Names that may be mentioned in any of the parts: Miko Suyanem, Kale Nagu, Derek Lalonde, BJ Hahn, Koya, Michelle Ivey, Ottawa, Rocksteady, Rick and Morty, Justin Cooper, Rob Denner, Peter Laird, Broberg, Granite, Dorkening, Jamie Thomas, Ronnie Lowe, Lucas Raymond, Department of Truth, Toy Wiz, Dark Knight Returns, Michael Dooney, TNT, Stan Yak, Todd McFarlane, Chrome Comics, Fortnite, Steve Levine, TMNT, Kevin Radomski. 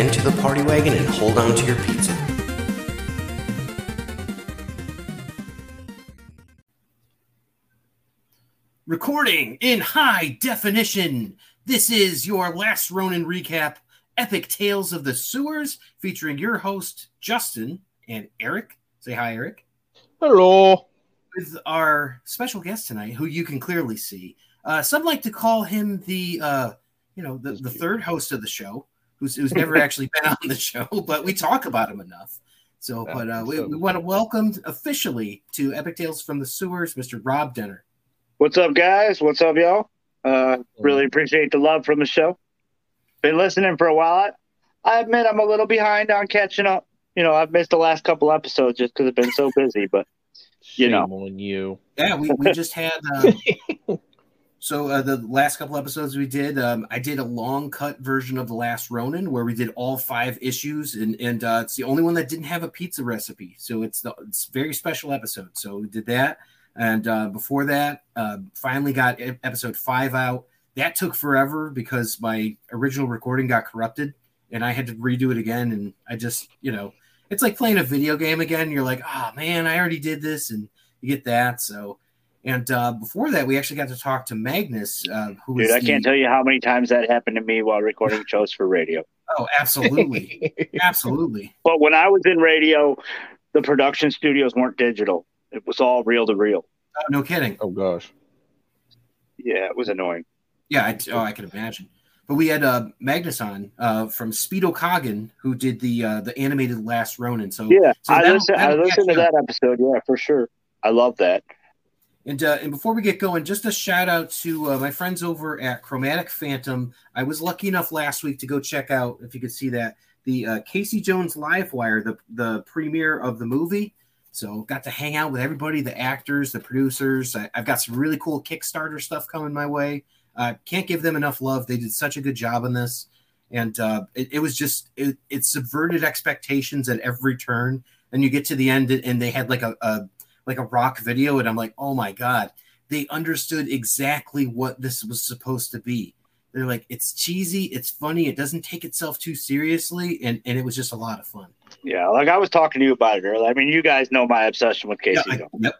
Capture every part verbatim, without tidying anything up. into the party wagon and hold on to your pizza. Recording in high definition. This is your Last Ronin recap, Epic Tales of the Sewers, featuring your host, Justin, and Eric. Say hi, Eric. Hello. With our special guest tonight, who you can clearly see. Uh, some like to call him the, uh, you know, the, the third host of the show, who's, who's never actually been on the show, but we talk about him enough. So, but uh, we, we want to welcome officially to Epic Tales from the Sewers, Mister Rob Denner. What's up, guys? What's up, y'all? Uh, really appreciate the love from the show. Been listening for a while. I, I admit I'm a little behind on catching up. You know, I've missed the last couple episodes just because I've been so busy, but you Shame know. On you. Yeah, we, we just had... Um, so uh, the last couple episodes we did, um, I did a long cut version of The Last Ronin where we did all five issues, and, and uh, it's the only one that didn't have a pizza recipe. So it's, the, it's a very special episode. So we did that. And uh, before that, uh, finally got episode five out. That took forever because my original recording got corrupted, and I had to redo it again. And I just, you know, it's like playing a video game again. You're like, oh, man, I already did this, and you get that. So, and uh, before that, we actually got to talk to Magnus. Uh, who Dude, is I the... can't tell you how many times that happened to me while recording shows for radio. Oh, absolutely. Absolutely. But when I was in radio, the production studios weren't digital. It was all reel to reel. Oh, no kidding. Oh, gosh. Yeah, it was annoying. Yeah, I, oh, I can imagine. But we had uh, Magnus on uh, from Speedo Kagan, who did the uh, the animated Last Ronin. So yeah, so I listened listen to that episode. Yeah, for sure. I love that. And uh, and before we get going, just a shout out to uh, my friends over at Chromatic Phantom. I was lucky enough last week to go check out, if you could see that, the uh, Casey Jones Livewire, the the premiere of the movie. So got to hang out with everybody, the actors, the producers. I, I've got some really cool Kickstarter stuff coming my way. Uh, can't give them enough love. They did such a good job on this. And uh, it, it was just, it, it subverted expectations at every turn. And you get to the end and they had like a, a like a rock video. And I'm like, oh my God, they understood exactly what this was supposed to be. They're like, it's cheesy, it's funny, it doesn't take itself too seriously, and, and it was just a lot of fun. Yeah, like I was talking to you about it earlier. I mean, you guys know my obsession with Casey yeah, I, Jones. Yep.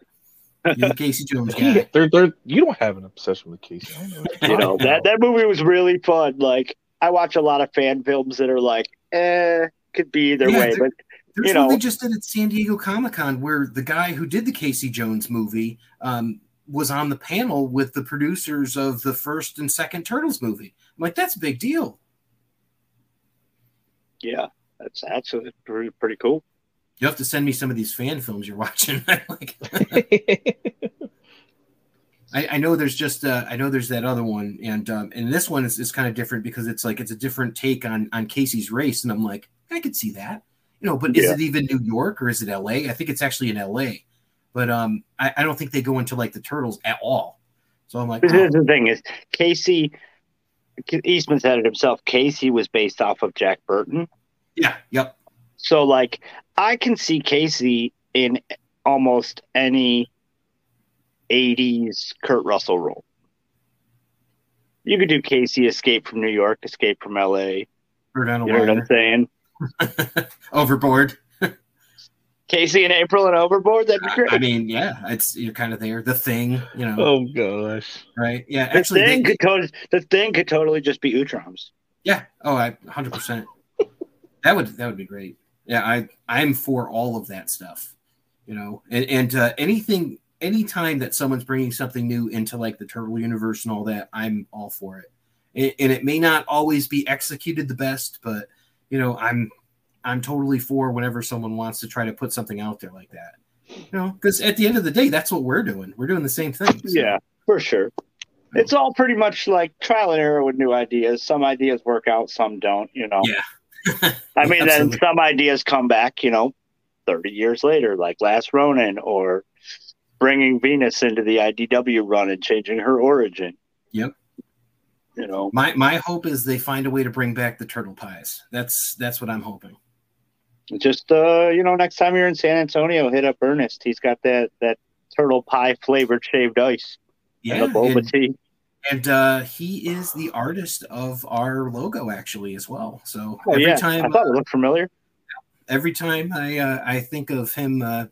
You're the Casey Jones guy. They're, they're, you don't have an obsession with Casey. I don't know. You know, that, that movie was really fun. Like, I watch a lot of fan films that are like, eh, could be either yeah, way. But there's you know. One they just did at San Diego Comic Con where the guy who did the Casey Jones movie um, – was on the panel with the producers of the first and second Turtles movie. I'm like, that's a big deal. Yeah, that's actually pretty, pretty cool. You have to send me some of these fan films you're watching. like, I, I know there's just, uh, I know there's that other one. And, um, and this one is, is kind of different because it's like, it's a different take on, on Casey's race. And I'm like, I could see that, you know, but yeah. Is it even New York or is it L A? I think it's actually in L A. But um, I, I don't think they go into, like, the Turtles at all. So I'm like... Oh. Here's the thing is, Casey... Eastman said it himself. Casey was based off of Jack Burton. Yeah, yep. So, like, I can see Casey in almost any eighties Kurt Russell role. You could do Casey, Escape from New York, Escape from L A. You know what I'm saying? Overboard. Casey in April and Overboard, that'd be great. I mean, yeah, it's you're kind of there. The Thing, you know. Oh gosh, right? Yeah, the actually, thing they, could totally, the thing could totally just be Uhtram's. Yeah. Oh, I one hundred percent. That would that would be great. Yeah, I I'm for all of that stuff, you know, and and uh, anything, anytime that someone's bringing something new into like the Turtle universe and all that, I'm all for it. And, and it may not always be executed the best, but you know, I'm. I'm totally for whenever someone wants to try to put something out there like that, you know, because at the end of the day, that's what we're doing. We're doing the same thing. So. Yeah, for sure. It's all pretty much like trial and error with new ideas. Some ideas work out, some don't, you know? Yeah. I mean, then some ideas come back, you know, thirty years later, like Last Ronin or bringing Venus into the I D W run and changing her origin. Yep. You know, my, my hope is they find a way to bring back the turtle pies. That's, that's what I'm hoping. Just, uh, you know, next time you're in San Antonio, hit up Ernest. He's got that, that turtle pie flavored shaved ice. Yeah. And the boba tea. And uh, he is the artist of our logo, actually, as well. So oh, every yeah. time I thought it looked familiar. Every time I uh, I think of him uh,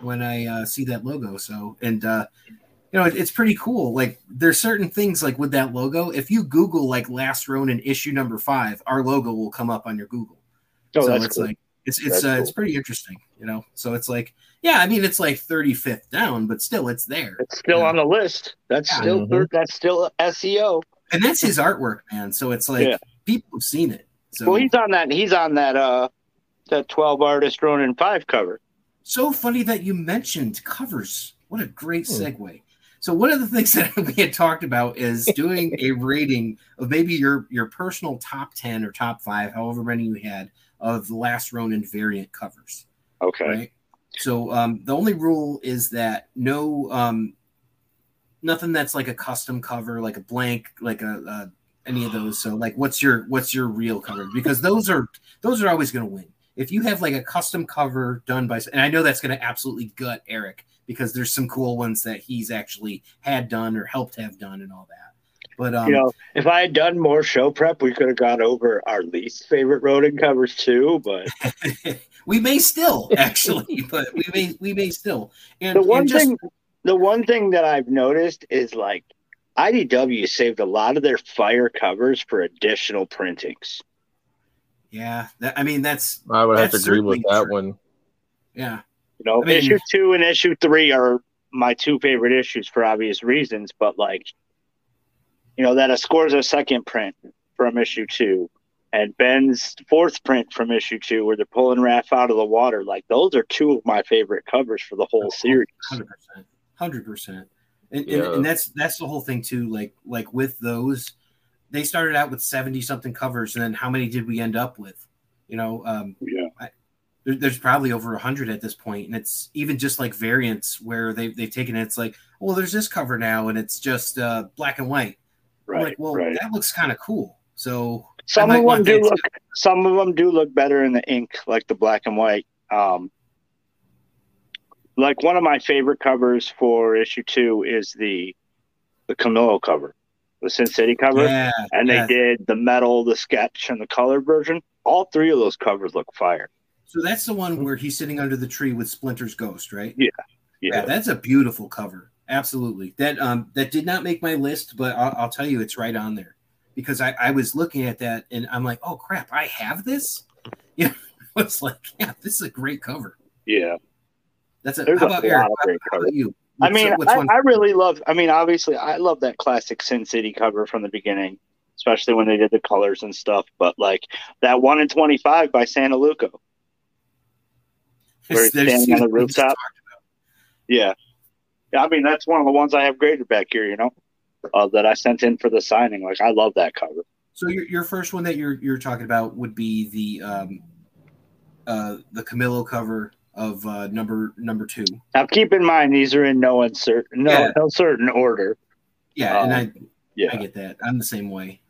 when I uh, see that logo. So and uh, you know it, it's pretty cool. Like there's certain things like with that logo. If you Google like Last Ronin issue number five, our logo will come up on your Google. Oh, so that's it's cool. like it's it's uh, cool. It's pretty interesting. You know, so it's like yeah, I mean it's like thirty-fifth down, but still it's there. It's still you know? on the list. That's yeah. still mm-hmm. that's still S E O. And that's his artwork, man. So it's like yeah. people have seen it. So well, he's on that. He's on that. Uh... That twelve artist Ronin five cover. So funny that you mentioned covers. What a great segue. Mm. So one of the things that we had talked about is doing a rating of maybe your, your personal top ten or top five, however many you had, of the Last Ronin variant covers. Okay. Right? So um, the only rule is that no um, nothing that's like a custom cover, like a blank, like a, a any of those. So like what's your what's your real cover? Because those are those are always going to win. If you have like a custom cover done by, and I know that's going to absolutely gut Eric because there's some cool ones that he's actually had done or helped have done and all that. But, um, you know, if I had done more show prep, we could have gone over our least favorite Ronin covers too, but we may still actually, but we may, we may still. And the one and just... thing, the one thing that I've noticed is like I D W saved a lot of their fire covers for additional printings. Yeah, that, I mean that's. I would that's have to agree with that true. one. Yeah, you know, I mean, issue two and issue three are my two favorite issues for obvious reasons. But like, you know, that Escorza's second print from issue two, and Ben's fourth print from issue two, where they're pulling Raph out of the water. Like, those are two of my favorite covers for the whole series. Hundred percent, hundred percent, and and that's that's the whole thing too. Like like with those. They started out with seventy something covers, and then how many did we end up with? You know, um, yeah. I, there, there's probably over one hundred at this point, and it's even just like variants where they've, they've taken it. It's like, well, there's this cover now, and it's just uh, black and white. Right. I'm like, well, right. that looks kind of cool. So some of them do look. Good. Some of them do look better in the ink, like the black and white. Um, like one of my favorite covers for issue two is the the Camillo cover. The Sin City cover, yeah, and they yeah. did the metal, the sketch, and the colored version. All three of those covers look fire. So that's the one where he's sitting under the tree with Splinter's ghost, right? Yeah, yeah. yeah that's a beautiful cover, absolutely. That um that did not make my list, but I'll, I'll tell you, it's right on there because I, I was looking at that and I'm like, oh crap, I have this. Yeah, it's like, yeah, this is a great cover. Yeah, that's a, how a about Eric? How, how about you? What's, I mean, I, I really love, I mean, obviously, I love that classic Sin City cover from the beginning, especially when they did the colors and stuff. But, like, that one in twenty-five by Santa Luca, where he's standing on the rooftop. Yeah. yeah. I mean, that's one of the ones I have graded back here, you know, uh, that I sent in for the signing. Like, I love that cover. So your your first one that you're you're talking about would be the um, uh, the Camillo cover. Of uh, number number two. Now keep in mind these are in no uncertain no, yeah. no certain order. Yeah, um, and I yeah I get that. I'm the same way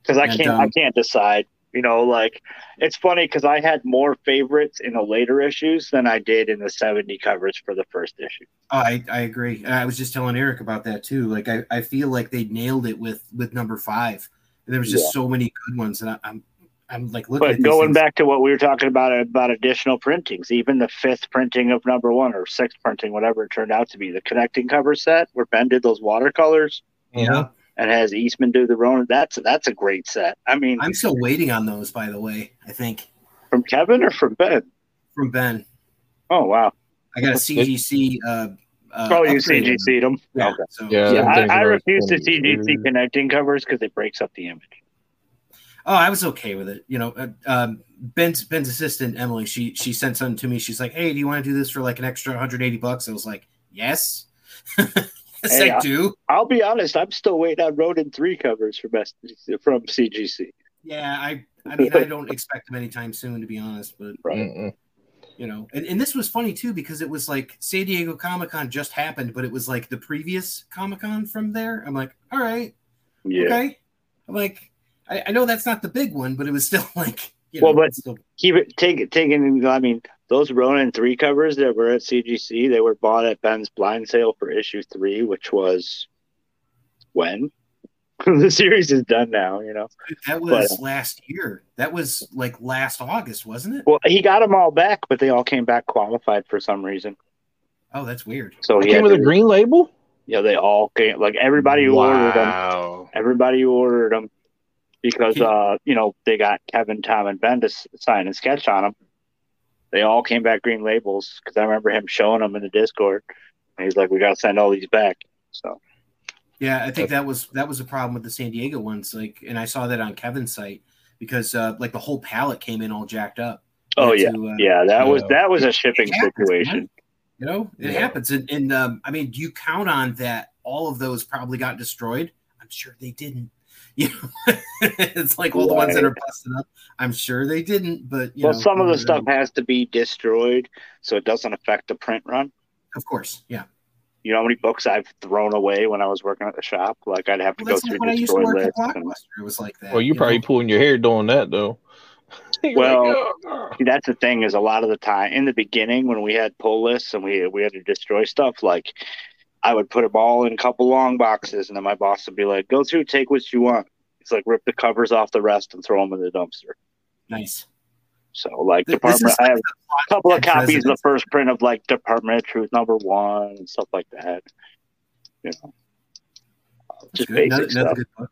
because I can't um, I can't decide. You know, like it's funny because I had more favorites in the later issues than I did in the seventy covers for the first issue. I I agree. I was just telling Eric about that too. Like I, I feel like they nailed it with with number five. And there was just yeah. so many good ones, and I, I'm. I'm like looking but at going things. Back to what we were talking about about additional printings, even the fifth printing of number one or sixth printing, whatever it turned out to be, the connecting cover set where Ben did those watercolors, yeah, and has Eastman do the Ronin. That's that's a great set. I mean, I'm still waiting on those, by the way. I think from Kevin or from Ben? From Ben. Oh wow! I got a C G C. Uh, uh, oh, you C G C'd them? Yeah. Okay. So, yeah, yeah I, I refuse to C G C connecting covers because it breaks up the image. Oh, I was okay with it. You know, uh, um, Ben's Ben's assistant, Emily, she she sent something to me. She's like, hey, do you want to do this for like an extra one hundred eighty bucks? I was like, yes. yes, hey, I do. I'll be honest. I'm still waiting on Ronin three covers from, from C G C. Yeah, I I mean, I don't expect them anytime soon, to be honest. But, right. you know, and, and this was funny, too, because it was like San Diego Comic Con just happened, but it was like the previous Comic Con from there. I'm like, all right. Yeah. Okay. I'm like. I know that's not the big one, but it was still like you know, well, but still... keep it take taking. I mean, those Ronin three covers that were at C G C, they were bought at Ben's blind sale for issue three, which was when? The series is done now, you know. That was but, last year. That was like last August, wasn't it? Well, he got them all back, but they all came back qualified for some reason. Oh, that's weird. So he came with to, a green label? Yeah, they all came. Like everybody who wow. ordered them. Everybody who ordered them because, yeah. uh, you know, they got Kevin, Tom, and Ben to sign a sketch on them. They all came back green labels because I remember him showing them in the Discord. And he's like, we got to send all these back. So. Yeah, I think that was that was a problem with the San Diego ones. Like, and I saw that on Kevin's site because uh, like the whole pallet came in all jacked up. Oh yeah, to, uh, yeah. That was know. that was a shipping happens, situation. Man. You know, it yeah. happens. And, and um, I mean, do you count on that? All of those probably got destroyed. I'm sure they didn't. You know, it's like all right. the ones that are busted up. I'm sure they didn't. But you well, know, some of the stuff has to be destroyed, so it doesn't affect the print run. Of course, yeah. You know how many books I've thrown away when I was working at the shop? Like, I'd have to well, go through the destroy list. And... It was like that, well, you're you probably know? pulling your hair doing that, though. Well, like, oh. see, that's the thing is a lot of the time, in the beginning, when we had pull lists and we, we had to destroy stuff, like, I would put them all in a couple long boxes, and then my boss would be like, go through, take what you want. It's like, rip the covers off the rest and throw them in the dumpster. Nice. So, like, this department, I have a couple of copies of the first print of, like, Department of Truth number one and stuff like that. You know, that's just good. basic another, stuff. Another good book.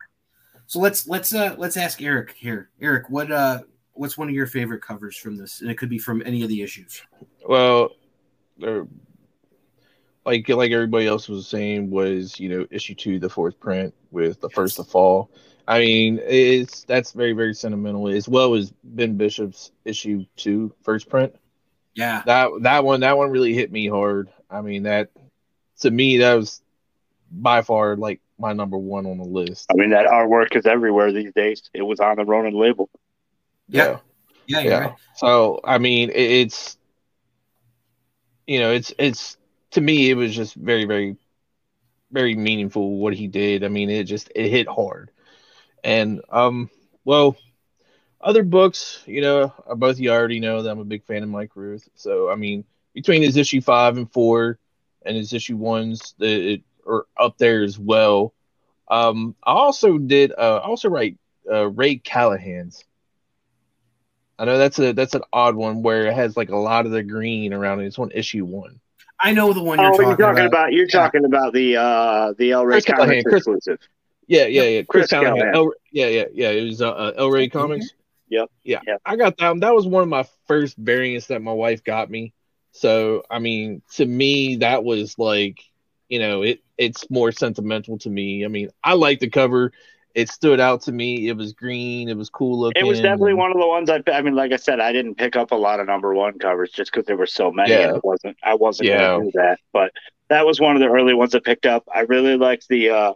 So let's let's uh, let's ask Eric here. Eric, what uh, what's one of your favorite covers from this? And it could be from any of the issues. Well, like like everybody else was saying, was you know issue two, the fourth print with the yes. first to fall. I mean, it's that's very, very sentimental, as well as Ben Bishop's issue two, first print. Yeah, that that one, that one really hit me hard. I mean, that to me, that was by far like my number one on the list. I mean, that artwork is everywhere these days. It was on the Ronin label. Yeah, yeah, yeah. yeah. Right. So I mean, it, it's you know, it's it's to me, it was just very, very, very meaningful what he did. I mean, it just it hit hard. And, um, well, other books, you know, both of you already know that I'm a big fan of Mike Ruth. So, I mean, between his issue five and four and his issue ones that are up there as well. Um, I also did, uh, I also write uh, Ray Callahan's. I know that's a, that's an odd one where it has like a lot of the green around it. It's on issue one. I know the one you're, oh, talking, you're talking about. about. You're yeah. talking about the, uh, the El Ray Callahan exclusive. Yeah, yeah, yeah. Chris, Chris Callahan. El, yeah, yeah, yeah. It was uh, El Ray Comics. Yep. Yeah. Yep. I got that. That was one of my first variants that my wife got me. So, I mean, to me, that was like, you know, it it's more sentimental to me. I mean, I like the cover. It stood out to me. It was green. It was cool looking. It was definitely one of the ones I. I mean, like I said, I didn't pick up a lot of number one covers just because there were so many. Yeah. And it wasn't. I wasn't yeah. going to do that, but that was one of the early ones I picked up. I really liked the. Uh,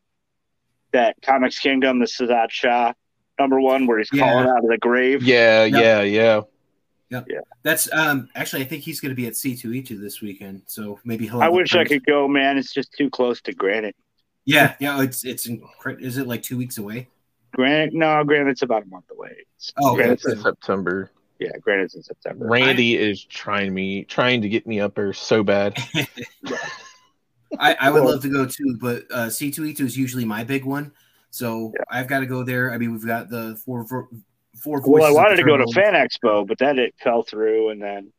That Comics Kingdom, the Sadat Shah number one, where he's yeah. calling out of the grave. Yeah, yep. yeah, yeah, yep. yeah. That's um. Actually, I think he's going to be at C two E two this weekend, so maybe he'll. I wish I could go, man. It's just too close to Granite. Yeah, yeah. It's it's. Inc- is it like two weeks away? Granite? No, Granite's about a month away. It's, oh, Granite's in September. Yeah, Granite's in September. Randy I, is trying me, trying to get me up there so bad. I, I would love to go too, but uh, C two E two is usually my big one, so yeah. I've got to go there. I mean, we've got the four four, four voices. Well, I wanted to go to Fan Expo, but then it fell through, and then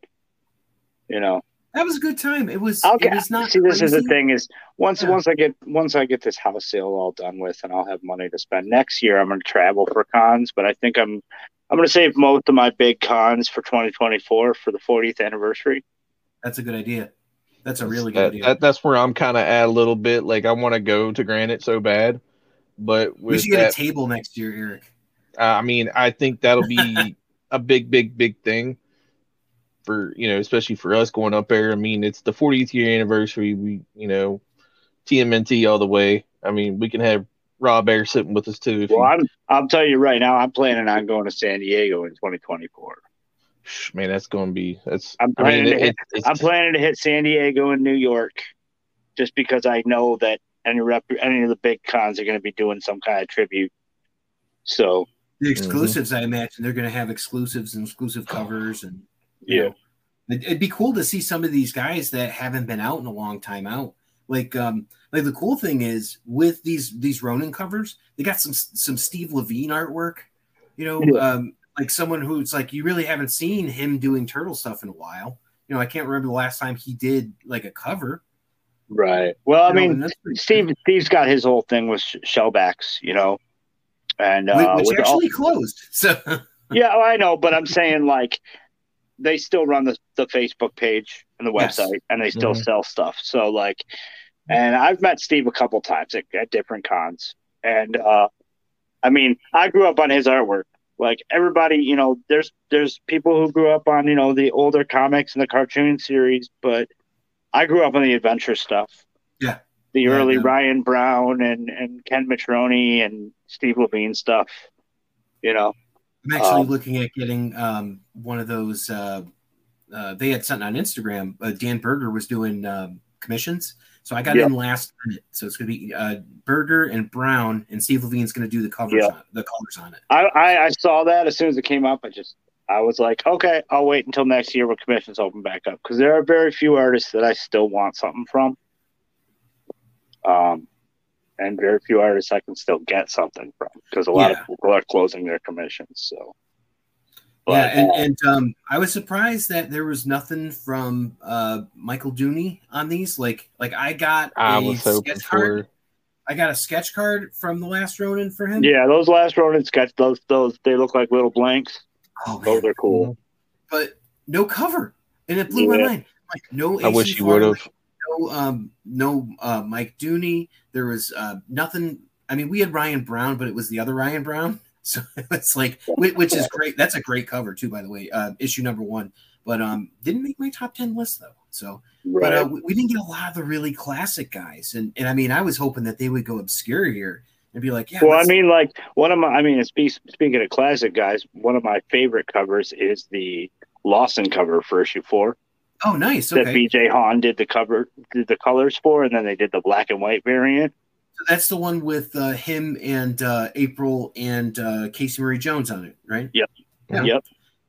you know that was a good time. It was. Okay. It was not See, this crazy. is the thing is once yeah. once I get once I get this house sale all done with, and I'll have money to spend next year. I'm going to travel for cons, but I think I'm I'm going to save most of my big cons for twenty twenty-four for the fortieth anniversary. That's a good idea. That's a really good that, idea. That, that's where I'm kind of at a little bit. Like, I want to go to Granite so bad, but we should get that, a table next year, Eric. Uh, I mean, I think that'll be a big, big, big thing for, you know, especially for us going up there. I mean, it's the fortieth year anniversary. We, you know, T M N T all the way. I mean, we can have Rob Air sitting with us too. Well, I'm, I'll tell you right now, I'm planning on going to San Diego in twenty twenty-four. Man, that's going to be. That's. I'm planning, I mean, it, to hit, it, I'm planning to hit San Diego and New York, just because I know that any rep, any of the big cons are going to be doing some kind of tribute. So the exclusives, mm-hmm. I imagine they're going to have exclusives and exclusive covers, and yeah, you know, it'd be cool to see some of these guys that haven't been out in a long time out. Like, um, like the cool thing is with these these Ronin covers, they got some some Steve Levine artwork. You know, yeah. um, like someone who's like, you really haven't seen him doing turtle stuff in a while. You know, I can't remember the last time he did like a cover. Right. Well, I you mean, know, Steve cool. Steve's got his whole thing with shellbacks. You know, and uh, which, which actually all- closed. So yeah, I know, but I'm saying like. They still run the, the Facebook page and the website, yes. and they still mm-hmm. sell stuff. So, like, and I've met Steve a couple times at, at different cons. And, uh, I mean, I grew up on his artwork. Like, everybody, you know, there's there's people who grew up on, you know, the older comics and the cartoon series, but I grew up on the adventure stuff. Yeah. The yeah, early yeah. Ryan Brown and, and Ken Mitroni and Steve Levine stuff, you know. I'm actually um, looking at getting um, one of those. Uh, uh, they had something on Instagram. Uh, Dan Berger was doing um, commissions. So I got yeah. in last minute. So it's going to be uh, Berger and Brown, and Steve Levine's going to do the covers, yeah. on, the colors on it. I, I, I saw that as soon as it came up. I just I was like, okay, I'll wait until next year when commissions open back up. Because there are very few artists that I still want something from. Um, And very few artists I can still get something from because a lot yeah. of people are closing their commissions. So, but, yeah, and, uh, and um, I was surprised that there was nothing from uh, Michael Dooney on these. Like, like I got I a sketch card. For... I got a sketch card from The Last Ronin for him. Yeah, those Last Ronin sketch those those they look like little blanks. Oh, those man. Are cool, but no cover, and it blew yeah. my mind. Like no, I wish you would have. No, um, no uh, Mike Dooney. There was uh, nothing. I mean, we had Ryan Brown, but it was the other Ryan Brown. So it's like, which is great. That's a great cover too, by the way. Uh, issue number one, but um, didn't make my top ten list though. So, right. but uh, we, we didn't get a lot of the really classic guys, and and I mean, I was hoping that they would go obscure here and be like, yeah. Well, I mean, like one of my. I mean, speaking of classic guys, one of my favorite covers is the Lawson cover for issue four. Oh, nice! Okay. That B J Hahn did the cover, did the colors for, and then they did the black and white variant. So that's the one with uh, him and uh, April and uh, Casey Marie Jones on it, right? Yep. Yeah. Yep.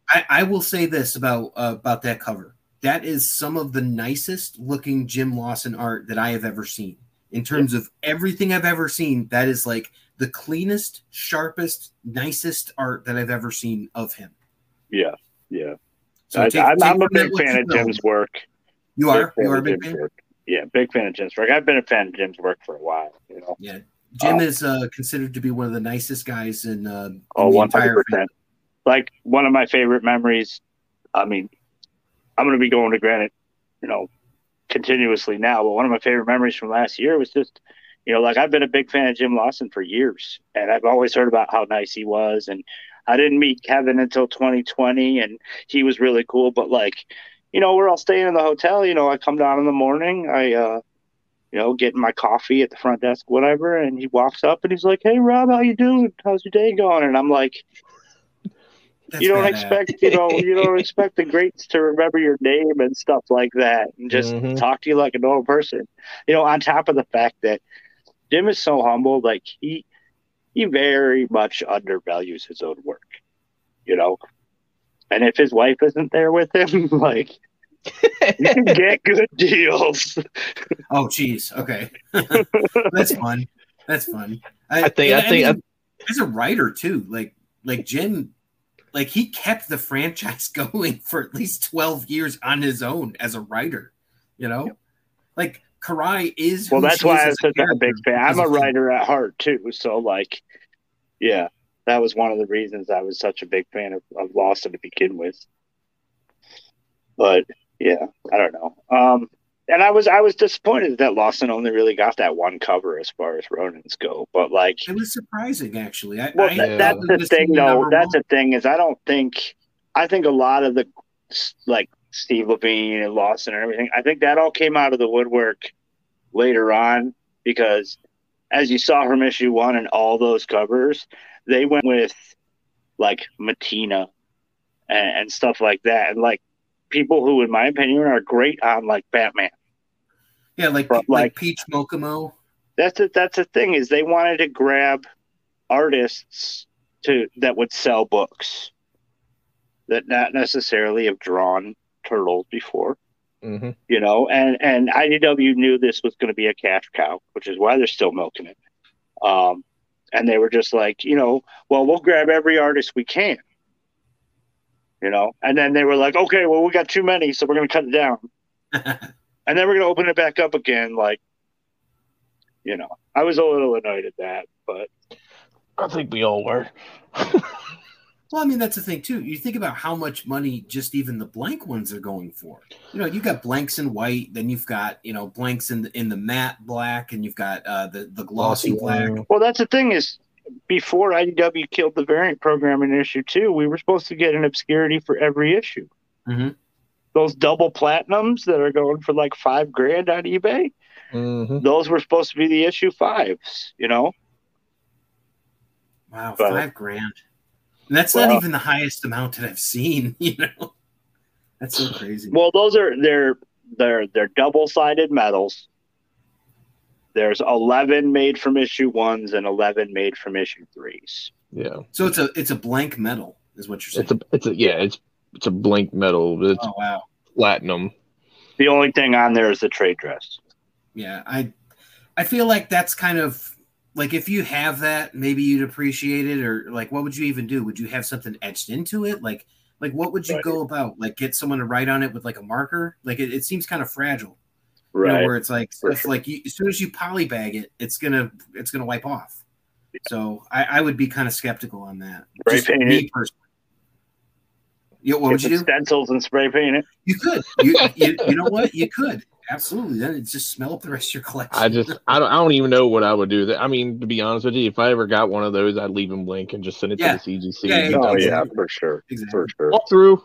I, I will say this about uh, about that cover: that is some of the nicest looking Jim Lawson art that I have ever seen. In terms yep. of everything I've ever seen, that is like the cleanest, sharpest, nicest art that I've ever seen of him. Yeah. Yeah. So take, I, I'm, I'm a big fan of Jim's work. You are? You are a big fan? Yeah, big fan of Jim's work. I've been a fan of Jim's work for a while. You know? Yeah, Jim um, is uh, considered to be one of the nicest guys in, uh, in oh, the one hundred percent. Entire family. Like, one of my favorite memories, I mean, I'm going to be going to Granite, you know, continuously now, but one of my favorite memories from last year was just, you know, like, I've been a big fan of Jim Lawson for years, and I've always heard about how nice he was, and I didn't meet Kevin until twenty twenty, and he was really cool. But, like, you know, we're all staying in the hotel. You know, I come down in the morning. I, uh, you know, get my coffee at the front desk, whatever, and he walks up, and he's like, hey, Rob, how you doing? How's your day going? And I'm like, That's you don't expect, you know, you don't expect the greats to remember your name and stuff like that and just mm-hmm. talk to you like a normal person. You know, on top of the fact that Jim is so humble, like, he – he very much undervalues his own work, you know? And if his wife isn't there with him, like, you can get good deals. Oh, geez. Okay. That's fun. That's fun. I, I think, I, I think, mean, as a writer, too, like, like Jim, like, he kept the franchise going for at least twelve years on his own as a writer, you know? Yep. Like, Karai is well. That's why I'm such a big fan. I'm a writer at heart too, so like, yeah, that was one of the reasons I was such a big fan of, of Lawson to begin with. But yeah, I don't know. Um, and I was I was disappointed that Lawson only really got that one cover as far as Ronins go. But like, it was surprising actually. I, well, I, that, yeah. that's the thing though. That's the thing is I don't think I think a lot of the like. Steve Levine and Lawson and everything. I think that all came out of the woodwork later on because as you saw from issue one and all those covers, they went with like Matina and, and stuff like that. And like people who, in my opinion, are great on like Batman. Yeah. Like, like, like Peach Mokomo. That's the, that's the thing is they wanted to grab artists to that would sell books that not necessarily have drawn turtles before Mm-hmm. You know, and, and I D W knew this was going to be a cash cow, which is why they're still milking it. Um, and they were just like, you know, well, we'll grab every artist we can. You know, and then they were like, okay, well, we got too many, so we're going to cut it down. And then we're going to open it back up again. Like, you know, I was a little annoyed at that, but I think we all were. Well, I mean, that's the thing, too. You think about how much money just even the blank ones are going for. You know, you've got blanks in white, then you've got, you know, blanks in the, in the matte black, and you've got uh, the, the glossy black. Well, that's the thing is, before I D W killed the variant program in issue two, we were supposed to get an obscurity for every issue. Mm-hmm. Those double platinums that are going for like five grand on eBay, mm-hmm. those were supposed to be the issue fives, you know? Wow, but, five grand. And that's well, not even the highest amount that I've seen, you know. That's so crazy. Well, those are they're they're they're double-sided medals. There's eleven made from issue ones and eleven made from issue threes. Yeah. So it's a it's a blank medal, is what you're saying. It's a it's a yeah it's it's a blank medal. It's oh wow, platinum. The only thing on there is the trade dress. Yeah, I I feel like that's kind of. Like, if you have that, maybe you'd appreciate it, or, like, what would you even do? Would you have something etched into it? Like, like what would you right. go about? Like, get someone to write on it with, like, a marker? Like, it, it seems kind of fragile. Right. You know, where it's, like, stuff, sure. like you, as soon as you polybag it, it's going to it's gonna wipe off. Yeah. So I, I would be kind of skeptical on that. Spray Just paint me it. Personally. You know, what get would you do? Stencils and spray paint it. You could. You, you, you know what? You could. Absolutely. Then it just smell up the rest of your collection. I just, I don't, I don't even know what I would do. That I mean, to be honest with you, if I ever got one of those, I'd leave them blank and just send it yeah. to the C G C. Yeah, yeah, oh, exactly. yeah for sure. Exactly. For sure. All through.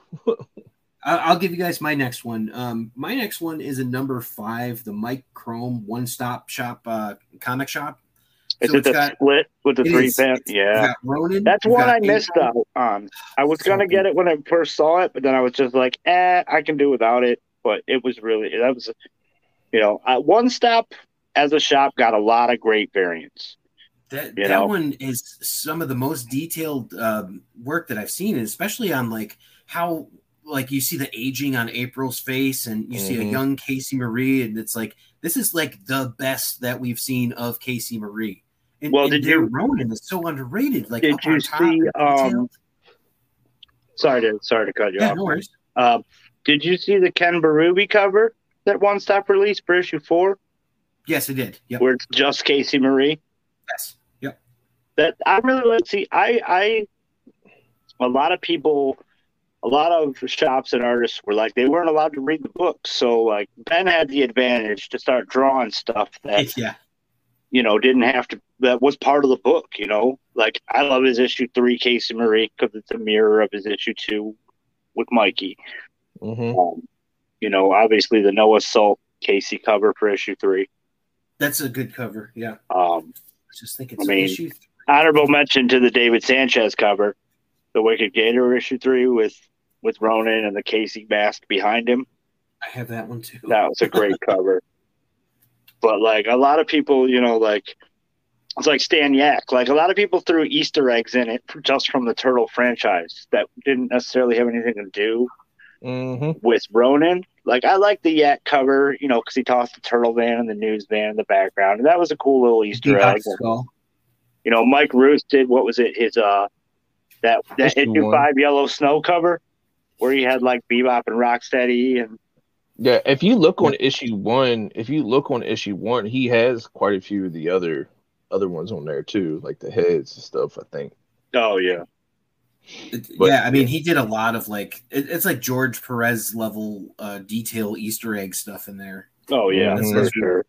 I'll give you guys my next one. Um, my next one is a number five, the Mike Chrome One Stop Shop uh, comic shop. Is so it it's the got, split with the three pants? Yeah. Ronin, that's one I missed out on. I was so going to get it when I first saw it, but then I was just like, eh, I can do without it. But it was really, that was, you know, uh, One Stop as a shop got a lot of great variants. That that know? one is some of the most detailed um, work that I've seen, and especially on like how, like you see the aging on April's face and you mm-hmm. see a young Casey Marie. And it's like, this is like the best that we've seen of Casey Marie. And, well, and did their you, Ronin is so underrated. Like, did you top, see, um, sorry to, sorry to cut you yeah, off. No worries. Um, Did you see the Ken Berube cover that One Stop released for issue four? Yes, I did. Yep. Where it's just Casey Marie. Yes. Yep. That I really like. See, I, I, a lot of people, a lot of shops and artists were like they weren't allowed to read the books, so like Ben had the advantage to start drawing stuff that, yeah. you know, didn't have to. That was part of the book. You know, like I love his issue three Casey Marie because it's a mirror of his issue two with Mikey. Mm-hmm. Um, you know, obviously the Noah Salt Casey cover for issue three. That's a good cover, yeah. Um, I just think it's I mean, issue three. Honorable mention to the David Sanchez cover, the Wicked Gator issue three with with Ronin and the Casey mask behind him. I have that one too. That was a great cover. But like a lot of people, you know, like it's like Stan Yak. Like a lot of people threw Easter eggs in it just from the Turtle franchise that didn't necessarily have anything to do. Mm-hmm. With Ronin, like I like the Yak cover, you know, because he tossed the turtle van and the news van in the background, and that was a cool little Easter egg. And, you know, Mike Ruth did what was it? His uh, that that issue five Yellow Snow cover where he had like Bebop and Rocksteady, and yeah, if you look on issue one, if you look on issue one, he has quite a few of the other other ones on there too, like the heads and stuff. I think. Oh yeah. But, yeah, I mean, he did a lot of like it, it's like George Perez level uh, detail Easter egg stuff in there. Oh yeah, that's, for that's sure.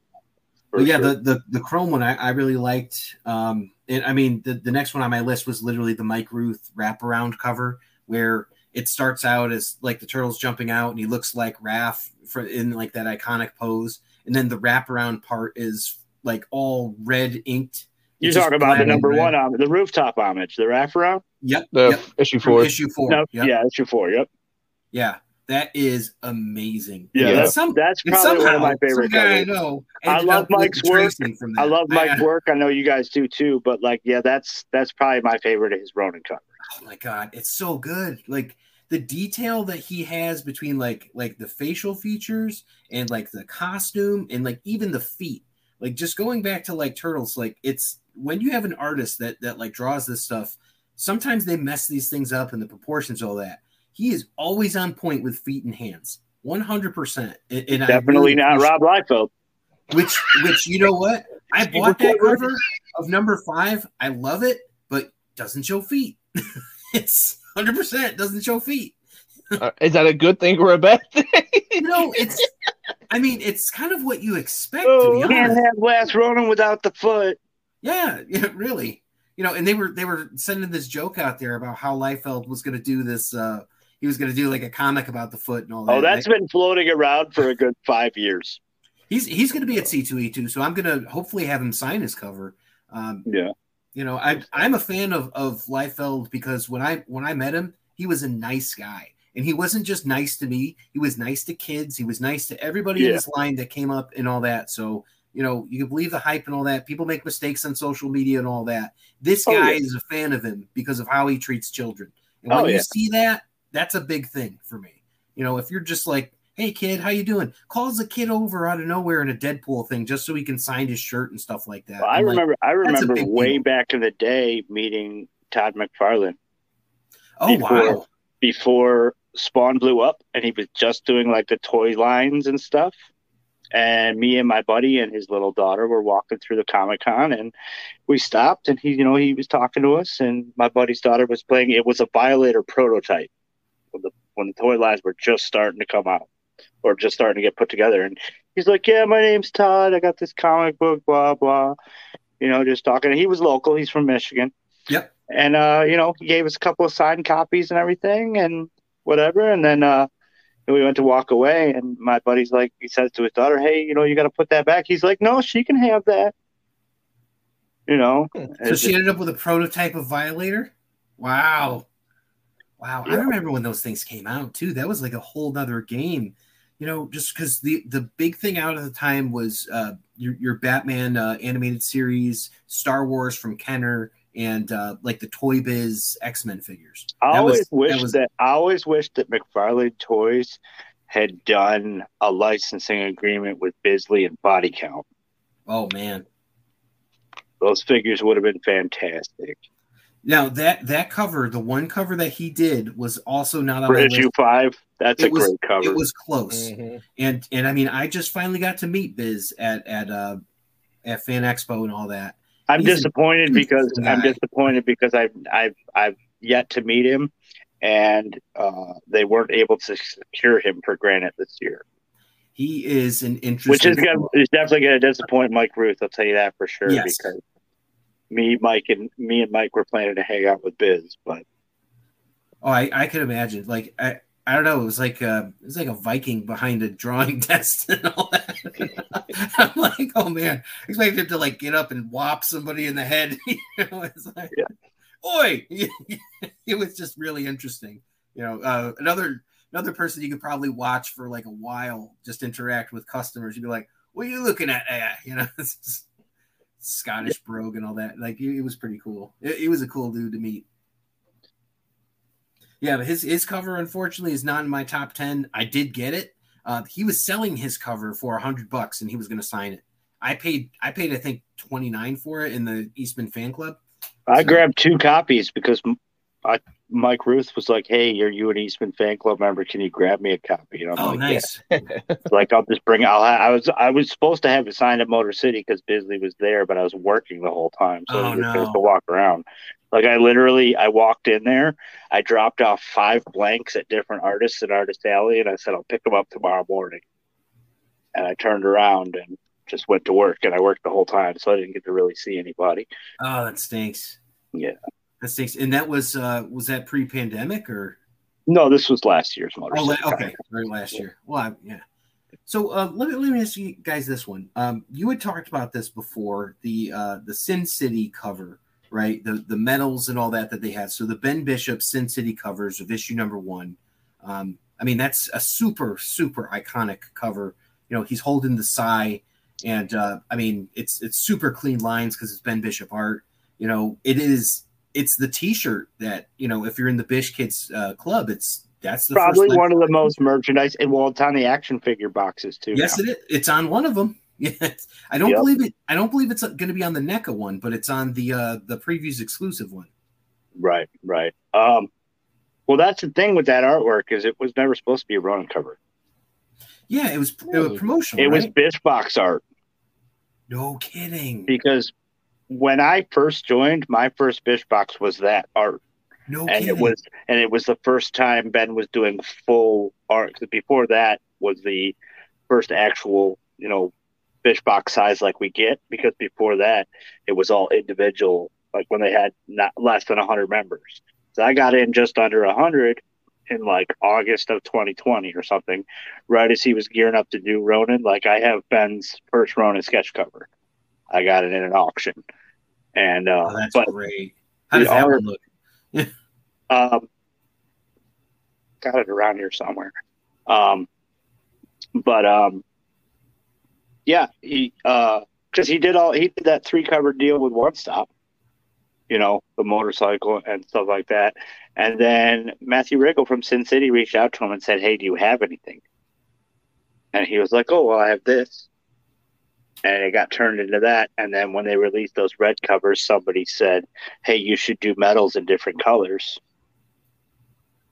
For but yeah, sure. the the the Chrome one I, I really liked. Um, and I mean, the, the next one on my list was literally the Mike Ruth wraparound cover where it starts out as like the turtle's jumping out and he looks like Raph for, in like that iconic pose, and then the wraparound part is like all red inked. You're talking about the number one, um, the rooftop homage, the wraparound? Yep. Uh, yep. Issue four. From issue four. No, yep. Yeah, issue four, yep. Yeah, that is amazing. Yeah, yeah. That's, some, that's probably somehow, one of my favorite guys. I know. I love Mike's work. I love Mike's work. I know you guys do too, but like, yeah, that's that's probably my favorite of his Ronin cover. Oh my God, it's so good. Like, the detail that he has between like like the facial features and like the costume and like even the feet, like just going back to like Turtles, like it's when you have an artist that that like draws this stuff, sometimes they mess these things up and the proportions, all that. He is always on point with feet and hands, one hundred percent. And, and definitely really not Rob Liefeld. Which, which you know what? I bought that cover of number five. I love it, but doesn't show feet. It's one hundred percent doesn't show feet. Uh, is that a good thing or a bad thing? No, it's. I mean, it's kind of what you expect. Oh, to be honest, can't have Last Ronin without the foot. Yeah, yeah, really. You know, and they were they were sending this joke out there about how Liefeld was going to do this. Uh, he was going to do like a comic about the foot and all that. Oh, that's like, been floating around for a good five years. He's he's going to be at C two E two, so I'm going to hopefully have him sign his cover. Um, yeah, you know, I I'm a fan of of Liefeld because when I when I met him, he was a nice guy, and he wasn't just nice to me. He was nice to kids. He was nice to everybody yeah. in his line that came up and all that. So you know, you can believe the hype and all that. People make mistakes on social media and all that. This guy oh, yeah. is a fan of him because of how he treats children. And when oh, yeah. you see that, that's a big thing for me. You know, if you're just like, hey, kid, how you doing? Calls a kid over out of nowhere in a Deadpool thing just so he can sign his shirt and stuff like that. Well, I remember like, I remember way deal. back in the day meeting Todd McFarlane. Oh, before, wow. Before Spawn blew up, and he was just doing like the toy lines and stuff. And me and my buddy and his little daughter were walking through the Comic-Con, and we stopped, and he, you know, he was talking to us, and my buddy's daughter was playing. It was a Violator prototype when the, when the toy lines were just starting to come out. Or just starting to get put together. And he's like, yeah, my name's Todd. I got this comic book, blah, blah. You know, just talking. He was local. He's from Michigan. Yep. And, uh, you know, he gave us a couple of signed copies and everything and whatever. And then uh, we went to walk away. And my buddy's like, he says to his daughter, hey, you know, you got to put that back. He's like, no, she can have that. You know. So she ended up with a prototype of Violator? Wow. Wow. Yeah. I remember when those things came out, too. That was like a whole nother game. You know, just because the, the big thing out at the time was uh, your, your Batman uh, animated series, Star Wars from Kenner, and uh, like the Toy Biz X-Men figures. I always was, wish that, was... that I always wish that McFarlane Toys had done a licensing agreement with Bisley and Body Count. Oh man, those figures would have been fantastic. Now that that cover, the one cover that he did was also not on the issue five. That's it a was, great cover. It was close, mm-hmm. and and I mean, I just finally got to meet Biz at at uh, at Fan Expo and all that. I'm He's disappointed because guy. I'm disappointed because I've I've I've yet to meet him, and uh, they weren't able to secure him for Granite this year. He is an interesting, which is gonna, is definitely going to disappoint Mike Ruth. I'll tell you that for sure. Yes. Because Me, Mike, and me and Mike were planning to hang out with Biz, but oh, I, I could imagine. Like I, I don't know. It was like a, it was like a Viking behind a drawing desk and all that. I'm like, oh man, I expected him to like get up and whop somebody in the head. You know, it's like, oi! Yeah. It was just really interesting. You know, uh, another another person you could probably watch for like a while, just interact with customers. You'd be like, what are you looking at? Ah, you know. It's just, Scottish brogue and all that. Like it, it was pretty cool. It, it was a cool dude to meet. Yeah, but his his cover unfortunately is not in my top ten. I did get it. Uh, he was selling his cover for a hundred bucks, and he was going to sign it. I paid I paid I think twenty nine for it in the Eastman fan club. I so. grabbed two copies because I, Mike Ruth was like, "Hey, are you an Eastman fan club member? Can you grab me a copy?" And I'm oh, like, nice. Yeah. Like I'll just bring. I'll. Have, I was. I was supposed to have it signed at Motor City because Bisley was there, but I was working the whole time, so oh, I was no. supposed to walk around. Like I literally, I walked in there. I dropped off five blanks at different artists at Artist Alley, and I said, "I'll pick them up tomorrow morning." And I turned around and just went to work, and I worked the whole time, so I didn't get to really see anybody. Oh, that stinks. Yeah. And that was uh, was that pre-pandemic or no? This was last year's Motor City. Oh, okay, very last year. Well, I, yeah. So uh, let me let me ask you guys this one. Um, you had talked about this before the uh, the Sin City cover, right? The the medals and all that that they had. So the Ben Bishop Sin City covers of issue number one. Um, I mean that's a super super iconic cover. You know he's holding the Psy, and uh, I mean it's it's super clean lines because it's Ben Bishop art. You know it is. It's the T-shirt that, you know, if you're in the Bish Kids uh, club, it's That's the probably first one of the most merchandise. And well, it's on the action figure boxes too. Yes, now. It is. It's on one of them. Yes, I don't yep. believe it. I don't believe it's going to be on the NECA one, but it's on the uh, the previews exclusive one. Right, right. Um, well, that's the thing with that artwork is it was never supposed to be a Ronin cover. Yeah, it was, it was promotional. It right? was Bishbox art. No kidding. Because when I first joined, my first Bishbox was that art. No and kidding. It was, and it was the first time Ben was doing full art. Because before that was the first actual, you know, Bishbox size like we get. Because before that, it was all individual. Like when they had not less than a hundred members. So I got in just under a hundred. In like August of twenty twenty or something, right as he was gearing up to do Ronin. Like I have Ben's first Ronin sketch cover. I got it in an auction. And uh, oh, that's but great. How does that one look? um, got it around here somewhere. Um, but um, yeah, he because uh, he did all he did that three cover deal with One Stop. You know, the motorcycle and stuff like that. And then Matthew Rickle from Sin City reached out to him and said, hey, do you have anything? And he was like, oh, well, I have this. And it got turned into that. And then when they released those red covers, somebody said, hey, you should do medals in different colors.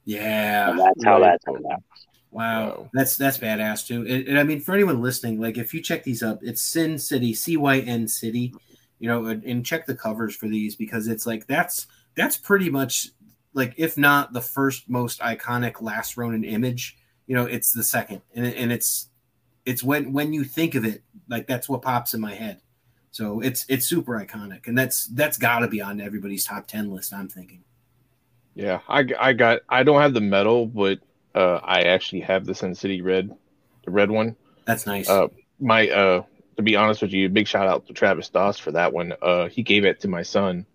Yeah. And that's how that turned out. Wow. That's that's badass, too. And, and I mean, for anyone listening, like if you check these up, it's Sin City, C Y N City. You know, and check the covers for these because it's like that's that's pretty much like if not the first most iconic Last Ronin image, you know, it's the second, and, and it's it's when when you think of it, like that's what pops in my head. So it's it's super iconic, and that's that's got to be on everybody's top ten list. I'm thinking. Yeah, I I got I don't have the medal, but uh, I actually have the Sin City red, the red one. That's nice. Uh, my. Uh, To be honest with you, big shout out to Travis Doss for that one. Uh, he gave it to my son.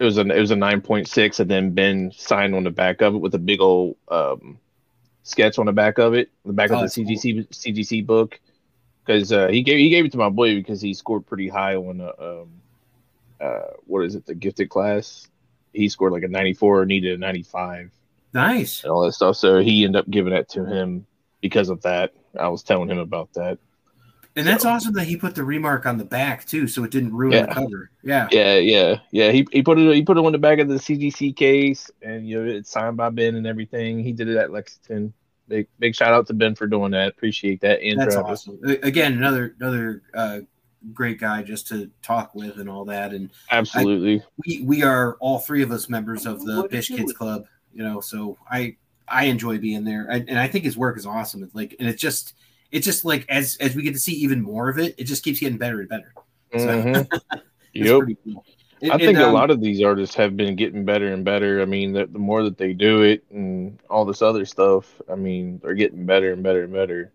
It was a it was a nine point six, and then Ben signed on the back of it with a big old um, sketch on the back of it, the back oh, of the C G C cool. C G C book. Because uh, he gave he gave it to my boy because he scored pretty high on uh, um, uh, what is it, the gifted class? He scored like a ninety four, needed a ninety five. Nice and all that stuff. So he ended up giving that to him because of that. I was telling him about that. And that's so awesome that he put the remark on the back too, so it didn't ruin yeah. the cover. Yeah, yeah, yeah, yeah. He he put it he put it on the back of the C G C case, and you know it's signed by Ben and everything. He did it at Lexington. Big big shout out to Ben for doing that. Appreciate that. And that's Travis. Awesome. Again, another another uh, great guy just to talk with and all that. And absolutely, I, we we are all three of us members of the Bish Kids Club. You know, so I I enjoy being there, I, and I think his work is awesome. It's like, and it's just. It's just like as as we get to see even more of it, it just keeps getting better and better. So, mm-hmm. Yep. Cool. And, I think and, um, a lot of these artists have been getting better and better. I mean, the, the more that they do it and all this other stuff, I mean, they're getting better and better and better.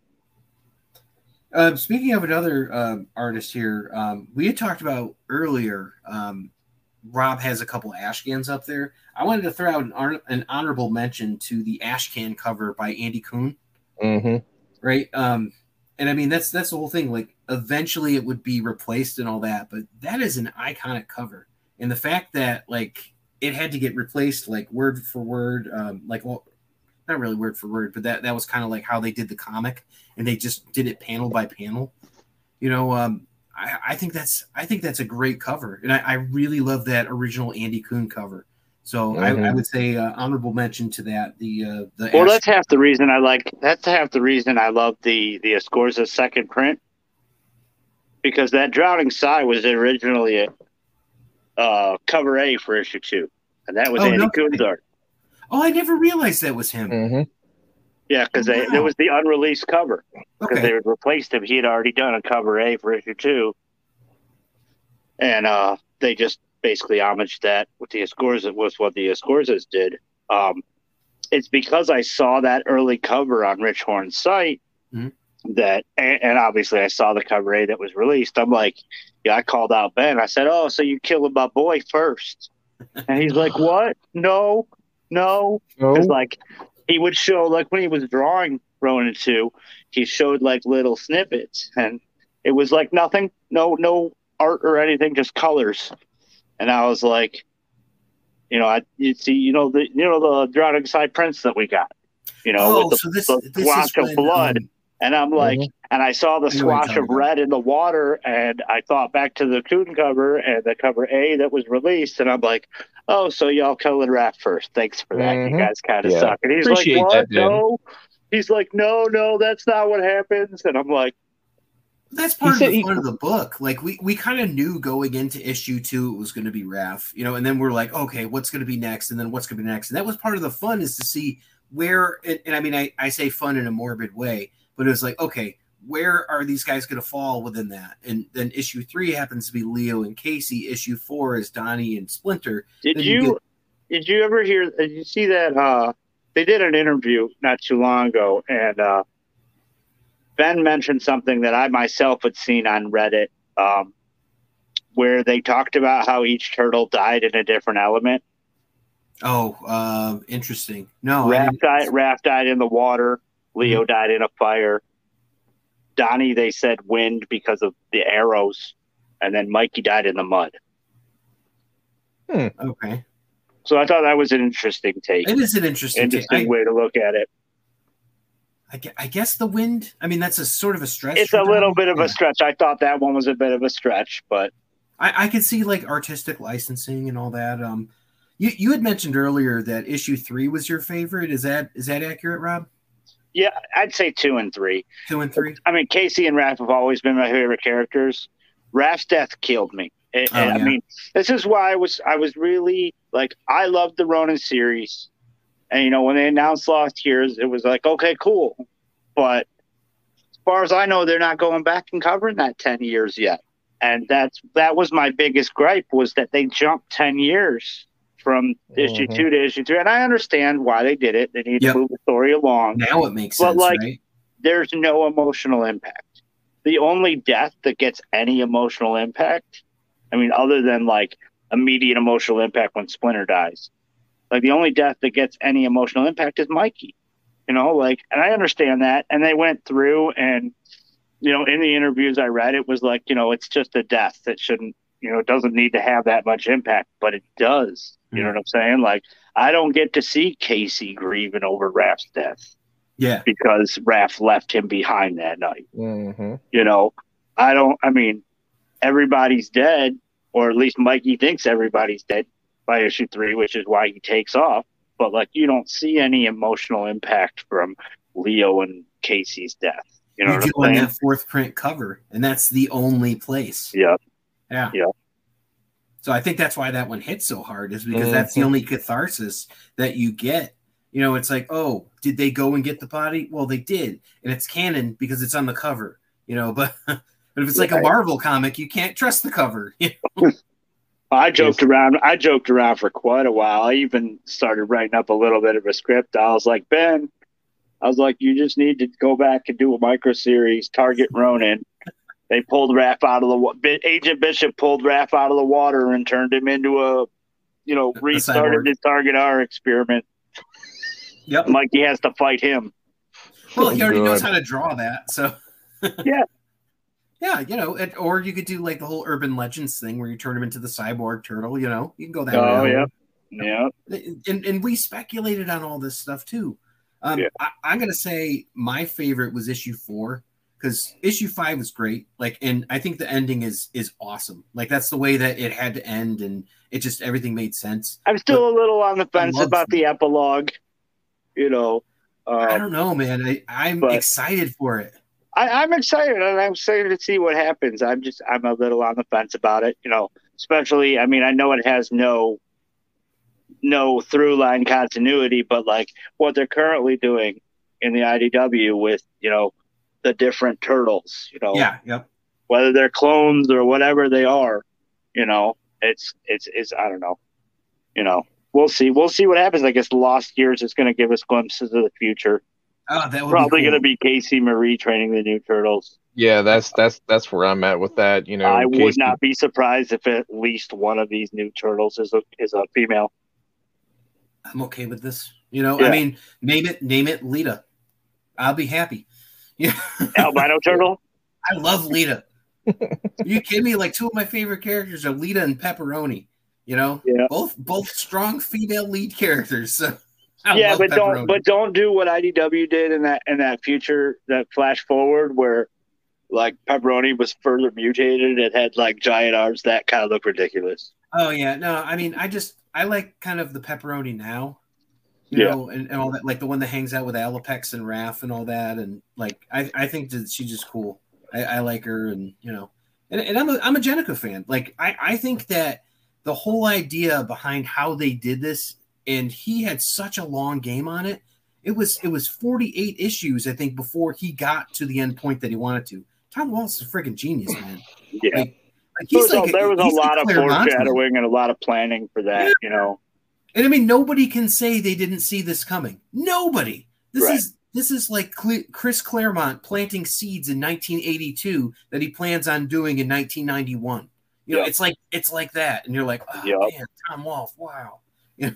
Uh, speaking of another uh, artist here, um, we had talked about earlier, um, Rob has a couple Ashcans up there. I wanted to throw out an, an honorable mention to the Ashcan cover by Andy Kuhn. Mm-hmm. Right. Um, and I mean, that's that's the whole thing. Like, eventually it would be replaced and all that. But that is an iconic cover. And the fact that, like, it had to get replaced, like, word for word, um, like, well, not really word for word, but that, that was kind of like how they did the comic. And they just did it panel by panel. You know, um, I, I think that's I think that's a great cover. And I, I really love that original Andy Kuhn cover. So mm-hmm. I, I would say uh, honorable mention to that. The uh, the well, Ash- that's half the reason I like. That's half the reason I love the the Escorza second print, because that Drowning Sigh was originally a uh, cover A for issue two, and that was oh, Andy no, Kuhn's art. Oh, I never realized that was him. Mm-hmm. Yeah, because wow. there was the unreleased cover because okay. they had replaced him. He had already done a cover A for issue two, and uh, they just. Basically homage that with the Escorzas was what the Escorzas did. Um, it's because I saw that early cover on Rich Horn's site mm-hmm. that, and, and obviously I saw the cover A that was released. I'm like, yeah, I called out Ben. I said, oh, so you killed my boy first. And he's like, what? No, no. no. It's like, he would show, like when he was drawing Ronin two, he showed like little snippets and it was like nothing, no, no art or anything, just colors. And I was like, You know, I you see, you know the you know the Drowning Side prints that we got. You know, oh, with the, so this, the this swash when, of blood, um, and I'm like, mm-hmm. and I saw the swash of red in the water, and I thought back to the Coon cover and the cover A that was released, and I'm like, oh, so y'all colored rap first. Thanks for that. Mm-hmm. You guys kind of yeah. suck. And he's Appreciate like, what? That, no. He's like, no, no, that's not what happens. And I'm like, that's part of the fun he, of the book. Like we, we kind of knew going into issue two it was going to be Raph, you know, and then we're like, okay, what's going to be next, and then what's going to be next, and that was part of the fun is to see where. And, and I mean, I, I say fun in a morbid way, but it was like, okay, where are these guys going to fall within that? And then issue three happens to be Leo and Casey. Issue four is Donnie and Splinter. Did you, you get- did you ever hear? Did you see that? Uh, they did an interview not too long ago, and uh, Ben mentioned something that I myself had seen on Reddit um, where they talked about how each turtle died in a different element. Oh, uh, interesting. No, Raph died, Raph died in the water. Leo mm-hmm. died in a fire. Donnie, they said wind because of the arrows. And then Mikey died in the mud. Hmm. Okay. So I thought that was an interesting take. It is an interesting, interesting take. way I... to look at it. I guess the wind, I mean, that's a sort of a stretch. It's a little bit of yeah. a stretch. I thought that one was a bit of a stretch, but I, I could see like artistic licensing and all that. Um, you, you had mentioned earlier that issue three was your favorite. Is that, is that accurate, Rob? Yeah, I'd say two and three, two and three. I mean, Casey and Raph have always been my favorite characters. Raph's death killed me. It, oh, and, yeah. I mean, this is why I was, I was really like, I loved the Ronin series. And, you know, when they announced Lost Years, it was like, okay, cool. But as far as I know, they're not going back and covering that ten years yet. And that's that was my biggest gripe, was that they jumped ten years from mm-hmm. issue two to issue three. And I understand why they did it. They need yep. to move the story along. Now it makes but sense, But, like, right? there's no emotional impact. The only death that gets any emotional impact, I mean, other than, like, immediate emotional impact when Splinter dies. Like, the only death that gets any emotional impact is Mikey, you know, like, and I understand that. And they went through and, you know, in the interviews I read, it was like, you know, it's just a death that shouldn't, you know, it doesn't need to have that much impact, but it does. You mm-hmm. know what I'm saying? Like, I don't get to see Casey grieving over Raph's death. Yeah. Because Raph left him behind that night. Mm-hmm. You know, I don't, I mean, everybody's dead, or at least Mikey thinks everybody's dead by issue three, which is why he takes off. But, like, you don't see any emotional impact from Leo and Casey's death. You know you what do I'm saying? On that fourth print cover, and that's the only place. Yeah. Yeah. Yeah. So I think that's why that one hit so hard, is because mm-hmm. that's the only catharsis that you get. You know, it's like, oh, did they go and get the body? Well, they did. And it's canon because it's on the cover, you know. But, but if it's like yeah. a Marvel comic, you can't trust the cover, you know. I joked around. I joked around for quite a while. I even started writing up a little bit of a script. I was like, Ben, I was like, you just need to go back and do a micro series. Target Ronin. They pulled Raph out of the water. Agent Bishop pulled Raph out of the water and turned him into a, you know, restarted the Target R experiment. Yep. Mikey has to fight him. Well, he already knows how to draw that, so yeah. Yeah, you know, it, or you could do like the whole Urban Legends thing where you turn him into the cyborg turtle, you know. You can go that oh, way. Oh, yeah. Yeah. And, and we speculated on all this stuff, too. Um, yeah. I, I'm going to say my favorite was issue four, because issue five was great. Like, and I think the ending is is awesome. Like, that's the way that it had to end, and it just, everything made sense. I'm still but a little on the fence about the epilogue, you know. Um, I don't know, man. I, I'm but... excited for it. I, I'm excited, and I'm excited to see what happens. I'm just, I'm a little on the fence about it, you know, especially, I mean, I know it has no, no through line continuity, but like what they're currently doing in the I D W with, you know, the different turtles, you know, yeah, yep. whether they're clones or whatever they are, you know, it's, it's, it's, I don't know, you know, we'll see, we'll see what happens. I guess Lost Years is going to give us glimpses of the future. Oh, that would probably be cool. Going to be Casey Marie training the new turtles. Yeah, that's that's that's where I'm at with that. You know, I Casey... would not be surprised if at least one of these new turtles is a is a female. I'm okay with this. You know, yeah. I mean, name it name it Lita. I'll be happy. Yeah, albino turtle. I love Lita. Are you kidding me? Like two of my favorite characters are Lita and Pepperoni. You know, yeah. both both strong female lead characters. So I yeah, but Pepperoni. don't but don't do what I D W did in that in that future that flash forward where like Pepperoni was further mutated and had like giant arms that kind of looked ridiculous. Oh yeah, no, I mean I just I like kind of the Pepperoni now, you yeah. know, and, and all that, like the one that hangs out with Alopex and Raph and all that, and like I I think that she's just cool. I, I like her, and you know, and, and I'm a I'm a Jenica fan. Like I I think that. The whole idea behind how they did this, and he had such a long game on it. It was it was forty-eight issues, I think, before he got to the end point that he wanted to. Tom Waltz is a freaking genius, man. Yeah, like, like he's there was, like a, there was a lot of foreshadowing and a lot of planning for that, yeah. you know. And I mean, nobody can say they didn't see this coming. Nobody. This right. is this is like Chris Claremont planting seeds in nineteen eighty-two that he plans on doing in nineteen ninety-one. You know, yep. it's like it's like that, and you're like, oh yep. man, Tom Wolfe, wow, you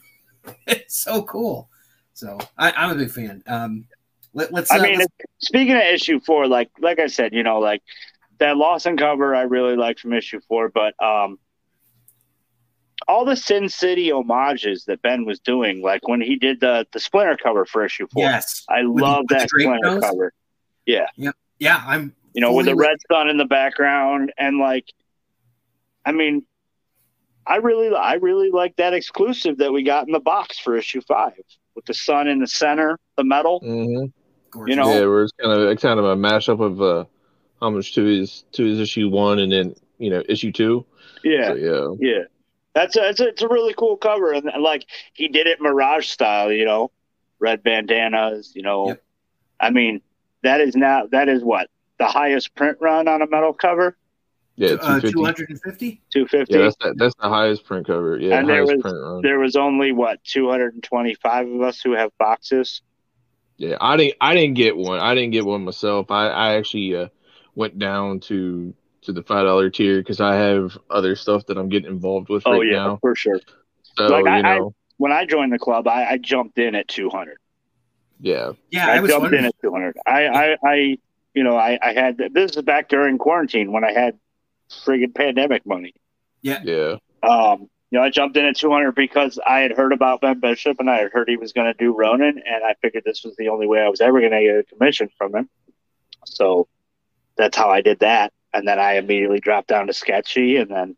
know, it's so cool. So I, I'm a big fan. Um, let, let's. Uh, I mean, let's... speaking of issue four, like like I said, you know, like that Lawson cover I really liked from issue four, but um, all the Sin City homages that Ben was doing, like when he did the the Splinter cover for issue four, yes, I love that Splinter nose? cover. Yeah, yeah, yeah. I'm you know with the red sun in the background and like. I mean, I really, I really like that exclusive that we got in the box for issue five with the sun in the center, the metal. Mm-hmm. You know, yeah, where it's kind of kind of a mashup of uh, homage to his to his issue one and then you know issue two. Yeah, so, yeah, yeah. That's a, it's a it's a really cool cover, and like he did it Mirage style, you know, red bandanas. You know, yep. I mean, that is now that is what the highest print run on a metal cover. Yeah, two hundred fifty two hundred fifty Yeah, that's, that, that's the highest print cover. Yeah, and there was, print run. There was only, what, two hundred twenty-five of us who have boxes? Yeah, I didn't I didn't get one. I didn't get one myself. I, I actually uh, went down to, to the five dollar tier because I have other stuff that I'm getting involved with oh, right yeah, now. Oh, yeah, for sure. So, like I, you know, I, when I joined the club, I, I jumped in at two hundred Yeah. Yeah, I, I was jumped wondering. in at two hundred I, I, I you know, I, I had – this is back during quarantine when I had – friggin' pandemic money. Yeah. Yeah. Um, you know, I jumped in at two hundred because I had heard about Ben Bishop and I had heard he was going to do Ronin, and I figured this was the only way I was ever going to get a commission from him. So that's how I did that. And then I immediately dropped down to Sketchy, and then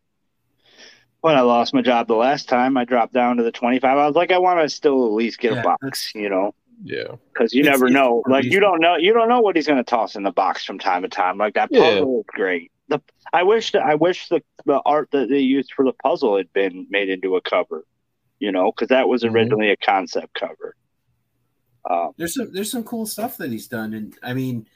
when I lost my job the last time, I dropped down to the twenty-five I was like, I want to still at least get yeah. a box, you know? Yeah. Because you it's, never it's know. Like, you don't know, you don't know what he's going to toss in the box from time to time. Like, that puzzle yeah. was great. The, I wish that I wish the, the art that they used for the puzzle had been made into a cover, you know, because that was originally mm-hmm. a concept cover. Um, there's some there's some cool stuff that he's done, and I mean,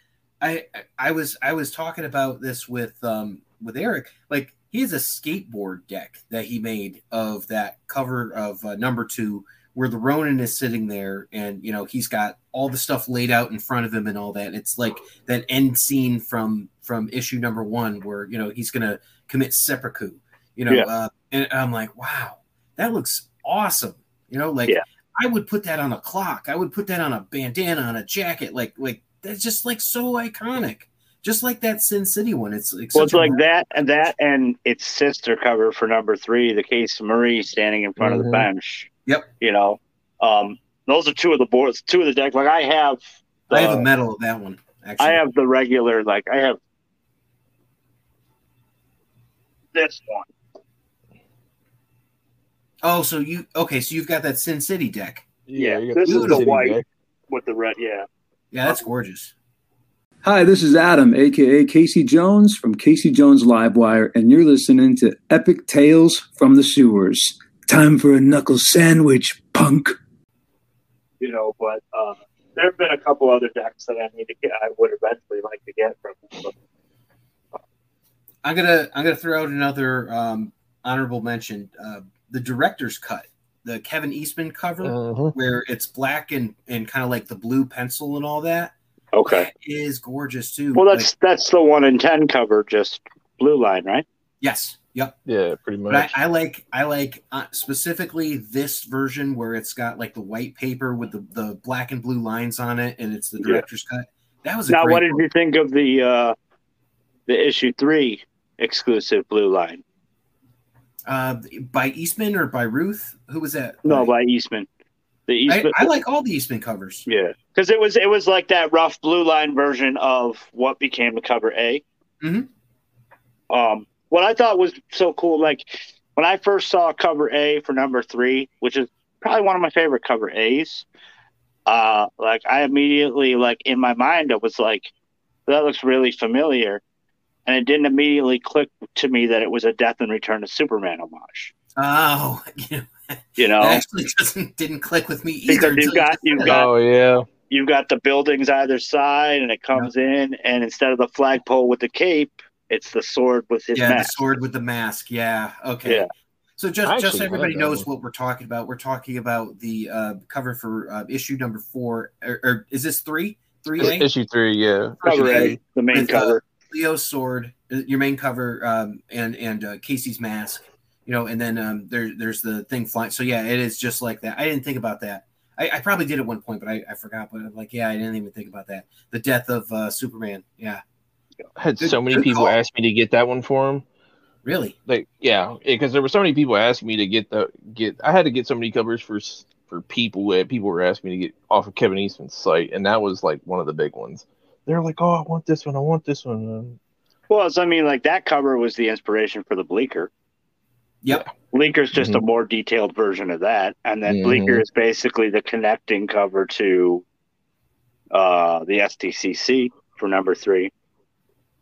I I was I was talking about this with um with Eric. Like he has a skateboard deck that he made of that cover of uh, number two, where the Ronin is sitting there, and you know he's got all the stuff laid out in front of him and all that. It's like that end scene from from issue number one where you know he's gonna commit seppuku, you know. Yeah. Uh, and I'm like, wow, that looks awesome, you know. Like yeah. I would put that on a clock. I would put that on a bandana, on a jacket. Like like that's just like so iconic. Just like that Sin City one. It's like, well, it's like that and that and its sister cover for number three, the Casey Marie standing in front mm-hmm. of the bench. Yep. You know, um, those are two of the boards, two of the deck. Like I have, the, I have a medal of that one. Actually, I have the regular. Like I have this one. Oh, so you okay? So you've got that Sin City deck. Yeah, yeah this is the white deck. With the red. Yeah. Yeah, that's gorgeous. Hi, this is Adam, aka Casey Jones from Casey Jones Livewire, and you're listening to Epic Tales from the Sewers. Time for a knuckle sandwich, punk. You know, but uh, there have been a couple other decks that I need to get. I would eventually like to get from. Them. I'm gonna I'm gonna throw out another um, honorable mention: uh, the director's cut, the Kevin Eastman cover, uh-huh. where it's black and, and kind of like the blue pencil and all that. Okay, that is gorgeous too. Well, that's like, that's the one in ten cover, just blue line, right? Yes. Yep. Yeah, pretty much. But I, I like I like uh, specifically this version where it's got like the white paper with the, the black and blue lines on it, and it's the director's yeah. cut. That was a now. Great what did book. You think of the uh, the issue three exclusive blue line? Uh, by Eastman or by Ruth? Who was that? No, by Eastman. The Eastman. I, I like all the Eastman covers. Yeah, because it was it was like that rough blue line version of what became the cover A. Mm-hmm. Um, what I thought was so cool, like when I first saw cover A for number three, which is probably one of my favorite cover A's. Uh, like I immediately, like in my mind, I was like, that looks really familiar. And it didn't immediately click to me that it was a Death and Return of Superman homage. Oh, you know, you know? It actually doesn't didn't click with me either. Because you've got, you've got, oh yeah, you've got the buildings either side, and it comes yeah. in, and instead of the flagpole with the cape, it's the sword with his yeah, mask. Yeah, the sword with the mask. Yeah, okay. Yeah. So just just so everybody knows what we're talking about, we're talking about the uh, cover for uh, issue number four, or, or is this three? Three A? Issue three, yeah. Cover A, the main with, cover. Uh, Leo's sword, your main cover, um, and and uh, Casey's mask, you know, and then um, there there's the thing flying. So yeah, it is just like that. I didn't think about that. I, I probably did at one point, but I, I forgot. But I'm like, yeah, I didn't even think about that. The death of uh, Superman. Yeah, I had so many people ask me to get that one for him. Really? Like, yeah, because there were so many people asking me to get the get. I had to get so many covers for for people that people were asking me to get off of Kevin Eastman's site, and that was like one of the big ones. They're like, oh, I want this one. I want this one. Man. Well, so, I mean, like that cover was the inspiration for the Bleaker. Yep. Bleaker's just mm-hmm. a more detailed version of that. And then mm-hmm. Bleaker is basically the connecting cover to uh, the S T C C for number three.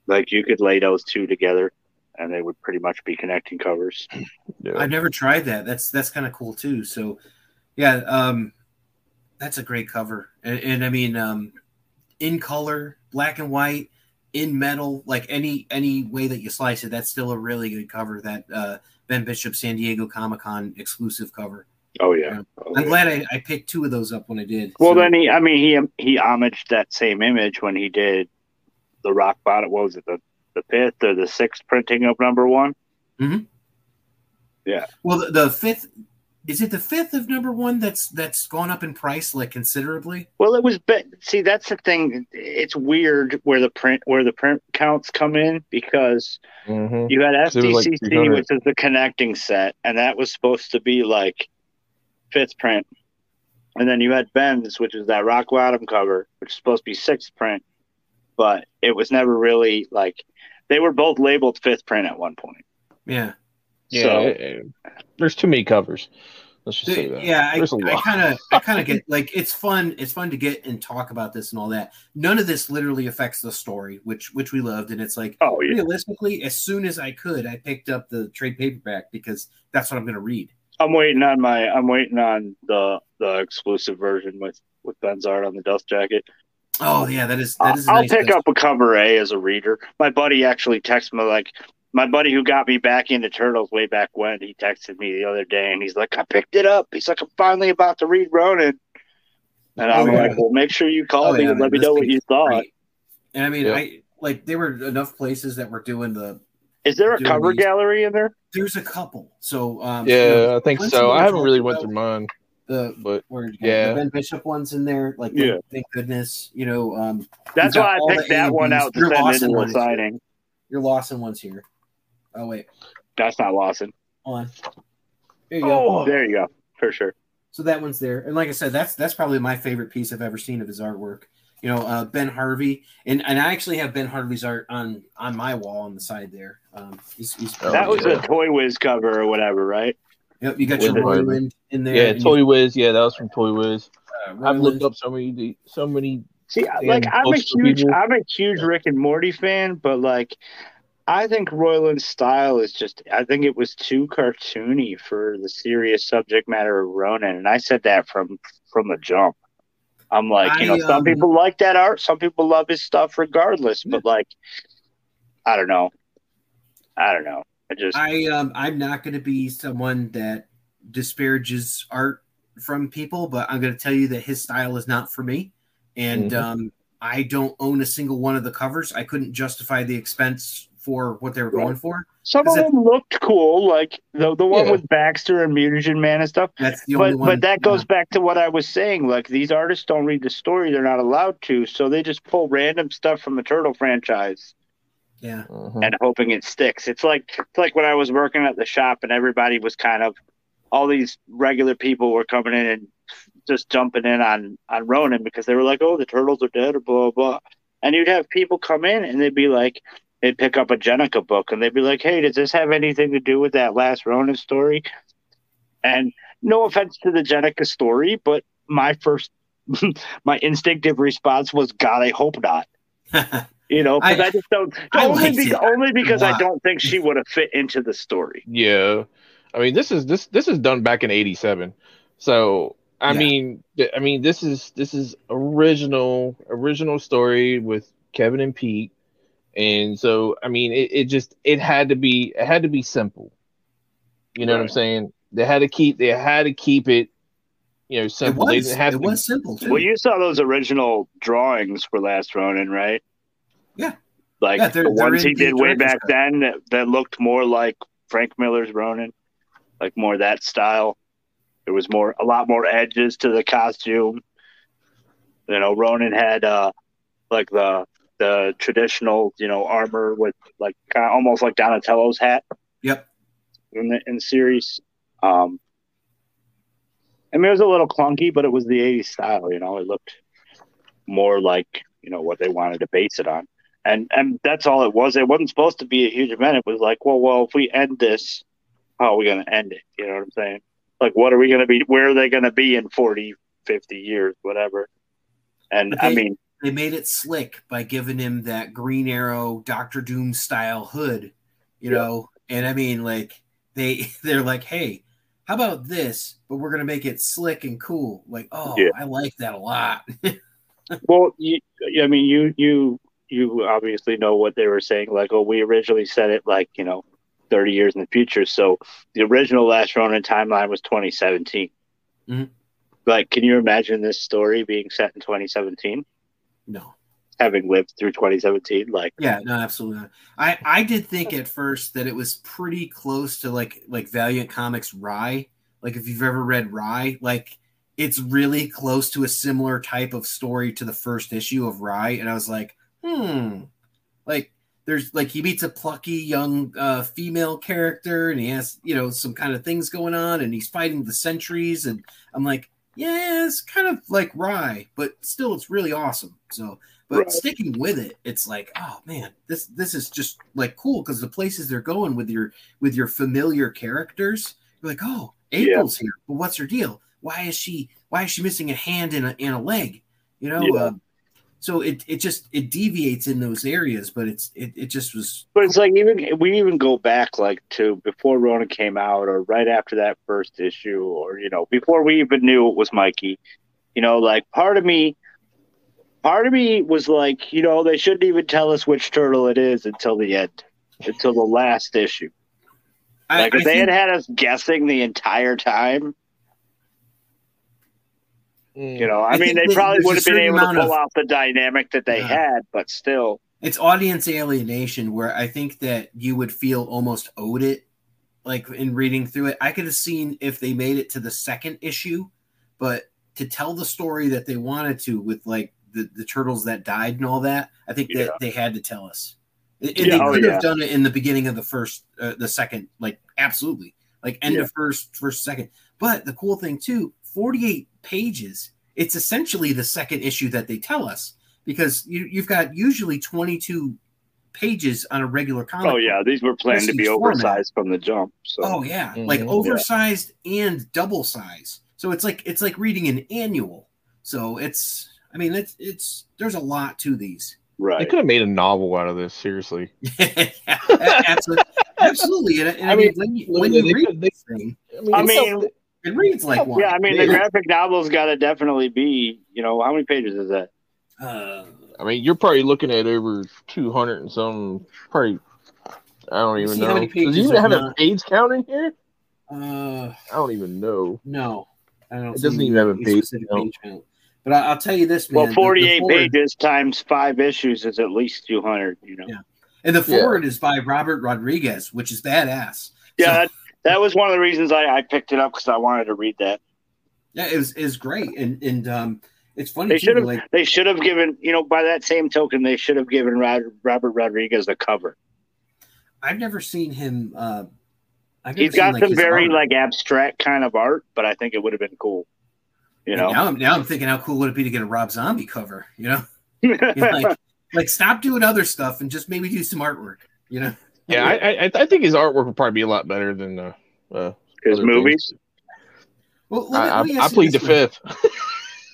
Like you could lay those two together and they would pretty much be connecting covers. Yeah. I've never tried that. That's that's kind of cool too. So, yeah, um, that's a great cover. And, and I mean, um, in color, black and white, in metal, like any any way that you slice it, that's still a really good cover. That uh, Ben Bishop San Diego Comic Con exclusive cover. Oh yeah, um, oh, I'm yeah. glad I, I picked two of those up when I did. Well, so. then he, I mean, he he homaged that same image when he did the rock bottom. What was it, the the fifth or the sixth printing of number one? Mm-hmm. Yeah. Well, the, the fifth. Is it the fifth of number one that's that's gone up in price like considerably? Well, it was. Be- See, that's the thing. It's weird where the print where the print counts come in because mm-hmm. you had S D C C, like which is the connecting set, and that was supposed to be like fifth print, and then you had Ben's, which is that rock bottom cover, which is supposed to be sixth print, but it was never really like they were both labeled fifth print at one point. Yeah. Yeah, so, it, it, there's too many covers. Let's just say that. Yeah, I kind of, I kind of get like it's fun. It's fun to get and talk about this and all that. None of this literally affects the story, which which we loved. And it's like, oh, yeah. realistically, as soon as I could, I picked up the trade paperback because that's what I'm going to read. I'm waiting on my. I'm waiting on the the exclusive version with with Ben's art on the dust jacket. Oh yeah, that is. That is. Uh, nice I'll pick dust. up a cover A as a reader. My buddy actually texted me like. My buddy who got me back into Turtles way back when, he texted me the other day, and he's like, I picked it up. He's like, I'm finally about to read Ronin. And I'm oh, yeah. like, well, make sure you call oh, me yeah, and man, let me know what you thought. Great. And I mean, yeah. I like there were enough places that were doing the – Is there a cover these. gallery in there? There's a couple. So um, Yeah, you know, I think so. I haven't really went through mine. The, but, where, yeah. the Ben Bishop one's in there. Like, yeah. thank goodness. You know, um, that's why I picked that one out to send into the signing. Your Lawson one's here. Oh, wait. That's not Lawson. Hold on. There you oh, go. There you go. For sure. So that one's there. And like I said, that's that's probably my favorite piece I've ever seen of his artwork. You know, uh, Ben Harvey. And and I actually have Ben Harvey's art on, on my wall on the side there. Um, he's, he's that was a Toy Wiz cover or whatever, right? Yep. You got Wiz your Roiland in there. Yeah, Toy you... Wiz. Yeah, that was from Toy Wiz. Uh, I've looked up so many so many. See, like I'm a huge people. I'm a huge Rick and Morty fan, but like I think Roiland's style is just, I think it was too cartoony for the serious subject matter of Ronin. And I said that from, from the jump. I'm like, you I, know, some um, people like that art. Some people love his stuff regardless. But like, I don't know. I don't know. I just, I, um, I'm not going to be someone that disparages art from people, but I'm going to tell you that his style is not for me. And mm-hmm. um, I don't own a single one of the covers. I couldn't justify the expense for what they were going for. Some of them it, looked cool, like the the one yeah. with Baxter and Mutagen Man and stuff. That's the only but, one. But that goes uh, back to what I was saying. Like these artists don't read the story; they're not allowed to, so they just pull random stuff from the Turtle franchise Yeah. Mm-hmm. And hoping it sticks. It's like it's like when I was working at the shop and everybody was kind of, all these regular people were coming in and just jumping in on, on Ronin because they were like, oh, the turtles are dead or blah, blah. And you'd have people come in and they'd be like, they'd pick up a Jenica book and they'd be like, hey, does this have anything to do with that last Ronin story? And no offense to the Jenica story, but my first, my instinctive response was, God, I hope not. You know, because I, I just don't, I only, like be, only because wow. I don't think she would have fit into the story. Yeah. I mean, this is, this, this is done back in eighty-seven. So, I yeah. mean, I mean, this is, this is original, original story with Kevin and Pete. And so, I mean, it, it just, it had to be, it had to be simple. You know right. what I'm saying? They had to keep, they had to keep it, you know, simple. It was, they have it to, was simple. Too. Well, you saw those original drawings for Last Ronin, right? Yeah. Like yeah, the ones he did way back stuff. then that, that looked more like Frank Miller's Ronin, like more that style. There was more, a lot more edges to the costume. You know, Ronin had uh, like the the traditional, you know, armor with like kind of almost like Donatello's hat. Yep. In the in the series, um, I mean, it was a little clunky, but it was the eighties style. You know, it looked more like, you know, what they wanted to base it on, and and that's all it was. It wasn't supposed to be a huge event. It was like, well, well, if we end this, how are we going to end it? You know what I'm saying? Like, what are we going to be? Where are they going to be in forty, fifty years, whatever? And they, I mean, they made it slick by giving him that Green Arrow, Doctor Doom style hood, you yeah. know. And I mean, like they they're like, hey, how about this? But we're going to make it slick and cool. Like, oh, yeah. I like that a lot. Well, you, I mean, you you you obviously know what they were saying. Like, oh, we originally said it like, you know, thirty years in the future. So the original Last Ronin timeline was twenty seventeen. Mm-hmm. Like, can you imagine this story being set in twenty seventeen? No. Having lived through twenty seventeen, like yeah, no, absolutely not. I, I did think at first that it was pretty close to like like Valiant Comics Rye. Like if you've ever read Rye, like it's really close to a similar type of story to the first issue of Rye. And I was like, hmm, like there's like he meets a plucky young uh, female character, and he has, you know, some kind of things going on, and he's fighting the sentries, and I'm like, yeah, it's kind of like Rye, but still, it's really awesome. So, but right. sticking with it, it's like, oh man, this this is just like cool because the places they're going with your with your familiar characters, you're like, oh, April's yeah. here, but what's her deal? Why is she why is she missing a hand and a and a leg? You know, yeah. um, so it it just it deviates in those areas, but it's it it just was. But it's like even we even go back like to before Ronin came out, or right after that first issue, or you know before we even knew it was Mikey. You know, like part of me. Part of me was like, you know, they shouldn't even tell us which turtle it is until the end, until the last issue. I, like, if I they think... had had us guessing the entire time, mm. you know, I, I mean, they probably would have been able to pull of... off the dynamic that they yeah. had, but still. It's audience alienation where I think that you would feel almost owed it, like in reading through it. I could have seen if they made it to the second issue, but to tell the story that they wanted to with, like, The, the turtles that died and all that, I think that yeah. they had to tell us. And yeah, they could oh, have yeah. done it in the beginning of the first, uh, the second, like absolutely, like end yeah. of first, first, second. But the cool thing too, forty-eight pages. It's essentially the second issue that they tell us because you, you've got usually twenty-two pages on a regular comic. Oh yeah, these were planned to be oversized format. From the jump. So. Oh yeah, mm-hmm. like oversized yeah. and double size. So it's like it's like reading an annual. So it's. I mean, it's it's there's a lot to these. Right, they could have made a novel out of this. Seriously, yeah, absolutely, absolutely. And, and I, I mean, mean, when you, when you read this thing, I mean, so, it reads like one. Yeah, I mean, the graphic novel's got to definitely be, you know, how many pages is that? Uh, I mean, you're probably looking at over two hundred and some. Probably, I don't even know. How many pages Does it even have not... a page count in here? Uh, I don't even know. No, I don't. It doesn't even have a page count. But I'll tell you this, man. Well, forty-eight the, the forward, pages times five issues is at least two hundred, you know. Yeah. And the forward yeah. is by Robert Rodriguez, which is badass. Yeah, so, that, that was one of the reasons I, I picked it up because I wanted to read that. Yeah, it was, it was great. And and um, It's funny. They should have. Like, they should have given. You know, by that same token, they should have given Robert Rodriguez the cover. I've never seen him. Uh, I've never He's seen, got like, some very art. like abstract kind of art, but I think it would have been cool. You know. Now I'm, now I'm thinking, how cool would it be to get a Rob Zombie cover? You know, you know like, like stop doing other stuff and just maybe do some artwork. You know. Yeah, I, I, I think his artwork would probably be a lot better than uh, uh, his movies. Things. Well, let me, I, let me I, I plead the fifth.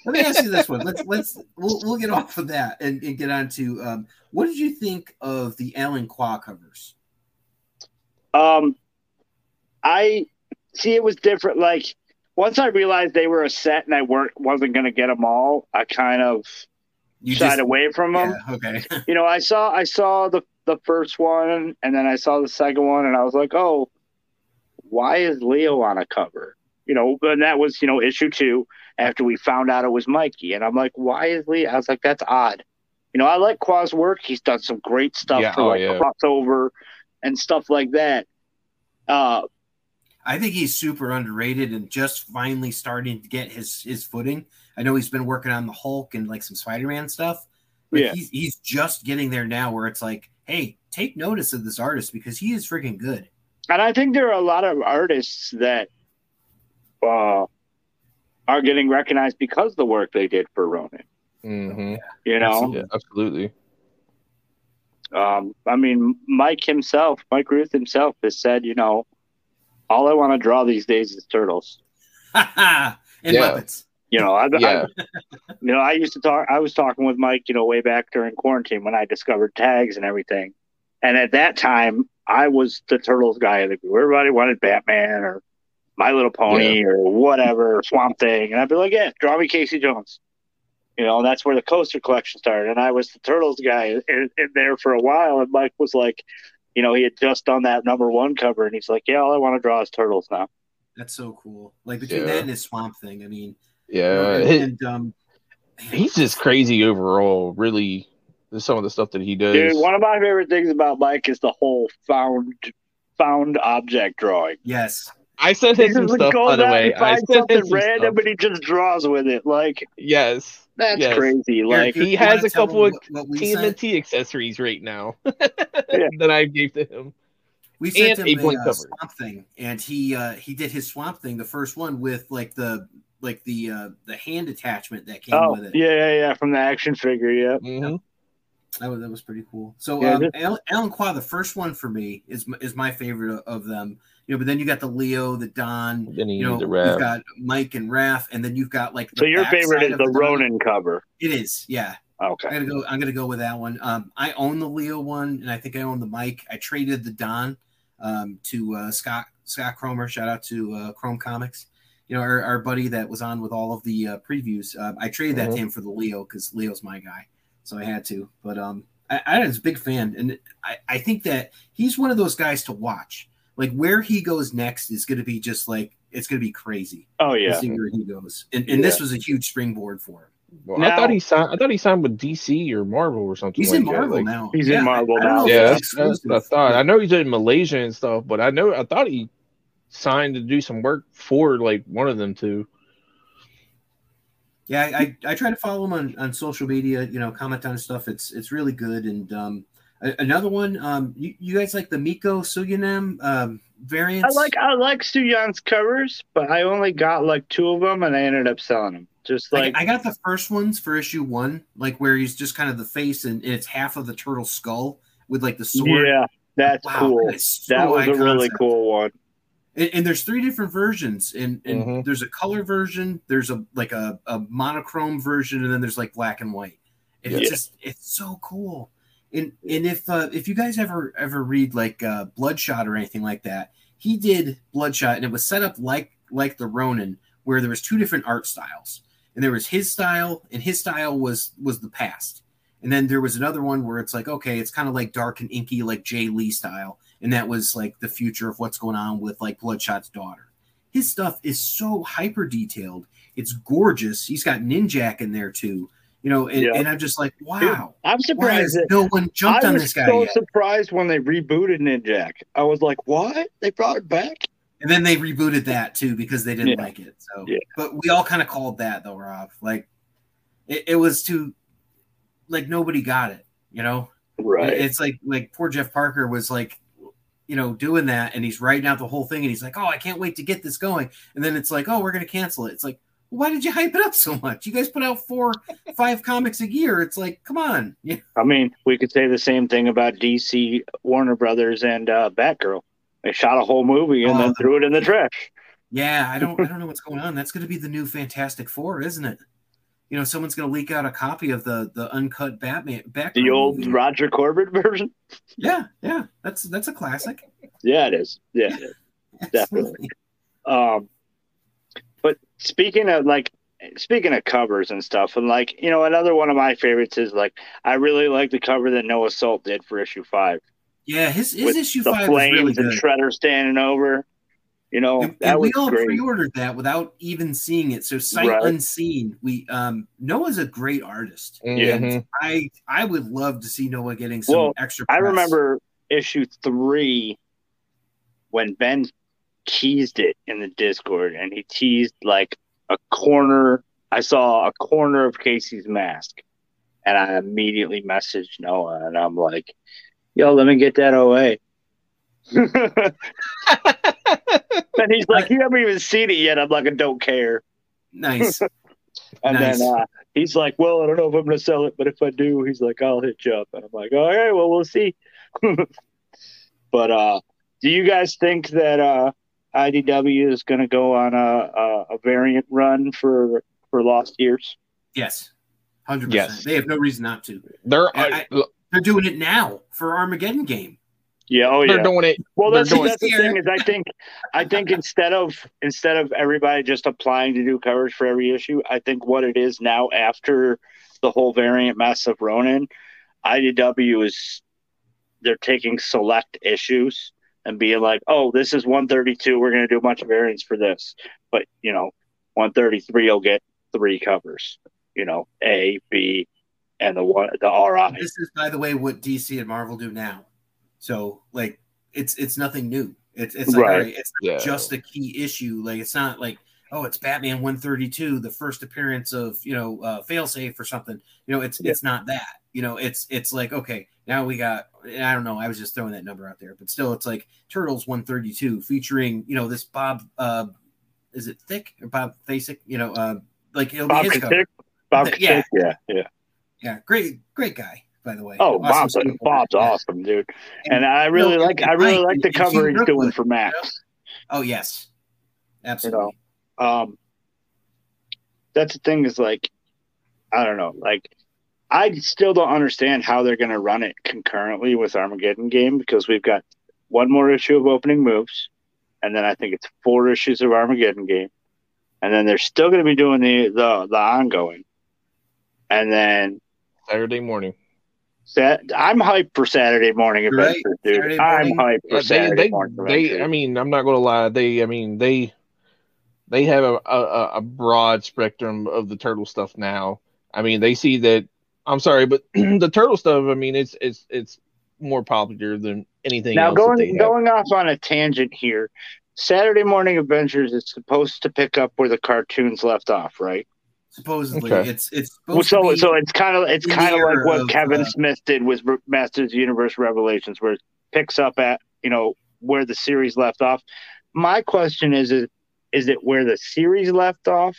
Let me ask you this one. Let's let's we'll, we'll get off of that and, and get on to um, what did you think of the Alan Quah covers? Um, I see it was different. Like once I realized they were a set and I weren't wasn't going to get them all, I kind of you shied just, away from them. Yeah, okay, you know, I saw I saw the. the first one and then I saw the second one and I was like, oh, why is Leo on a cover? You know, and that was, you know, issue two after we found out it was Mikey. And I'm like, why is Leo? I was like, that's odd. You know, I like Quah's work. He's done some great stuff yeah, for oh, like yeah. crossover and stuff like that. Uh, I think he's super underrated and just finally starting to get his, his footing. I know he's been working on the Hulk and like some Spider-Man stuff. But yeah. he's, he's just getting there now where it's like, hey, take notice of this artist because he is freaking good. And I think there are a lot of artists that uh, are getting recognized because of the work they did for Ronin. Mm-hmm. You know? Yeah, absolutely. Um, I mean, Mike himself, Mike Ruth himself has said, you know, all I want to draw these days is turtles. and yeah. Muppets. You know, I, yeah. I, you know, I used to talk. I was talking with Mike, you know, way back during quarantine when I discovered tags and everything. And at that time, I was the Turtles guy of the group. Everybody wanted Batman or My Little Pony yeah. or whatever, or Swamp Thing, and I'd be like, "Yeah, draw me Casey Jones." You know, and that's where the coaster collection started. And I was the Turtles guy in, in there for a while. And Mike was like, you know, he had just done that number one cover, and he's like, "Yeah, all I want to draw is turtles now." That's so cool. Like between yeah. that and his Swamp Thing, I mean. Yeah, and, and, um, he's just crazy overall, really, some of the stuff that he does. Dude, one of my favorite things about Mike is the whole found found object drawing. Yes. I sent him some stuff, by the way. I sent him random, but he just draws with it. Like, yes. That's yes. crazy. Like Here, He has a couple of T M N T accessories right now yeah. that I gave to him. We sent and him a, a uh, Swamp Thing, and he, uh, he did his Swamp Thing, the first one, with, like, the... like the uh, the hand attachment that came oh, with it. Yeah, yeah, yeah, from the action figure, yeah. Mm-hmm. That was that was pretty cool. So yeah, um, Alan, Alan Quah, the first one for me is is my favorite of them. You know, but then you got the Leo, the Don, then you, you know, you've got Mike and Raph, and then you've got like. The so your favorite is the, the Ronin cover. It is, yeah. Okay. I'm gonna go. I'm gonna go with that one. Um, I own the Leo one, and I think I own the Mike. I traded the Don um, to uh, Scott Scott Cromer. Shout out to uh, Chrome Comics. You know, our, our buddy that was on with all of the uh, previews, uh, I traded that mm-hmm. to him for the Leo because Leo's my guy. So I had to. But um, I, I was a big fan. And I, I think that he's one of those guys to watch. Like where he goes next is going to be just like, it's going to be crazy. Oh, yeah. To see where he goes. And, and yeah. this was a huge springboard for him. Well, now, I, thought he signed, I thought he signed with D C or Marvel or something. He's like in Marvel that. now. Like, he's yeah, in Marvel I, now. I yeah, that's, that's what I thought. I know he's in Malaysia and stuff, but I know I thought he – signed to do some work for like one of them too. Yeah, I I, I try to follow him on, on social media. You know, comment on his stuff. It's it's really good. And um, another one. Um, you, you guys like the Miko Suyanem um, variants? I like I like Suyan's covers, but I only got like two of them, and I ended up selling them. Just like I, I got the first ones for issue one, like where he's just kind of the face, and, and it's half of the turtle skull with like the sword. Yeah, that's wow, cool. That, so that was a concept. really cool one. And, and there's three different versions, and, and mm-hmm. there's a color version, there's a like a, a monochrome version, and then there's like black and white. And yeah. It's just it's so cool. And and if uh, if you guys ever ever read like uh, Bloodshot or anything like that, he did Bloodshot, and it was set up like like the Ronin, where there was two different art styles, and there was his style, and his style was was the past, and then there was another one where it's like okay, it's kind of like dark and inky, like Jay Lee style. And that was like the future of what's going on with like Bloodshot's daughter. His stuff is so hyper detailed. It's gorgeous. He's got Ninjak in there too, you know. And, yeah. and I'm just like, wow. Dude, I'm surprised that no one jumped on this guy. I was so yet? surprised when they rebooted Ninjak. I was like, what? They brought it back? And then they rebooted that too because they didn't yeah. like it. So, yeah. but we all kind of called that though, Rob. Like, it, it was too, like, nobody got it, you know? Right. It's like, like poor Jeff Parker was like, you know, doing that, and he's writing out the whole thing, and he's like, oh, I can't wait to get this going. And then it's like, oh, we're going to cancel it. It's like, why did you hype it up so much? You guys put out four, five comics a year. It's like, come on. Yeah. I mean, we could say the same thing about D C, Warner Brothers, and uh, Batgirl. They shot a whole movie and oh, then the, threw it in the trash. Yeah, I don't, I don't know what's going on. That's going to be the new Fantastic Four, isn't it? You know, someone's going to leak out a copy of the the uncut Batman, Batgirl, the old movie. Roger Corbett version. Yeah, yeah, that's that's a classic. Yeah, it is. Yeah, it is. Definitely. Um. But speaking of like, speaking of covers and stuff, and like, you know, another one of my favorites is like, I really like the cover that Noah Salt did for issue five. Yeah, his his issue five was really good. The flames and Shredder standing over, you know, and, that and was we all great. Pre-ordered that without even seeing it, so sight right. unseen. We um, Noah's a great artist, mm-hmm. and I I would love to see Noah getting some well, extra press. I remember issue three when Ben teased it in the Discord, and he teased like a corner. I saw a corner of Casey's mask, and I immediately messaged Noah, and I'm like, yo, let me get that O A. And he's like, you haven't even seen it yet. I'm like, I don't care. Nice. And nice. Then uh, he's like, well, I don't know if I'm going to sell it, but if I do, he's like, I'll hit you up. And I'm like, all right, well, we'll see. But uh, do you guys think that uh, I D W is going to go on a, a, a variant run for, for Lost Years? Yes, one hundred percent. Yes. They have no reason not to. They're I, I, They're doing it now for Armageddon Game. Yeah, oh yeah. They're doing it. Well, that's, that's the thing is, I think, I think instead of instead of everybody just applying to do covers for every issue, I think what it is now after the whole variant mess of Ronin, I D W is they're taking select issues and being like, oh, this is one thirty-two. We're going to do a bunch of variants for this, but you know, one thirty-three will get three covers. You know, A, B. And the one, the R I. This is, by the way, what D C and Marvel do now. So, like, it's it's nothing new. It's it's like, right. it's yeah. just a key issue. Like, it's not like, oh, it's Batman one thirty-two, the first appearance of, you know, uh, Failsafe or something. You know, it's yeah. it's not that. You know, it's it's like, okay, now we got. And I don't know. I was just throwing that number out there, but still, it's like Turtles one thirty-two featuring, you know, this Bob. Uh, is it Thick or Bob Thasic? You know, uh, like it'll Bob be his cover. Bob Thasic, yeah, yeah. yeah. Yeah, great, great guy, by the way. Oh, Bob's awesome, Bob's awesome, dude. And, and I really no, like, I really I, like the cover he's doing with, for Max. You know? Oh yes, absolutely. You know, um, that's the thing is like, I don't know, like, I still don't understand how they're going to run it concurrently with Armageddon Game because we've got one more issue of Opening Moves, and then I think it's four issues of Armageddon Game, and then they're still going to be doing the the the ongoing, and then. Saturday morning. That I'm hyped for Saturday morning adventure, right. dude. Saturday morning. I'm hyped for yeah, Saturday they, they, morning. Adventure. They, I mean, I'm not gonna lie. They, I mean, they, they have a, a, a broad spectrum of the turtle stuff now. I mean, they see that. I'm sorry, but the turtle stuff. I mean, it's it's it's more popular than anything. Now else going that they going have. Off on a tangent here. Saturday Morning Adventures is supposed to pick up where the cartoons left off, right? Supposedly, okay. it's it's well, so to be so it's kind of it's kind of like what of, Kevin uh, Smith did with Masters of the Universe Revelations, where it picks up at you know where the series left off. My question is, is is it where the series left off,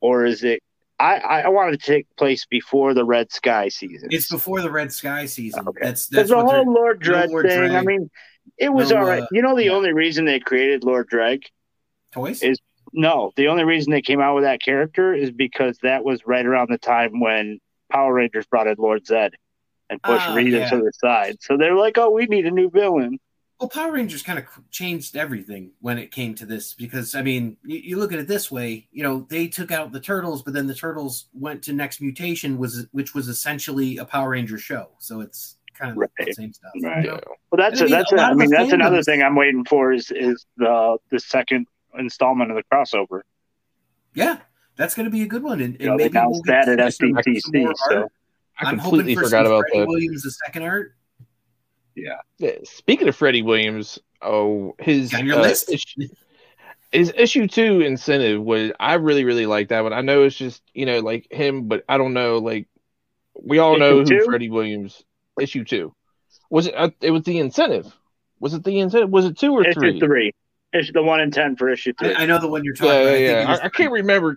or is it? I I want it to take place before the Red Sky season. It's before the Red Sky season. Okay. That's that's the whole Lord Dredd no thing. Drag, I mean, it was no, all right. Uh, you know, the yeah. only reason they created Lord Dredd toys is. No, the only reason they came out with that character is because that was right around the time when Power Rangers brought in Lord Zedd and pushed uh, Rita yeah. to the side. So they're like, oh, we need a new villain. Well, Power Rangers kind of changed everything when it came to this because, I mean, you, you look at it this way. You know, they took out the Turtles, but then the Turtles went to Next Mutation, was which was essentially a Power Ranger show. So it's kind of right. the same stuff. Right. Yeah. Well, that's and a, I mean, that's a, I mean that's another thing I'm waiting for is is the the second installment of the crossover. Yeah, that's going to be a good one. And, and yeah, maybe we'll that at S D T C. So I I'm completely hoping for forgot about Freddie that. Williams the second art. Yeah. Speaking of Freddie Williams, oh, his on your uh, list. Issue, His issue two incentive was, I really, really like that one. I know it's just, you know, like him, but I don't know. Like, we all issue know who Freddie Williams, issue two. Was it, uh, it was the incentive. Was it the incentive? Was it two or issue three? Issue three. It's the one in ten for issue three. I, I know the one you're talking yeah, about. I, yeah. I, I can't remember.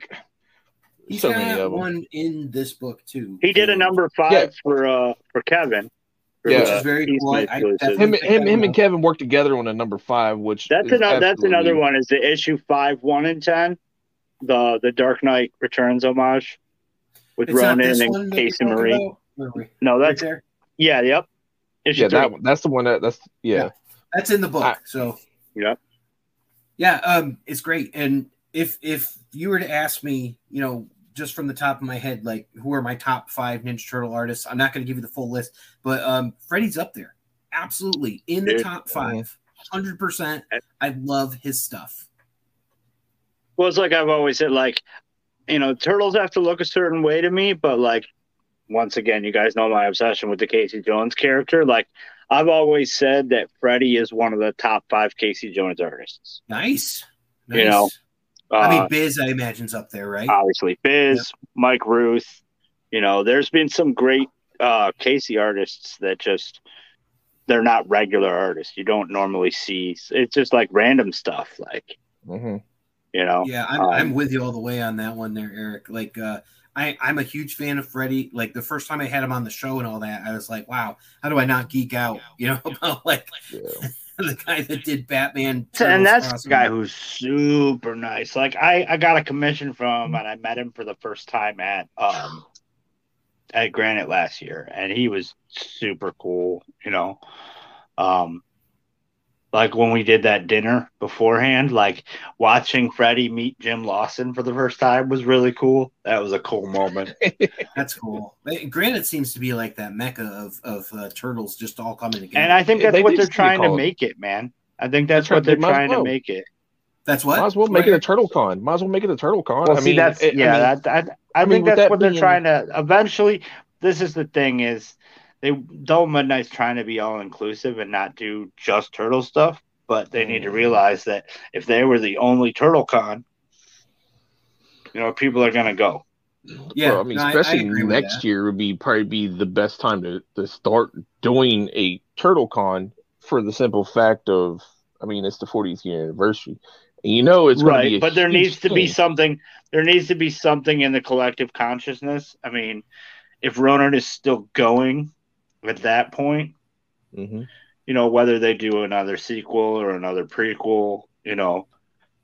He's so many of one them. In this book, too. He so. did a number five yeah. for uh, for Kevin. For, yeah, which is very cool. I, I him him, him and Kevin worked together on a number five, which that's another that's another one is the issue five one in ten, the the Dark Knight Returns homage with it's Ronin and Casey Marie. No, that's right there. Yeah, yep. Issue yeah, three. That one. That's the one that that's yeah. yeah. That's in the book. I, so yeah, yeah, um, it's great. And if if you were to ask me, you know, just from the top of my head, like who are my top five Ninja Turtle artists? I'm not going to give you the full list, but um, Freddie's up there, absolutely in the Dude, top five, hundred percent. I love his stuff. Well, it's like I've always said, like you know, turtles have to look a certain way to me, but like once again, you guys know my obsession with the Casey Jones character. Like I've always said that Freddie is one of the top five Casey Jones artists. Nice, nice. You know. Uh, I mean, Biz, I imagine, is up there, right? Obviously, Biz, yep. Mike Ruth. You know, there's been some great uh, Casey artists that just, they're not regular artists. You don't normally see. It's just like random stuff, like, mm-hmm. you know. Yeah, I'm, um, I'm with you all the way on that one there, Eric. Like, uh, I, I'm a huge fan of Freddie. Like, the first time I had him on the show and all that, I was like, wow, how do I not geek out, you know, about, like, yeah. the guy that did Batman. Turtles, and that's awesome. The guy who's super nice. Like I, I got a commission from him and I met him for the first time at um at Granite last year and he was super cool, you know. Um like when we did that dinner beforehand, like watching Freddie meet Jim Lawson for the first time was really cool. That was a cool moment. That's cool. Granite seems to be like that mecca of, of uh, turtles just all coming together. And I think that's they, what they they're trying to make it, man. I think that's, that's what they're, they're trying well. to make it. That's what? Might as well make right. it a turtle con. Might as well make it a turtle con. Well, I see, mean, that's, it, yeah, I, mean, that, I, I, I mean, think that's that what being... they're trying to eventually. This is the thing is, They Double Midnight's trying to be all inclusive and not do just turtle stuff, but they need to realize that if they were the only turtle con, you know, people are gonna go. Yeah, well, I mean, no, especially I, I next year would be probably be the best time to, to start doing a turtle con for the simple fact of, I mean, it's the fortieth year anniversary. And you know, it's right, be but there needs thing. to be something. There needs to be something in the collective consciousness. I mean, if Ronin is still going. At that point, mm-hmm. you know, whether they do another sequel or another prequel, you know.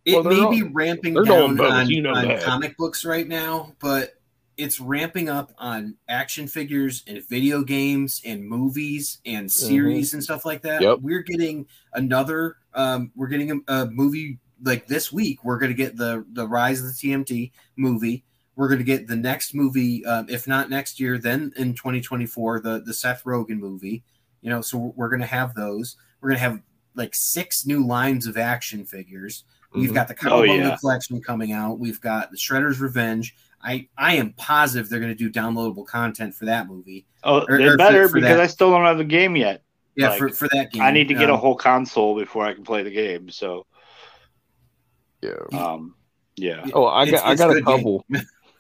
It well, may all, be ramping down both, on, you know on comic books right now, but it's ramping up on action figures and video games and movies and series mm-hmm. and stuff like that. Yep. We're getting another, um, we're getting a, a movie like this week. We're going to get the, the Rise of the T M T movie. We're going to get the next movie, um, if not next year, then in twenty twenty-four, the, the Seth Rogen movie. You know, so we're going to have those. We're going to have like six new lines of action figures. Mm-hmm. We've got the Combo oh, yeah. collection coming out. We've got the Shredder's Revenge. I, I am positive they're going to do downloadable content for that movie. Oh, or, they're or better for, for because that. I still don't have the game yet. Yeah, like, for, for that game. I need to get um, a whole console before I can play the game. So, yeah. Um, yeah. Oh, I got, I got a couple.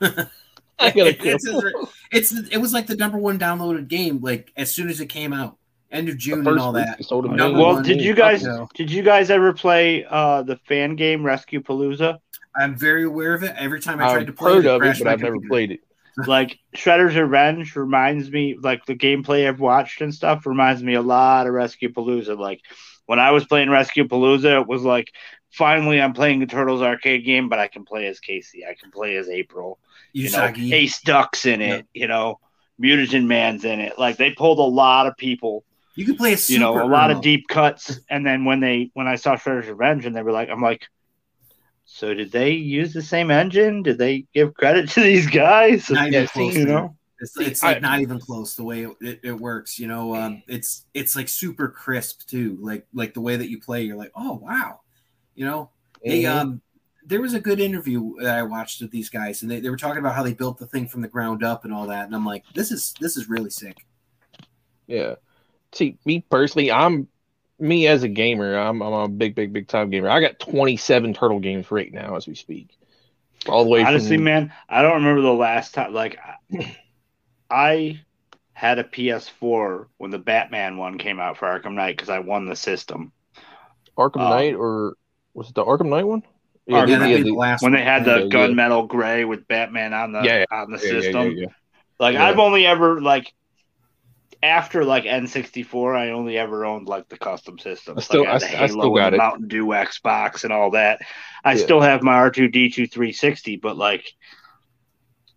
I gotta it, it's, it's it was like the number one downloaded game, like as soon as it came out, end of June and all that. Well, did you guys know. did you guys ever play uh, the fan game Rescue Palooza? I'm very aware of it. Every time I tried I've to play heard it, of it, but I've never computer. played it. Like Shredder's Revenge reminds me, like the gameplay I've watched and stuff reminds me a lot of Rescue Palooza. Like when I was playing Rescue Palooza, it was like. Finally, I'm playing the Turtles arcade game, but I can play as Casey. I can play as April. You Usagi. know, Ace Duck's in it. Yep. You know, Mutagen Man's in it. Like they pulled a lot of people. You can play a super you know a lot remote. of deep cuts. And then when they when I saw Shredder's Revenge, and they were like, I'm like, so did they use the same engine? Did they give credit to these guys? Not even close, you know, it's, it's like I, not even close the way it, it, it works. You know, um, it's it's like super crisp too. Like like the way that you play, you're like, oh wow. You know, mm-hmm. they, um, there was a good interview that I watched with these guys, and they, they were talking about how they built the thing from the ground up and all that. And I'm like, this is this is really sick. Yeah. See, me personally, I'm me as a gamer, I'm, I'm a big, big, big time gamer. I got twenty-seven turtle games right now as we speak. All the way. Honestly, from... man, I don't remember the last time. Like, I, I had a P S four when the Batman one came out for Arkham Knight because I won the system. Arkham uh, Knight, or was it the Arkham Knight one? Yeah, yeah, the, the last when they had the yeah, gunmetal yeah. gray with Batman on the yeah, yeah. on the yeah, system. Yeah, yeah, yeah. Like yeah. I've only ever like after like N sixty-four, I only ever owned like the custom systems. I still, like, I, I, the Halo I still got and the it. Mountain Dew Xbox and all that. I yeah. still have my R two D two three sixty, but like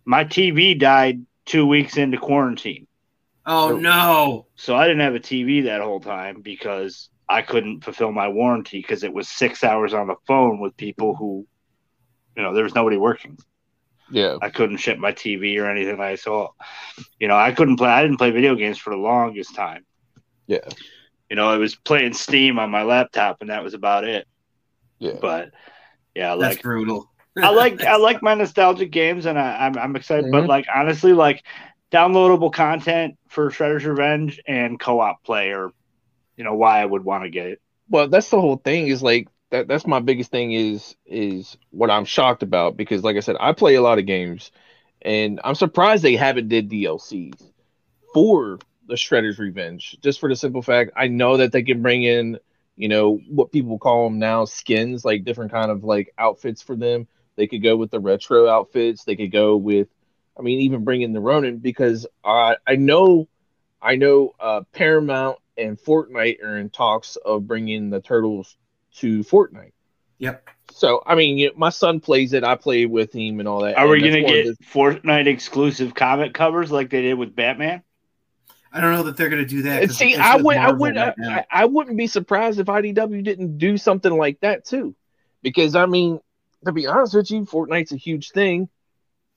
my T V died two weeks into quarantine. Oh so, no! So I didn't have a T V that whole time because I couldn't fulfill my warranty because it was six hours on the phone with people who, you know, there was nobody working. Yeah. I couldn't ship my T V or anything like that. So, you know, I couldn't play, I didn't play video games for the longest time. Yeah. You know, I was playing Steam on my laptop and that was about it. Yeah. But yeah, like that's brutal. I like, I like my nostalgic games and I, I'm, I'm excited, mm-hmm. but like, honestly, like downloadable content for Shredder's Revenge and co-op play or, you know, why I would want to get it. Well, that's the whole thing is like that. That's my biggest thing is is what I'm shocked about, because like I said, I play a lot of games and I'm surprised they haven't did D L Cs for the Shredder's Revenge, just for the simple fact. I know that they can bring in, you know, what people call them now skins, like different kind of like outfits for them. They could go with the retro outfits. They could go with, I mean, even bring in the Ronin, because I, I know, I know uh, Paramount and Fortnite are in talks of bringing the Turtles to Fortnite. Yep. So, I mean, you know, my son plays it. I play with him and all that. Are we going to get the... Fortnite exclusive comic covers like they did with Batman? I don't know that they're going to do that. See, I, would, I, would, I, I, I wouldn't be surprised if I D W didn't do something like that, too. Because, I mean, to be honest with you, Fortnite's a huge thing,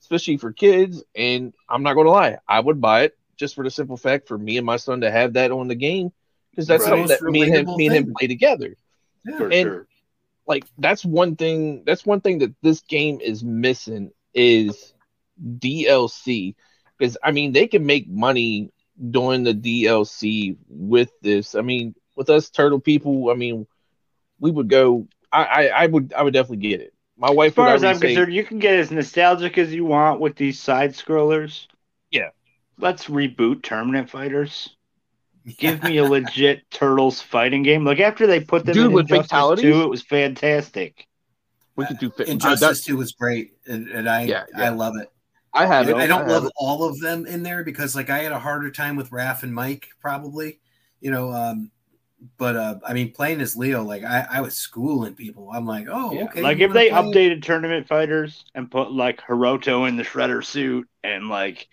especially for kids. And I'm not going to lie, I would buy it. Just for the simple fact, for me and my son to have that on the game, because that's right. something that me and him, me and him play together. Yeah, for and sure. Like that's one thing. That's one thing that this game is missing is D L C. Because I mean, they can make money doing the D L C with this. I mean, with us turtle people, I mean, we would go. I, I, I would, I would definitely get it. My wife. As far as I'm say, concerned, you can get as nostalgic as you want with these side scrollers. Yeah. Let's reboot Tournament Fighters. Give me a legit Turtles fighting game. Like, after they put them Dude, in with Injustice two, it was fantastic. We could do fit- Injustice uh, two was great, and, and I yeah, yeah. I love it. I have it. I don't I love it. all of them in there because, like, I had a harder time with Raph and Mike, probably. You know, um, but, uh, I mean, playing as Leo, like, I, I was schooling people. I'm like, oh, yeah. okay. Like, if they play? updated Tournament Fighters and put, like, Hiroto in the Shredder suit and, like...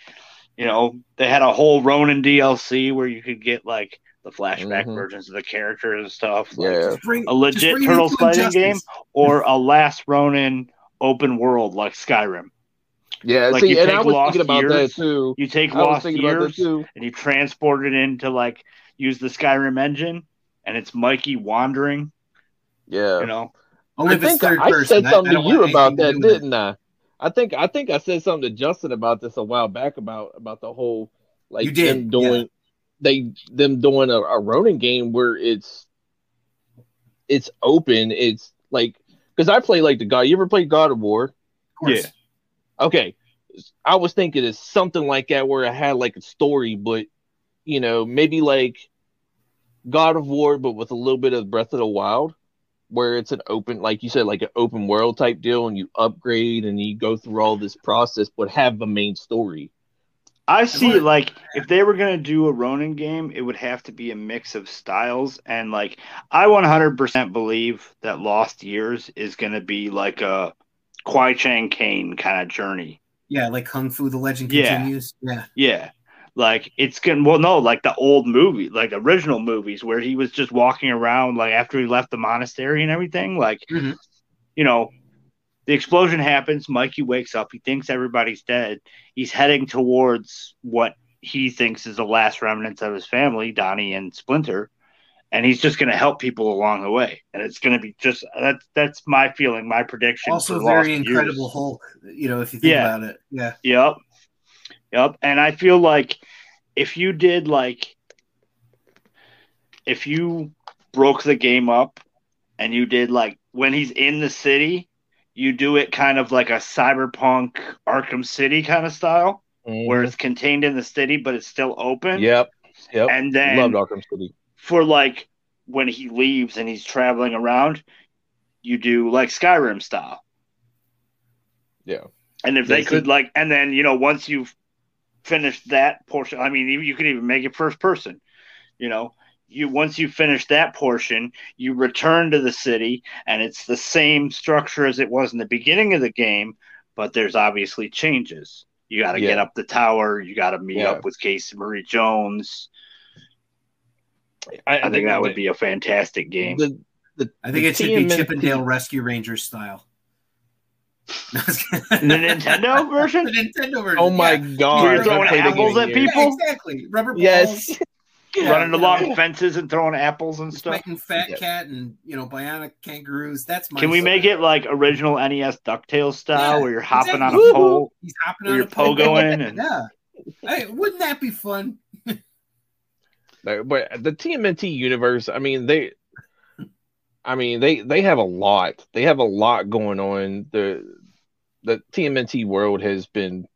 You know, they had a whole Ronin D L C where you could get, like, the flashback mm-hmm. versions of the characters and stuff. Yeah. Like, bring, a legit Turtles fighting Injustice. game or a Last Ronin open world like Skyrim. Yeah, like, see, you and I was thinking about years, that, too. You take I Lost Years and you transport it into, like, use the Skyrim engine, and it's Mikey wandering. Yeah. You know? Only I think third I person. said something I, I to you about that, that, didn't I? I think I think I said something to Justin about this a while back about, about the whole like you did, them doing yeah. they them doing a, a Ronin game where it's it's open. It's like because I play like the God. You ever played God of War? Of yeah. Okay. I was thinking it's something like that where I had like a story, but you know maybe like God of War, but with a little bit of Breath of the Wild. Where it's an open, like you said, like an open world type deal, and you upgrade and you go through all this process, but have a main story. I see, like, if they were going to do a Ronin game, it would have to be a mix of styles. And, like, I one hundred percent believe that Lost Years is going to be like a Kwai Chang Kane kind of journey. Yeah, like Kung Fu, The Legend Continues. Yeah. Yeah. yeah. Like, it's going to, well, no, like the old movie, like the original movies where he was just walking around, like, after he left the monastery and everything. Like, mm-hmm. you know, the explosion happens. Mikey wakes up. He thinks everybody's dead. He's heading towards what he thinks is the last remnants of his family, Donnie and Splinter. And he's just going to help people along the way. And it's going to be just, that's, that's my feeling, my prediction. Also very Incredible years. Hulk, you know, if you think yeah. about it. Yeah. Yep. Yep, and I feel like if you did like if you broke the game up, and you did, like, when he's in the city, you do it kind of like a cyberpunk Arkham City kind of style, mm-hmm. where it's contained in the city, but it's still open. Yep. Yep. And then loved Arkham City. For, like, when he leaves and he's traveling around, you do, like, Skyrim style. Yeah. And if they, they could, see- like, and then, you know, once you've finished that portion, I mean, you, you could even make it first person, you know. You once you finish that portion, you return to the city, and it's the same structure as it was in the beginning of the game, but there's obviously changes. You got to yeah. get up the tower. You got to meet yeah. up with Casey Marie Jones. I, I, I think, think that would be a fantastic game. The, the, I think it should be Chippendale Rescue Rangers style. The Nintendo version? The Nintendo version. Oh, my yeah. God. You're throwing apples at people? Yeah, exactly. Rubber balls. Yes. Yeah, running along yeah. fences and throwing apples and just stuff. Making Fat yeah. Cat and, you know, bionic kangaroos. That's my. Can we make it like original N E S DuckTales style, yeah, where you're hopping exactly. on a pole, he's hopping where on you're a pole going, and yeah, hey, wouldn't that be fun? But, but the T M N T universe, I mean they, I mean they, they have a lot. They have a lot going on. The the T M N T world has been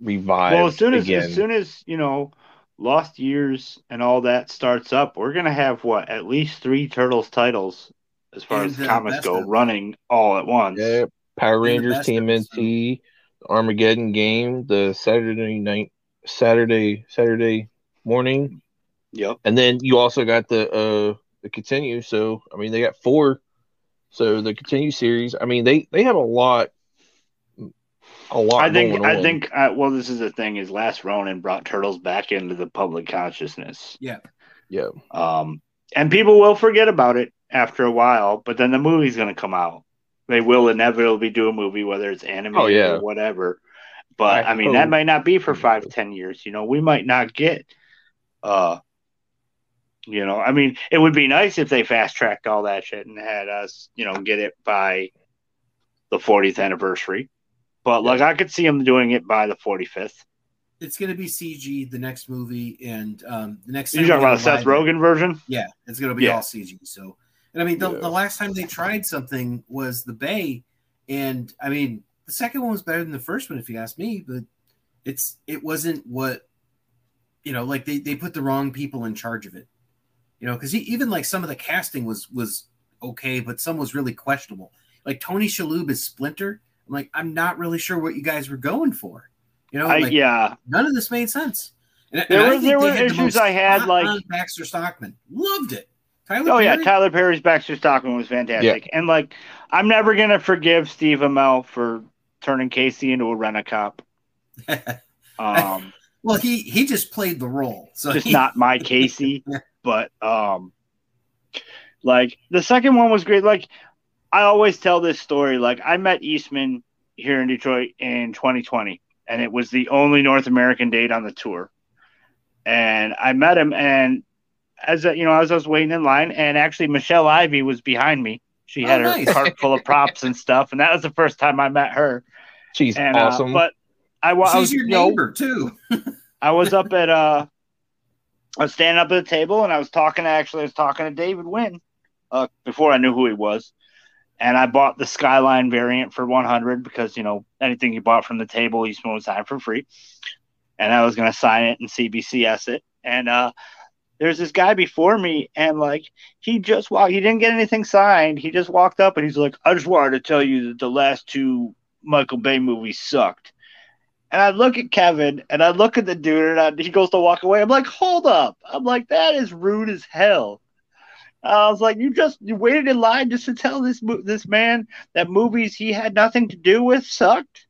revived. Well, as soon as again. as soon as you know. Lost Years and all that starts up, we're going to have, what, at least three Turtles titles as far and as the comics go, of- running all at once. Yeah, Power Rangers, T M N T, Armageddon game, the Saturday night, Saturday, Saturday morning. Yep. And then you also got the, uh, the Continue. So, I mean, they got four. So the Continue series, I mean, they, they have a lot. A lot I think. I on. think. Uh, well, this is the thing: is Last Ronin brought Turtles back into the public consciousness. Yeah, yeah. Um, and people will forget about it after a while, but then the movie's going to come out. They will inevitably do a movie, whether it's animated oh, yeah. or whatever. But I, I mean, that might not be for five, ten years. You know, we might not get. Uh, you know, I mean, it would be nice if they fast tracked all that shit and had us, you know, get it by the fortieth anniversary. But, like, yeah. I could see him doing it by the forty-fifth. It's going to be C G, the next movie, and um, the next... You're talking about the Seth Rogen version? Yeah, it's going to be yeah. all C G. So, and, I mean, the, yeah. the last time they tried something was The Bay, and, I mean, the second one was better than the first one, if you ask me, but it's it wasn't what, you know, like, they, they put the wrong people in charge of it. You know, because even, like, some of the casting was was okay, but some was really questionable. Like, Tony Shalhoub is Splinter. I'm like, I'm not really sure what you guys were going for. You know, like, I, yeah. none of this made sense. And, there, and I was, there were issues the I had, like... Baxter Stockman. Loved it. Tyler oh, Perry? yeah, Tyler Perry's Baxter Stockman was fantastic. Yeah. And, like, I'm never going to forgive Steve Amell for turning Casey into a rent-a-cop. um, well, he, he just played the role. So just he... not my Casey. But, um, like, the second one was great. Like... I always tell this story. Like, I met Eastman here in Detroit in twenty twenty, and it was the only North American date on the tour. And I met him, and as a, you know, as I was waiting in line, and actually Michelle Ivey was behind me. She had oh, her nice. cart full of props and stuff, and that was the first time I met her. She's and, awesome. Uh, but I, I was your neighbor too. I was up at uh, I was standing up at the table, and I was talking. To, actually, I was talking to David Wynn uh, before I knew who he was. And I bought the Skyline variant for one hundred because, you know, anything you bought from the table, Eastman would sign for free. And I was going to sign it and C B C S it. And uh, there's this guy before me, and, like, he just walked. He didn't get anything signed. He just walked up, and he's like, I just wanted to tell you that the last two Michael Bay movies sucked. And I look at Kevin, and I look at the dude, and I, he goes to walk away. I'm like, hold up. I'm like, that is rude as hell. I was like, you just you waited in line just to tell this this man that movies he had nothing to do with sucked?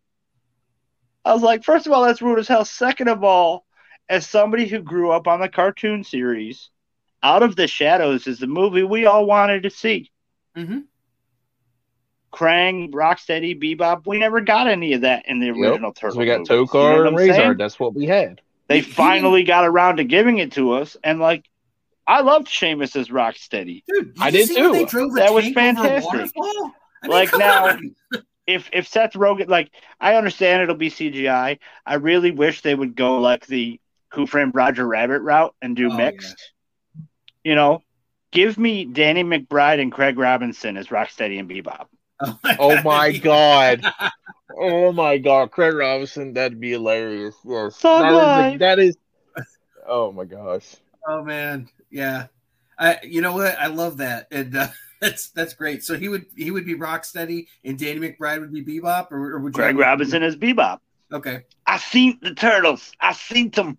I was like, first of all, that's rude as hell. Second of all, as somebody who grew up on the cartoon series, Out of the Shadows is the movie we all wanted to see. Mm-hmm. Krang, Rocksteady, Bebop, we never got any of that in the original yep. Turtles. So we got Tokar you know and Razor. That's what we had. They finally got around to giving it to us, and, like, I loved Seamus as Rocksteady. Dude, did I did too. They drove that was fantastic. I mean, like now, on. if if Seth Rogen, like I understand it'll be C G I. I really wish they would go like the Who Framed Roger Rabbit route and do oh, mixed. Yeah. You know, Give me Danny McBride and Craig Robinson as Rocksteady and Bebop. Oh my god! Oh my god! Craig Robinson, that'd be hilarious. Yes, that is, that is. Oh my gosh! Oh man, yeah. I, you know what? I love that, and uh, that's that's great. So he would he would be Rocksteady, and Danny McBride would be Bebop, or, or would Craig Robinson be... as Bebop? Okay. I seen the turtles. I seen them.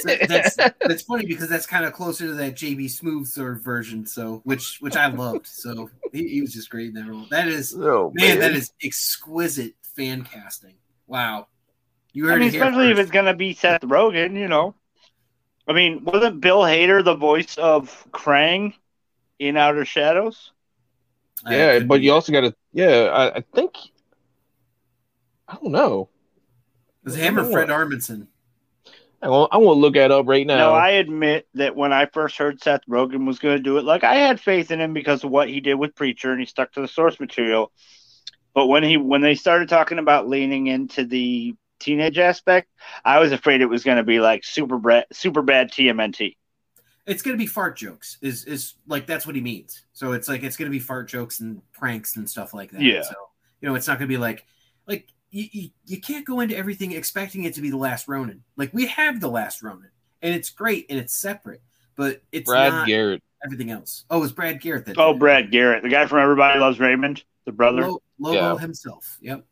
So that's that's funny because that's kind of closer to that J B Smooth sort of version, so which which I loved. So he, he was just great in that role. That is oh, man, man, that is exquisite fan casting. Wow, you heard I mean, it especially here if it's gonna be Seth Rogen. You know, I mean, wasn't Bill Hader the voice of Krang in Outer Shadows? Yeah, but you also got to. Yeah, I, I think I don't know. It was him or Fred Armisen? I won't, I won't look that up right now. No, I admit that when I first heard Seth Rogen was going to do it, like I had faith in him because of what he did with Preacher, and he stuck to the source material. But when he when they started talking about leaning into the teenage aspect, I was afraid it was going to be like super bra- super bad T M N T. It's going to be fart jokes. Is is like that's what he means. So it's like it's going to be fart jokes and pranks and stuff like that. Yeah. So you know, it's not going to be like like. You, you, you can't go into everything expecting it to be The Last Ronin. Like, we have The Last Ronin, and it's great, and it's separate, but it's Brad not Garrett. Everything else. Oh, it was Brad Garrett. That oh, Brad Garrett, the guy from Everybody Loves Raymond, the brother. Lobo Lo- yeah. himself. Yep.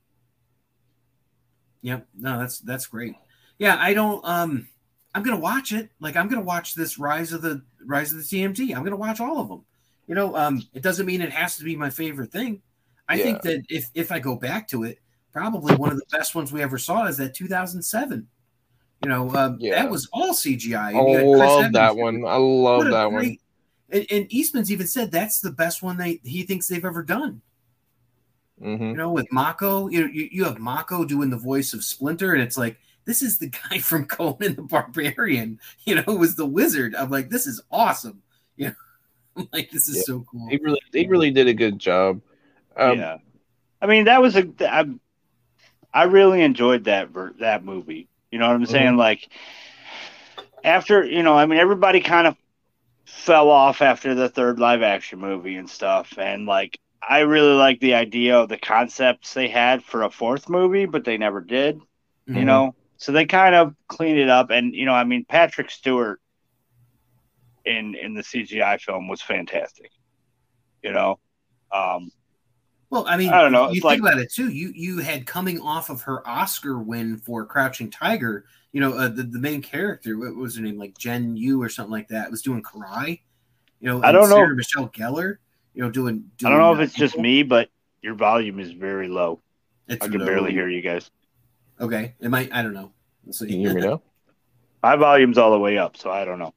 Yep. No, that's that's great. Yeah, I don't. Um, I'm gonna watch it. Like, I'm gonna watch this Rise of the Rise of the T M T. I'm gonna watch all of them. You know, um, it doesn't mean it has to be my favorite thing. I yeah. think that if if I go back to it. Probably one of the best ones we ever saw is that two thousand seven. You know, um, yeah. that was all C G I. I love Evans. that one. I love that great, one. And, and Eastman's even said that's the best one they he thinks they've ever done. Mm-hmm. You know, with Mako, you, you you have Mako doing the voice of Splinter, and it's like this is the guy from Conan the Barbarian. You know, who was the wizard. I'm like, this is awesome. You know, I'm like this is yeah. so cool. They really they really did a good job. Um, yeah, I mean that was a. I, I really enjoyed that that movie. You know what I'm saying? Mm-hmm. Like, after, you know, I mean, everybody kind of fell off after the third live action movie and stuff. And, like, I really liked the idea of the concepts they had for a fourth movie, but they never did, mm-hmm. you know? So they kind of cleaned it up. And, you know, I mean, Patrick Stewart in, in the C G I film was fantastic, you know? Um Well, I mean, I don't know. You it's think like, about it too. You you had coming off of her Oscar win for Crouching Tiger. You know, uh, the the main character, what was her name, like Jen Yu or something like that, was doing Karai. You know, I don't Sarah know Michelle Gellar. You know, doing. doing I don't know if it's people. just me, but your volume is very low. It's I can low. barely hear you guys. Okay, it might. I don't know. Let's see. Can you hear me now? My volume's all the way up, so I don't know.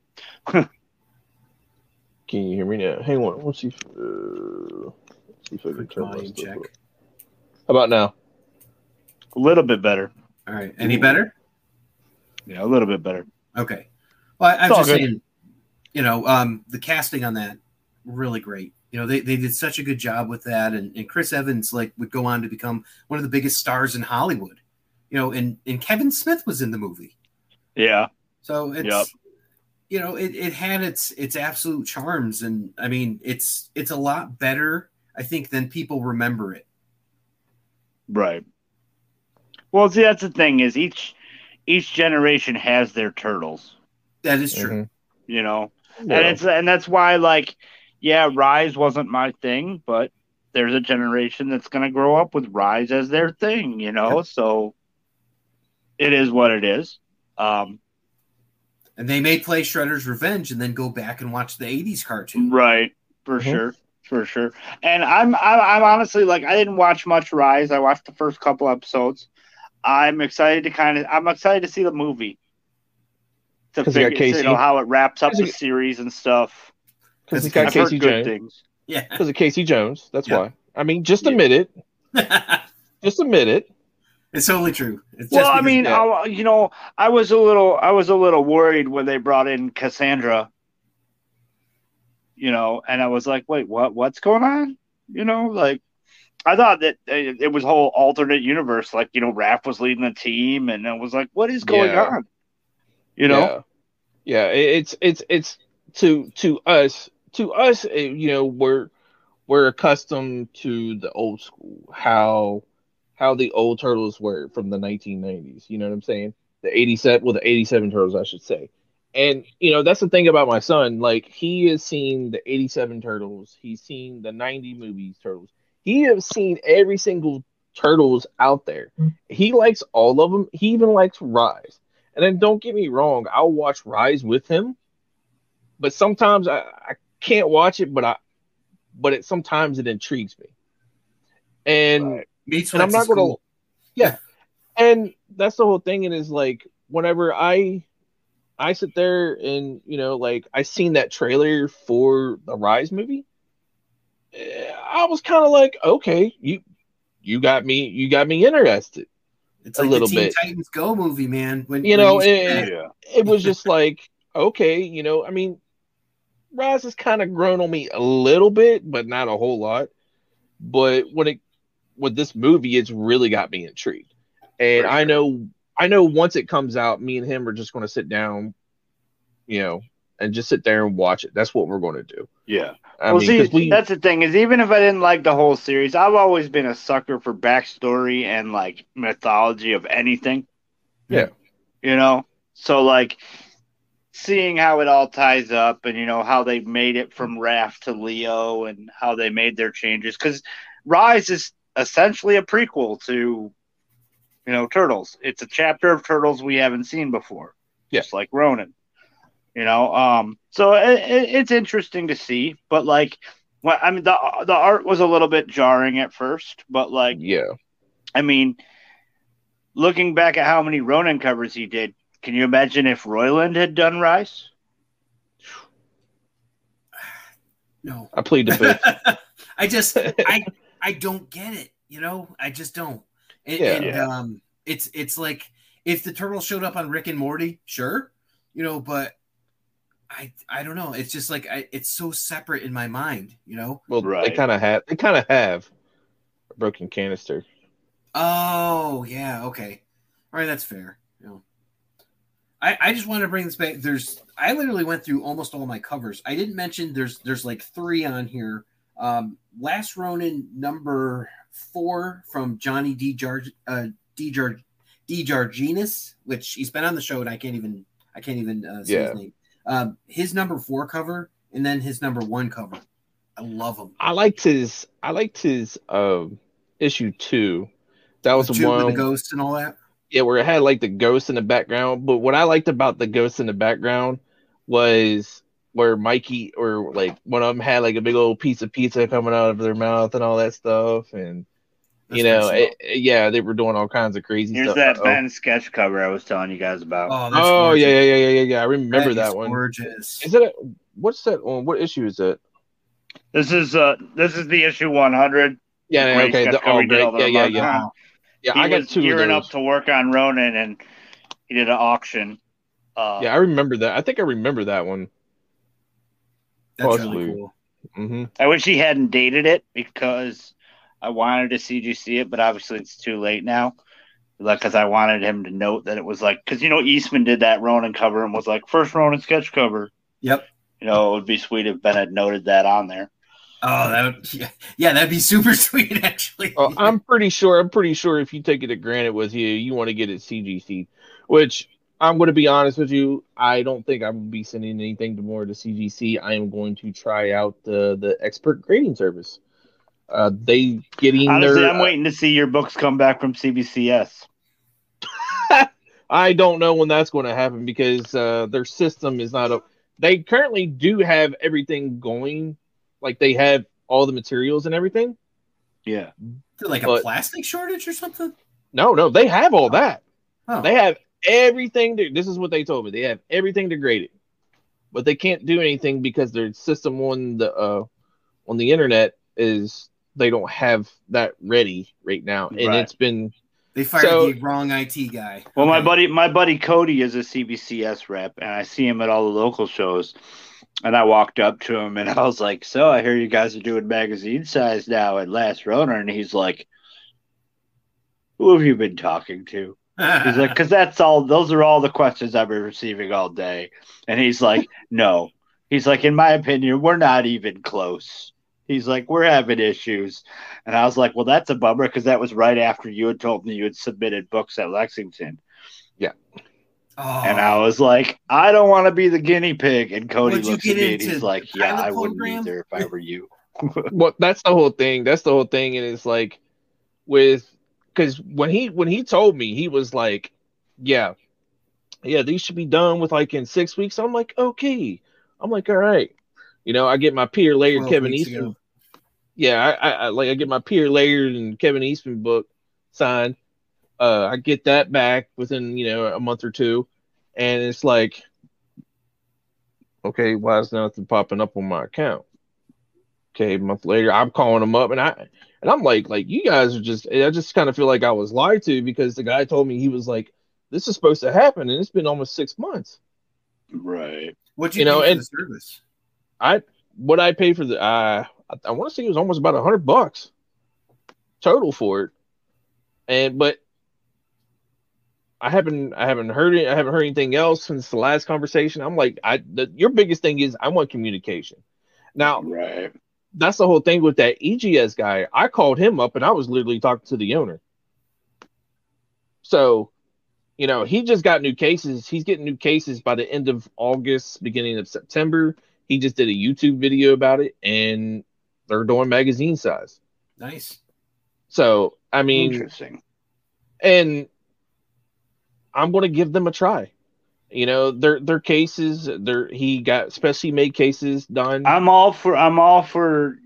Can you hear me now? Hang on. Let's see. If, uh... If I could turn check. How about now? A little bit better. All right. Any better? Yeah, a little bit better. Okay. Well, I, I'm just good. saying, you know, um, the casting on that, really great. You know, they, they did such a good job with that. And, and Chris Evans, like, would go on to become one of the biggest stars in Hollywood. You know, and, and Kevin Smith was in the movie. Yeah. So it's... Yep. You know, it, it had its its absolute charms. And, I mean, it's it's a lot better... I think then people remember it. Right. Well, see, that's the thing is each each generation has their turtles. That is true. Mm-hmm. You know, yeah. and it's and that's why, like, yeah, Rise wasn't my thing, but there's a generation that's going to grow up with Rise as their thing. You know, yeah. so it is what it is. Um, and they may play Shredder's Revenge and then go back and watch the eighties cartoon. Right, for mm-hmm. sure. For sure. And I'm, I'm I'm honestly like, I didn't watch much Rise. I watched the first couple episodes. I'm excited to kind of, I'm excited to see the movie. To figure, Casey, you know, how it wraps up the got, series and stuff. Because it's got I've Casey Jones. Things. Yeah. Because of Casey Jones. That's yeah. why. I mean, just admit yeah. it. Just admit it. It's totally true. It's well, just I mean, I, you know, I was a little, I was a little worried when they brought in Cassandra. You know, and I was like, wait, what? What's going on? You know, like, I thought that it, it was whole alternate universe. Like, you know, Raph was leading the team, and I was like, what is going yeah. on? You know, yeah, yeah. It's it's it's to to us to us, it, you know, we're we're accustomed to the old school, how how the old Turtles were from the nineteen nineties. You know what I'm saying? The eighty-seven, well, the eighty-seven Turtles, I should say. And you know, that's the thing about my son. Like, he has seen the eighty-seven Turtles. He's seen the ninety movies Turtles. He has seen every single Turtles out there. He likes all of them. He even likes Rise. And then don't get me wrong, I'll watch Rise with him. But sometimes I, I can't watch it, but I but it sometimes it intrigues me. And, right. and I'm not gonna cool. Yeah. And that's the whole thing. It is like whenever I I sit there and, you know, like I seen that trailer for the Rise movie, I was kind of like, okay, you you got me you got me interested. It's a like little the Teen bit. Titans Go movie, man. When you when know, it, yeah. it was just like, okay, you know, I mean, Rise has kind of grown on me a little bit, but not a whole lot. But when it with this movie, it's really got me intrigued, and sure. I know, I know, once it comes out, me and him are just going to sit down, you know, and just sit there and watch it. That's what we're going to do. Yeah. I well, mean, see, we, that's the thing is, even if I didn't like the whole series, I've always been a sucker for backstory and like mythology of anything. Yeah. You know, so like seeing how it all ties up and, you know, how they made it from Raph to Leo and how they made their changes. Because Rise is essentially a prequel to, you know, Turtles. It's a chapter of Turtles we haven't seen before. Yes. Just like Ronin. You know, um, so it, it, it's interesting to see, but like, well, I mean, the the art was a little bit jarring at first, but like, yeah, I mean, looking back at how many Ronin covers he did, can you imagine if Roiland had done Rise? No, I plead the fifth. I just, I, I don't get it. You know, I just don't. And, yeah, and yeah. um, it's it's like if the Turtles showed up on Rick and Morty, sure, you know, but. I, I don't know. It's just like I, it's so separate in my mind, you know. Well, right. they kind of have. They kind of have a broken canister. Oh yeah, okay, all right, that's fair. You know, I, I just want to bring this back. There's I literally went through almost all my covers. I didn't mention there's there's like three on here. Um, Last Ronin number four from Johnny D. Jar uh, D. Jar D. Jarginis, which he's been on the show, and I can't even I can't even uh, say yeah. his name. Um, his number four cover and then his number one cover. I love him. I liked his. I liked his um, issue two. That was the, the two one with the ghost and all that. Yeah, where it had like the ghost in the background. But what I liked about the ghost in the background was where Mikey or like one of them had like a big old piece of pizza coming out of their mouth and all that stuff. And That's you know, it, yeah, they were doing all kinds of crazy Here's stuff. Here's that Ben sketch cover I was telling you guys about. Oh, that's oh yeah, yeah, yeah, yeah, yeah. I remember that, that is one. Gorgeous. Is it? A, what's that on? What issue is it? This is uh, this is the issue one hundred. Yeah, yeah okay. The, oh, yeah, yeah, yeah, yeah. Yeah, I got two. Gearing up to work on Ronin, and he did an auction. Uh, yeah, I remember that. I think I remember that one. That's Possibly. Really cool. Mm-hmm. I wish he hadn't dated it because. I wanted to C G C it, but obviously it's too late now. Like, because I wanted him to note that it was like, because you know Eastman did that Ronin cover and was like first Ronin sketch cover. Yep. You know, it would be sweet if Ben had noted that on there. Oh, that would, yeah, yeah, that'd be super sweet actually. Well, I'm pretty sure. I'm pretty sure if you take it to Granite with you, you want to get it C G C, which I'm going to be honest with you, I don't think I will be sending anything to more to C G C. I am going to try out the the expert grading service. Uh, they getting honestly, their, I'm uh, waiting to see your books come back from C B C S. I don't know when that's going to happen because uh, their system is not up. They currently do have everything going, like they have all the materials and everything. Yeah, like but, a plastic shortage or something. No, no, they have all that. Oh. They have everything. To, this is what they told me. They have everything to grade it, but they can't do anything because their system on the uh, on the internet is. They don't have that ready right now, and right. it's been they fired so, the wrong I T guy. Well, okay. my buddy, my buddy Cody is a C B C S rep, and I see him at all the local shows. And I walked up to him, and I was like, "So I hear you guys are doing magazine size now at Last Ronin." And he's like, "Who have you been talking to?" He's like, "Because that's all; those are all the questions I've been receiving all day." And he's like, "No, He's like, in my opinion, we're not even close. He's like, we're having issues. And I was like, well, that's a bummer, because that was right after you had told me you had submitted books at Lexington. Yeah. Oh. And I was like, I don't want to be the guinea pig. And Cody Would looks at me and he's like, yeah, I wouldn't either if I were you. Well, that's the whole thing. That's the whole thing. And it's like, with, because when he when he told me, he was like, yeah, yeah, these should be done with like in six weeks. I'm like, okay. I'm like, all right. You know, I get my peer layered Kevin Eastman. Ago. Yeah, I, I, I like I get my peer layered and Kevin Eastman book signed. Uh, I get that back within, you know, a month or two, and it's like, okay, why is nothing popping up on my account? Okay, a month later, I'm calling them up, and I and I'm like, like you guys are just. I just kind of feel like I was lied to, because the guy told me, he was like, this is supposed to happen, and it's been almost six months. Right. What you, you know, and the service. I what I paid for the uh, I I want to say it was almost about a hundred bucks total for it, and but I haven't I haven't heard it I haven't heard anything else since the last conversation. I'm like I the, your biggest thing is I want communication. Now right. That's the whole thing with that E G S guy. I called him up and I was literally talking to the owner. So, you know, he just got new cases. He's getting new cases by the end of August, beginning of September. He just did a YouTube video about it, and they're doing magazine size. Nice. So, I mean, interesting. And I'm going to give them a try. You know, their their cases. Their he got specially made cases done. I'm all for. I'm all for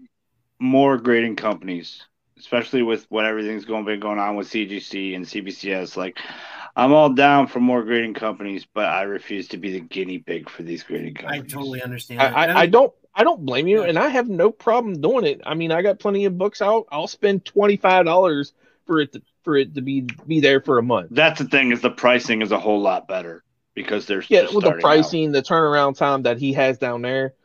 more grading companies, especially with what everything's going been going on with C G C and C B C S. Like, I'm all down for more grading companies, but I refuse to be the guinea pig for these grading companies. I totally understand. I, I, I don't. I don't blame you, and I have no problem doing it. I mean, I got plenty of books out. I'll spend twenty-five dollars for it to, for it to be be there for a month. That's the thing, is the pricing is a whole lot better, because there's yeah, with the pricing, out. the turnaround time that he has down there,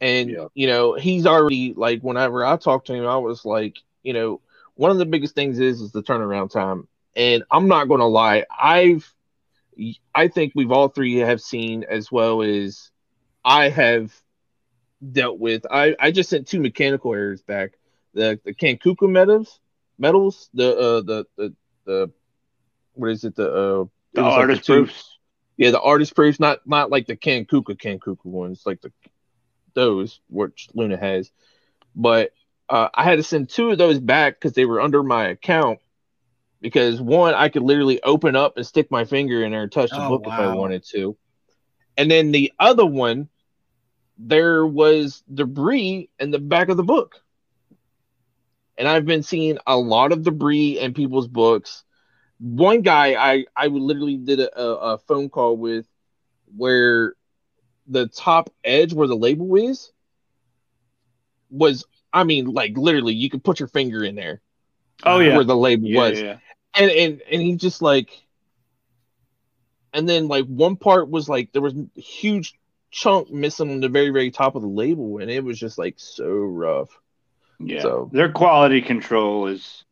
and yeah. you know, he's already like, whenever I talked to him, I was like, you know, one of the biggest things is is the turnaround time. And I'm not going to lie, I've, I think we've all three have seen, as well as I have dealt with. I, I just sent two mechanical errors back, the the Kankuku medals, medals, the uh, the the the what is it the uh, the artist proofs, yeah, the artist proofs, not not like the Kankuku Kankuku ones, like the those which Luna has, but uh, I had to send two of those back because they were under my account. Because one, I could literally open up and stick my finger in there and touch the oh, book wow. if I wanted to. And then the other one, there was debris in the back of the book. And I've been seeing a lot of debris in people's books. One guy I, I literally did a, a phone call with, where the top edge where the label is was, I mean, like literally you could put your finger in there. Oh yeah, where the label yeah, was, yeah. and and and he just like, and then like one part was like there was a huge chunk missing on the very very top of the label, and it was just like so rough. Yeah, so their quality control is,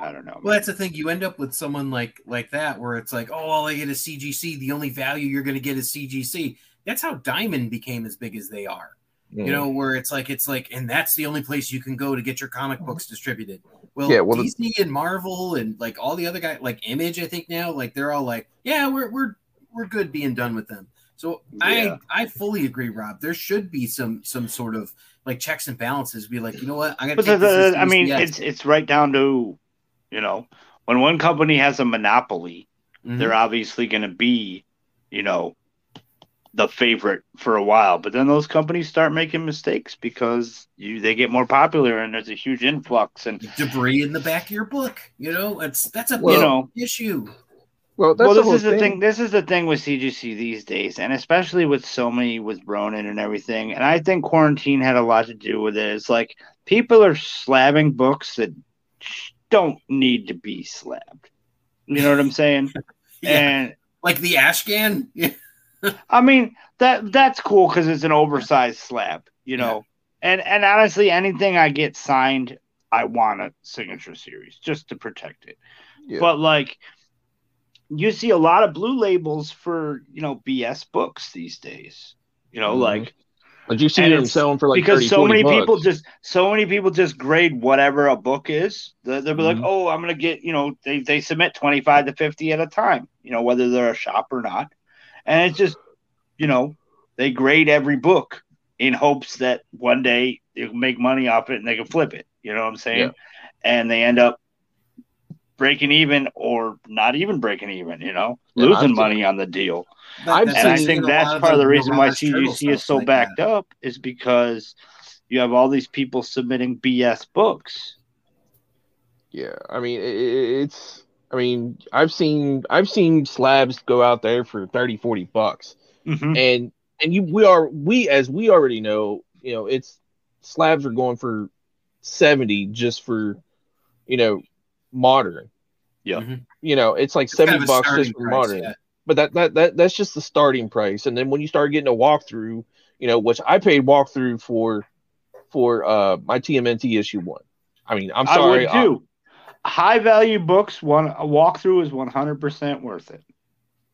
I don't know. Man. Well, that's the thing. You end up with someone like like that, where it's like, oh, all I get is C G C. The only value you're going to get is C G C. That's how Diamond became as big as they are. You know, where it's like, it's like, and that's the only place you can go to get your comic books distributed. Well, yeah, well D C the... and Marvel and like all the other guys, like Image, I think now, like they're all like, yeah, we're we're we're good being done with them. So yeah. I I fully agree, Rob. There should be some some sort of like checks and balances. Be like, you know what, I got. I mean, it's it's right down to, you know, when one company has a monopoly, mm-hmm. they're obviously going to be, you know, the favorite for a while, but then those companies start making mistakes because you they get more popular and there's a huge influx and debris in the back of your book. You know, it's that's a well, you know, issue. Well, that's well, this is thing. the thing. This is the thing with C G C these days, and especially with so many with Ronin and everything. And I think quarantine had a lot to do with it. It's like people are slabbing books that don't need to be slabbed. You know what I'm saying? yeah. And like the Ashcan. Yeah. I mean, that that's cool because it's an oversized slab, you know. Yeah. And and honestly, anything I get signed, I want a signature series just to protect it. Yeah. But like, you see a lot of blue labels for, you know, B S books these days. You know, mm-hmm. like, but you've seen it selling for like because thirty, so many bucks. people just so many people just grade whatever a book is. They'll, they'll be mm-hmm. like, oh, I'm gonna get, you know, they they submit twenty-five to fifty at a time, you know, whether they're a shop or not, and it's just, you know, they grade every book in hopes that one day they'll make money off it and they can flip it. You know what I'm saying? Yeah. And they end up breaking even or not even breaking even, you know, yeah, losing money on the deal. I've and I think that's part of, of the reason why C G C is so like backed that. up is because you have all these people submitting B S books. Yeah, I mean, it's, I mean, I've seen, I've seen slabs go out there for thirty, forty bucks. Mm-hmm. And, and you, we are, we, as we already know, you know, it's slabs are going for seventy just for, you know, modern. Yeah. Mm-hmm. You know, it's like it's seventy bucks just for price, modern. Yeah. But that, that that that's just the starting price, and then when you start getting a walkthrough, you know, which I paid walkthrough for, for uh, my T M N T issue one. I mean, I'm sorry, I would too. High value books, one a walkthrough is one hundred percent worth it.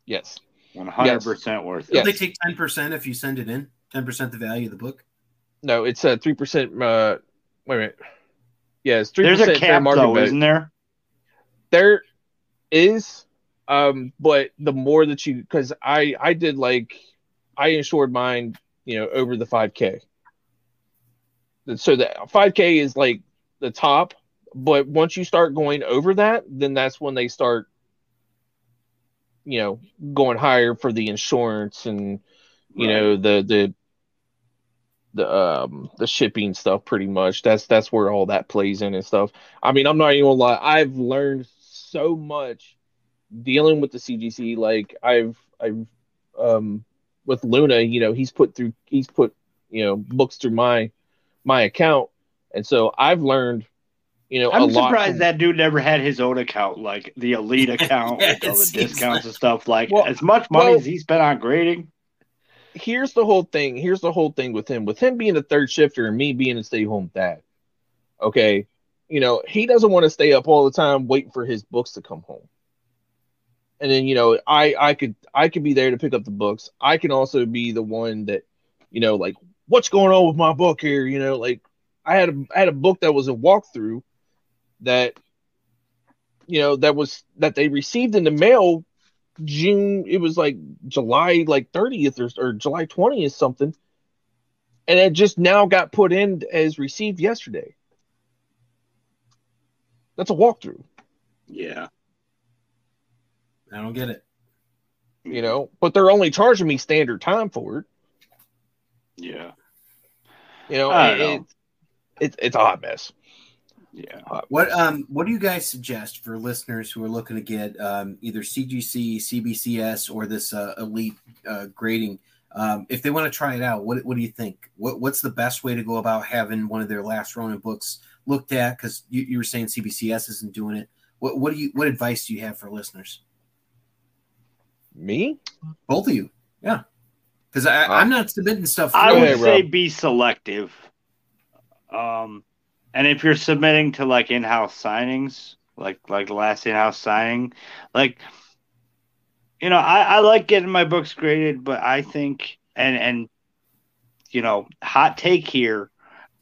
Yes, one hundred percent yes. worth it. Don't yes. they take ten percent if you send it in? ten percent the value of the book? No, it's a three percent. Uh, wait a minute. Yeah, it's three percent. There's a cap though, value. Isn't there? There is. Um, but the more that you, because I, I did like, I insured mine, you know, over the five K. So the five K is like the top, but once you start going over that, then that's when they start, you know, going higher for the insurance and, you right. know, the, the, the, um, the shipping stuff pretty much. That's, that's where all that plays in and stuff. I mean, I'm not even gonna lie. I've learned so much dealing with the C G C, like I've, I've, um, with Luna, you know, he's put through, he's put, you know, books through my, my account, and so I've learned, you know, I'm a surprised lot from... that dude never had his own account, like the Elite account yeah, with all the discounts like... and stuff. Like well, as much money well, as he spent on grading. Here's the whole thing. Here's the whole thing with him, with him being a third shifter and me being a stay home dad. Okay, you know, he doesn't want to stay up all the time waiting for his books to come home. And then, you know, I, I could I could be there to pick up the books. I can also be the one that, you know, like, what's going on with my book here? You know, like I had a I had a book that was a walkthrough that, you know, that was that they received in the mail June. It was like July like thirtieth or, or July twentieth something. And it just now got put in as received yesterday. That's a walkthrough. Yeah. I don't get it. You know, but they're only charging me standard time for it. Yeah. You know, I don't know. It's, it's a hot mess. Yeah. What um what do you guys suggest for listeners who are looking to get um either C G C, C B C S, or this uh, elite uh, grading? Um, if they want to try it out, what what do you think? What what's the best way to go about having one of their Last Ronin books looked at? Because you, you were saying C B C S isn't doing it. What what do you what advice do you have for listeners? Me? Both of you. Yeah. Because uh, I'm not submitting stuff. I would say be selective. Um, and if you're submitting to like in-house signings, like like the last in-house signing, like, you know, I, I like getting my books graded, but I think, and, and, you know, hot take here,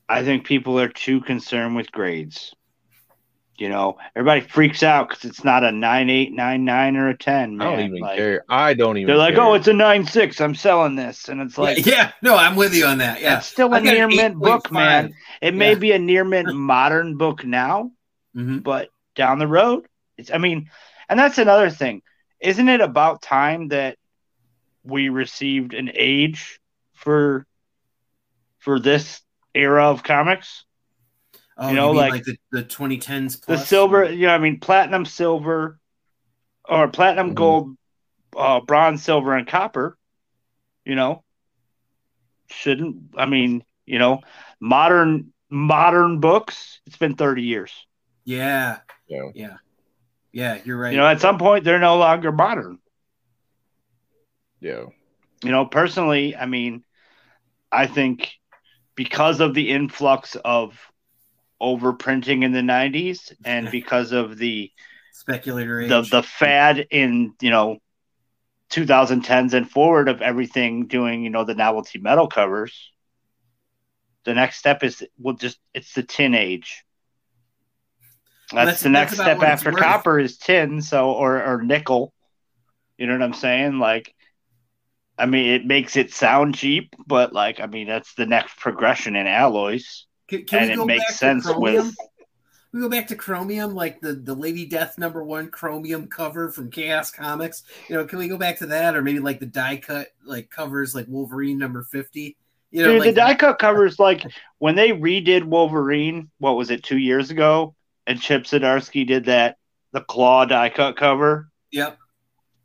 I think people are too concerned with grades. You know, everybody freaks out because it's not a nine eight, nine nine or a ten. Man. I don't even like, care. I don't even. They're like, care. oh, it's a nine six. I'm selling this, and it's like, yeah, yeah. no, I'm with you on that. Yeah, it's still I've a near mint book, five. Man. It yeah. may be a near mint modern book now, mm-hmm. but down the road, it's. I mean, and that's another thing. Isn't it about time that we received an age for for this era of comics? Oh, you know, you like, like the, the twenty tens plus? The silver, or? You know, I mean, platinum, silver, or platinum, mm-hmm. gold, uh, bronze, silver, and copper, you know, shouldn't, I mean, you know, modern modern books, it's been thirty years. Yeah. Yeah. Yeah, yeah you're right. You know, at some point, they're no longer modern. Yeah. You know, personally, I mean, I think because of the influx of overprinting in the nineties, and because of the speculator age, the, the fad in, you know, twenty tens and forward of everything doing, you know, the novelty metal covers. The next step is, we'll just, it's the tin age. That's, well, that's the next that's step after copper is tin. So, or, or nickel, you know what I'm saying? Like, I mean, it makes it sound cheap, but like, I mean, that's the next progression in alloys. Can, can and it makes sense with, we go back to chromium, like the, the Lady Death number one chromium cover from Chaos Comics. You know, can we go back to that? Or maybe like the die cut, like covers like Wolverine number fifty. You know, dude, like, the die cut covers, like when they redid Wolverine, what was it, two years ago? And Chip Zdarsky did that, the claw die cut cover. Yep.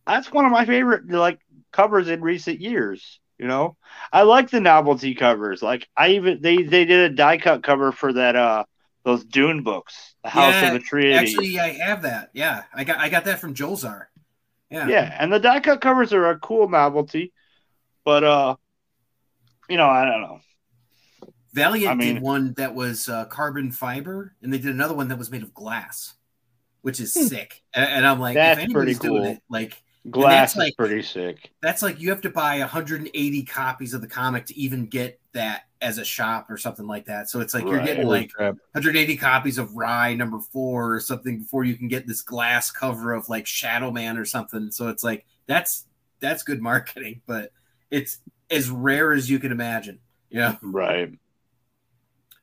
That's one of my favorite like covers in recent years. You know, I like the novelty covers. Like I even, they, they did a die cut cover for that, uh, those Dune books, The House yeah, of Atreides. Actually, I have that. Yeah, I got I got that from Jolzar. Yeah, yeah, and the die cut covers are a cool novelty, but uh, you know, I don't know. Valiant I mean, did one that was uh, carbon fiber, and they did another one that was made of glass, which is sick. And, and I'm like, that's if pretty cool. Doing it, like glass is like, pretty sick. That's like you have to buy one hundred eighty copies of the comic to even get that as a shop or something like that. So it's like, right, you're getting like one hundred eighty copies of Rye number four or something before you can get this glass cover of like Shadow Man or something. So it's like, that's, that's good marketing, but it's as rare as you can imagine. Yeah. Right.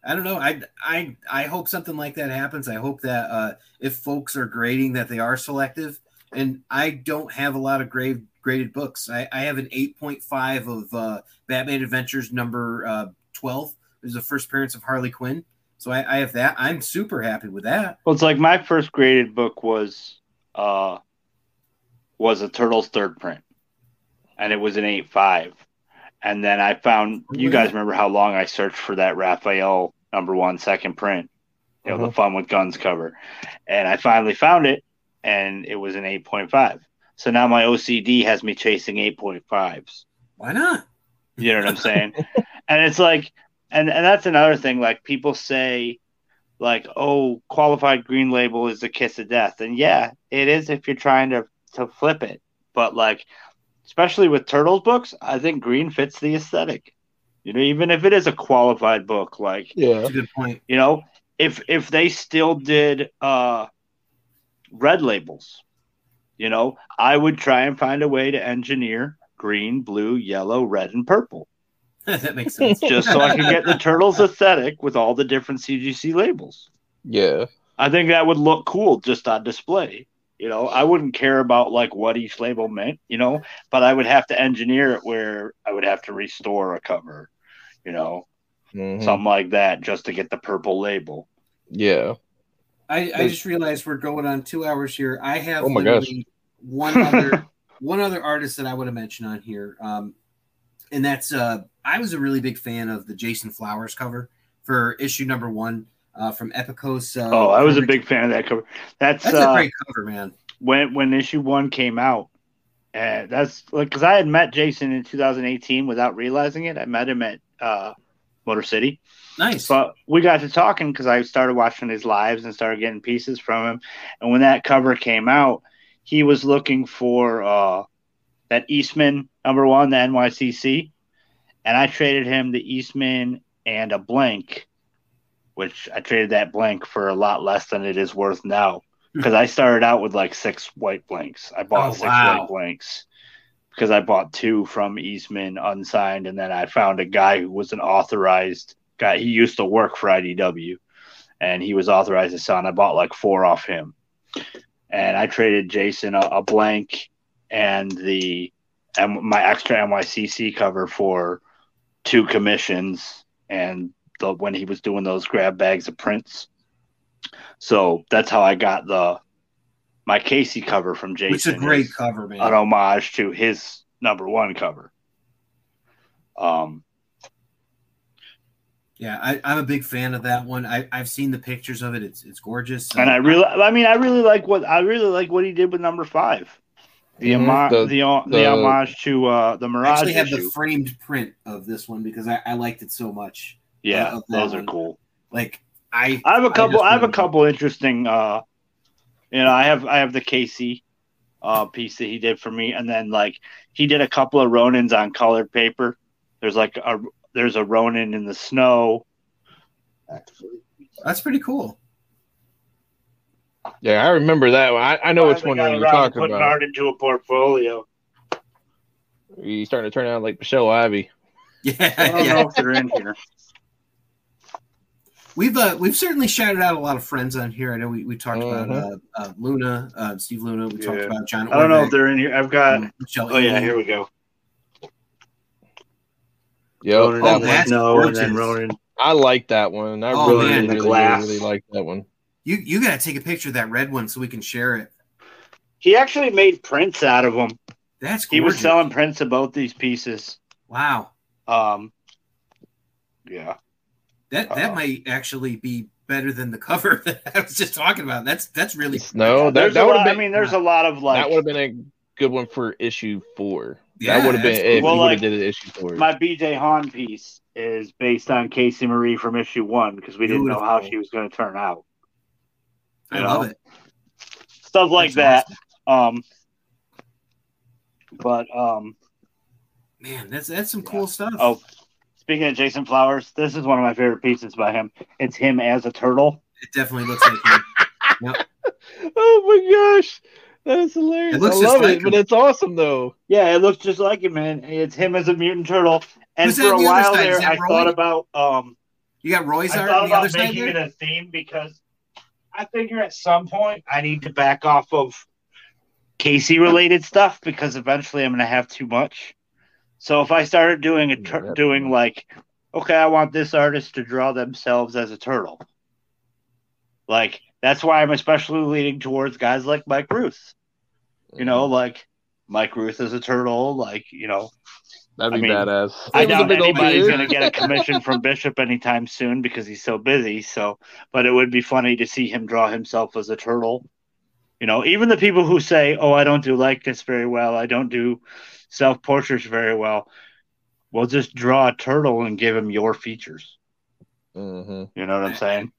I don't know. I, I, I hope something like that happens. I hope that uh, if folks are grading, that they are selective. And I don't have a lot of grade graded books. I, I have an eight point five of uh, Batman Adventures number uh, twelve is the first appearance of Harley Quinn. So I, I have that. I'm super happy with that. Well, it's like my first graded book was uh, was a Turtles third print, and it was an eight point five. And then I found, you guys remember how long I searched for that Raphael number one second print, you know, mm-hmm. the Fun with Guns cover. And I finally found it, and it was an eight point five. So now my O C D has me chasing eight point fives. Why not? You know what I'm saying? And it's like, and, and that's another thing. Like people say like, oh, qualified green label is the kiss of death. And yeah, it is if you're trying to, to flip it. But like, especially with Turtles books, I think green fits the aesthetic. You know, even if it is a qualified book, like, yeah, that's a good point. You know, if, if they still did uh, red labels, you know, I would try and find a way to engineer green, blue, yellow, red, and purple. That makes sense. Just so I can get the Turtles aesthetic with all the different C G C labels. Yeah. I think that would look cool just on display. You know, I wouldn't care about like what each label meant, you know, but I would have to engineer it where I would have to restore a cover, you know, mm-hmm. something like that just to get the purple label. Yeah. I, I just realized we're going on two hours here. I have oh my gosh. one other one other artist that I want to mention on here. Um, and that's uh, I was a really big fan of the Jason Flowers cover for issue number one uh, from Epicos. Uh, oh, I was a big fan of that cover. That's, that's uh, a great cover, man. When when issue one came out, and that's like because I had met Jason in two thousand eighteen without realizing it. I met him at uh, Motor City. Nice. But we got to talking because I started watching his lives and started getting pieces from him. And when that cover came out, he was looking for uh, that Eastman number one, the N Y C C. And I traded him the Eastman and a blank, which I traded that blank for a lot less than it is worth now. Because I started out with like six white blanks. I bought oh, six wow. white blanks. Because I bought two from Eastman unsigned. And then I found a guy who was an authorized guy. He used to work for I D W, and he was authorized to sell. I bought like four off him, and I traded Jason a, a blank and the and my extra N Y C C cover for two commissions. And the, when he was doing those grab bags of prints, so that's how I got the my Casey cover from Jason. It's a great cover, man. An homage to his number one cover. Um. Yeah, I, I'm a big fan of that one. I, I've seen the pictures of it. It's it's gorgeous. And um, I really, I mean, I really like what I really like what he did with number five, the mm-hmm, homage, the, the, the, the homage to uh, the Mirage. I actually have issue. The framed print of this one because I, I liked it so much. Yeah, uh, those one. Are cool. Like I, I have a couple. I, I have a couple interesting. Uh, you know, I have I have the Casey uh, piece that he did for me. And then, like, he did a couple of Ronins on colored paper. There's, like, a there's a Ronin in the snow. That's pretty cool. Yeah, I remember that one. I, I know which one you're talking putting about. Putting art into a portfolio. You're starting to turn out like Michelle Ivey. Yeah, I don't yeah. know if they're in here. We've uh, we've certainly shouted out a lot of friends on here. I know we, we talked uh-huh. about uh, uh, Luna, uh, Steve Luna. We yeah. talked about John. I don't Orbeck. know if they're in here. I've got. Michelle oh yeah, Amy. Here we go. Yeah, oh, that that's no, gorgeous. And then Ronin. I like that one. I oh, really, man, really, glass. really, really like that one. You you gotta take a picture of that red one so we can share it. He actually made prints out of them. That's gorgeous. He was selling prints of both these pieces. Wow. Um. Yeah. That that uh, might actually be better than the cover that I was just talking about. That's that's really no. That, that would have been. I mean, there's uh, a lot of like that would have been a good one for issue four. Yeah, that would have been cool. if well, you would have like, did an issue four. My B J Hahn piece is based on Casey Marie from issue one because we didn't Ooh, know how cool. she was going to turn out. I know? love it. Stuff like that's that. Awesome. Um, but um, man, that's that's some yeah. cool stuff. Oh. Speaking of Jason Flowers, this is one of my favorite pieces by him. It's him as a turtle. It definitely looks like him. Yep. Oh my gosh, that is hilarious! It looks I just love like it, him. But it's awesome though. Yeah, it looks just like him, man. It's him as a mutant turtle. And Who's for a the while there, I Roy? thought about um, you got Roy's art on the other side. I thought about making it a theme because I figure at some point I need to back off of Casey-related stuff because eventually I'm going to have too much. So if I started doing a tur- doing like, okay, I want this artist to draw themselves as a turtle. Like, that's why I'm especially leaning towards guys like Mike Ruth. You know, like Mike Ruth as a turtle. Like, you know. That'd be I mean, badass. I doubt anybody's going to get a commission from Bishop anytime soon because he's so busy. So, but it would be funny to see him draw himself as a turtle. You know, even the people who say, oh, I don't do likeness very well. I don't do self-portraits very well. Well, just draw a turtle and give him your features. Mm-hmm. You know what I'm saying?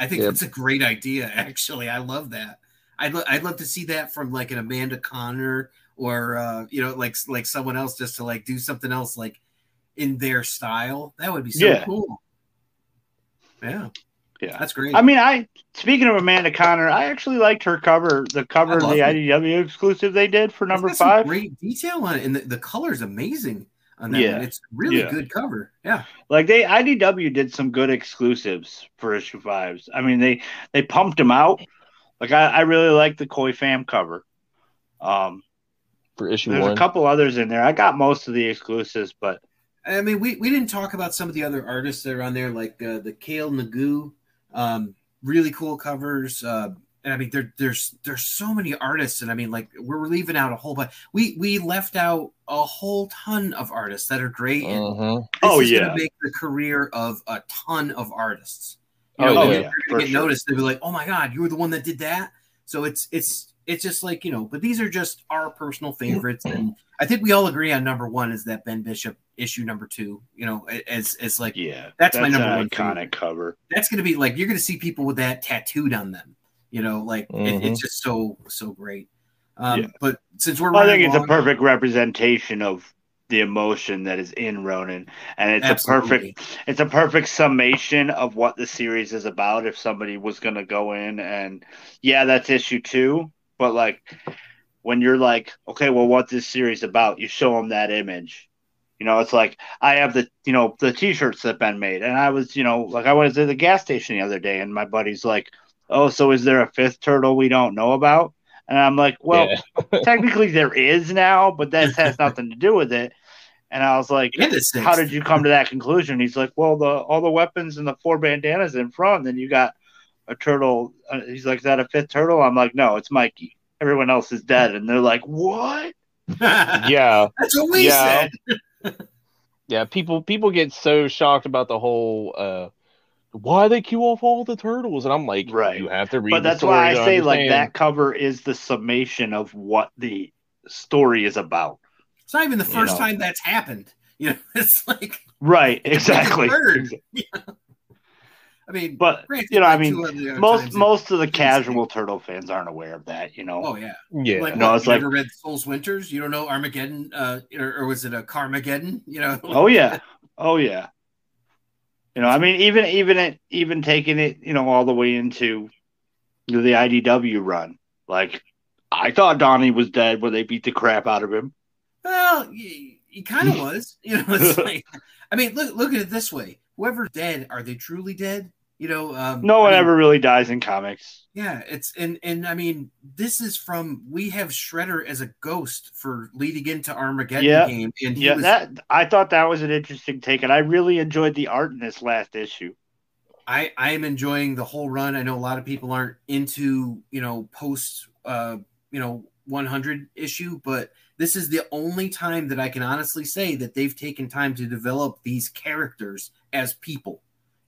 I think yep. that's a great idea, actually. I love that. I'd, lo- I'd love to see that from, like, an Amanda Connor or, uh, you know, like like someone else just to, like, do something else, like, in their style. That would be so yeah. cool. Yeah. Yeah, that's great. I mean, I speaking of Amanda Connor, I actually liked her cover, the cover of the it. I D W exclusive they did for number five. Some great detail on it, and the, the color is amazing on that. Yeah, one. It's really yeah. good cover. Yeah, like they I D W did some good exclusives for issue fives. I mean, they they pumped them out. Like I, I really like the Koi Fam cover. Um, for issue there's one, there's a couple others in there. I got most of the exclusives, but I mean, we we didn't talk about some of the other artists that are on there, like uh, the Kale Nagu. Um, really cool covers. Uh, and I mean, there, there's, there's so many artists. And I mean, like we're leaving out a whole bunch. We, we left out a whole ton of artists that are great. And uh-huh. this oh is yeah. going to make the career of a ton of artists. You know, oh yeah. They're get sure. noticed. They'll be like, oh my God, you were the one that did that. So it's, it's, it's just like, you know, but these are just our personal favorites. And I think we all agree on number one is that Ben Bishop issue number two, you know, as, as like, yeah, that's, that's my number one iconic cover. That's going to be like, you're going to see people with that tattooed on them, you know, like mm-hmm. it, it's just so, so great. Um, yeah. But since we're, well, I think it's along, a perfect representation of the emotion that is in Ronin. And it's absolutely. a perfect, it's a perfect summation of what the series is about. If somebody was going to go in and yeah, that's issue two. But, like, when you're like, okay, well, what's this series about? You show them that image. You know, it's like I have the, you know, the T-shirts that Ben made. And I was, you know, like I was at the gas station the other day and my buddy's like, oh, so is there a fifth turtle we don't know about? And I'm like, well, yeah. technically there is now, but that has nothing to do with it. And I was like, how did you come to that conclusion? He's like, well, the all the weapons and the four bandanas in front, then you got a turtle. Uh, he's like, is that a fifth turtle? I'm like, no, it's Mikey. Everyone else is dead. And they're like, what? yeah. That's what we yeah. said. yeah. People, people get so shocked about the whole, uh, why they kill off all the turtles. And I'm like, right. you have to read But the that's story why I say understand. Like that cover is the summation of what the story is about. It's not even the first you know? time that's happened. You know, it's like, right. Exactly. It's like a bird. Yeah. I I mean, but you know, I mean, most most of the casual Turtle fans aren't aware of that, you know. Oh yeah, yeah. Like, no, it's like you ever read Soul's Winters. You don't know Armageddon, uh, or, or was it a Carmageddon? You know. Oh yeah, oh yeah. You know, I mean, even even it, even taking it, you know, all the way into the I D W run. Like, I thought Donnie was dead when they beat the crap out of him. Well, he, he kind of was. You know, it's like, I mean, look look at it this way. Whoever's dead, are they truly dead? You know, um, no one I mean, ever really dies in comics. Yeah, it's and and I mean, this is from we have Shredder as a ghost for leading into Armageddon yeah. game, and he yeah, was, that I thought that was an interesting take, and I really enjoyed the art in this last issue. I I am enjoying the whole run. I know a lot of people aren't into you know post uh you know one hundred issue, but this is the only time that I can honestly say that they've taken time to develop these characters as people.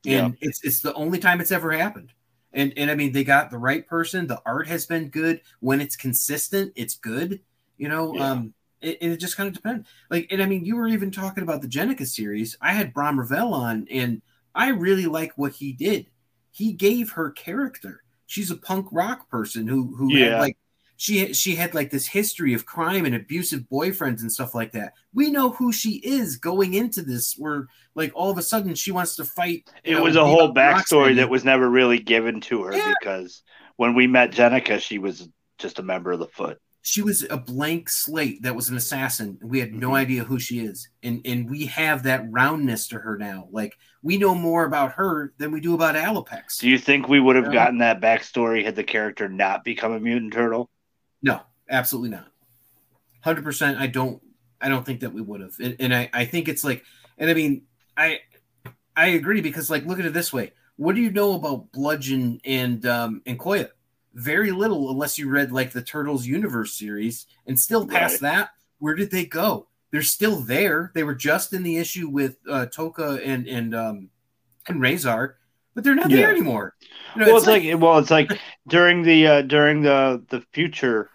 And yeah. it's it's the only time it's ever happened. And and I mean, they got the right person. The art has been good. When it's consistent, it's good. You know, yeah. um, it, and it just kind of depends. Like, and I mean, you were even talking about the Jenica series. I had Brom Revell on, and I really like what he did. He gave her character. She's a punk rock person who who yeah. had like she she had like this history of crime and abusive boyfriends and stuff like that. We know who she is going into this, where like all of a sudden she wants to fight. It know, was a whole backstory Rocksteady. That was never really given to her yeah. because when we met Jenica, she was just a member of the Foot. She was a blank slate that was an assassin. We had no mm-hmm. idea who she is. And and we have that roundness to her now. Like, we know more about her than we do about Alopex. Do you think we would have um, gotten that backstory had the character not become a mutant turtle? No, absolutely not. one hundred percent. I don't, I don't think that we would have. And, and I, I think it's like, and I mean, I, I agree because like, look at it this way. What do you know about Bludgeon and, um, and Koya? Very little, unless you read like the Turtles Universe series and still past right. that. Where did they go? They're still there. They were just in the issue with uh, Toka and, and, um, and Razor. But they're not yeah. there anymore. You know, well, it's, it's like, like well, it's like during the uh, during the the future,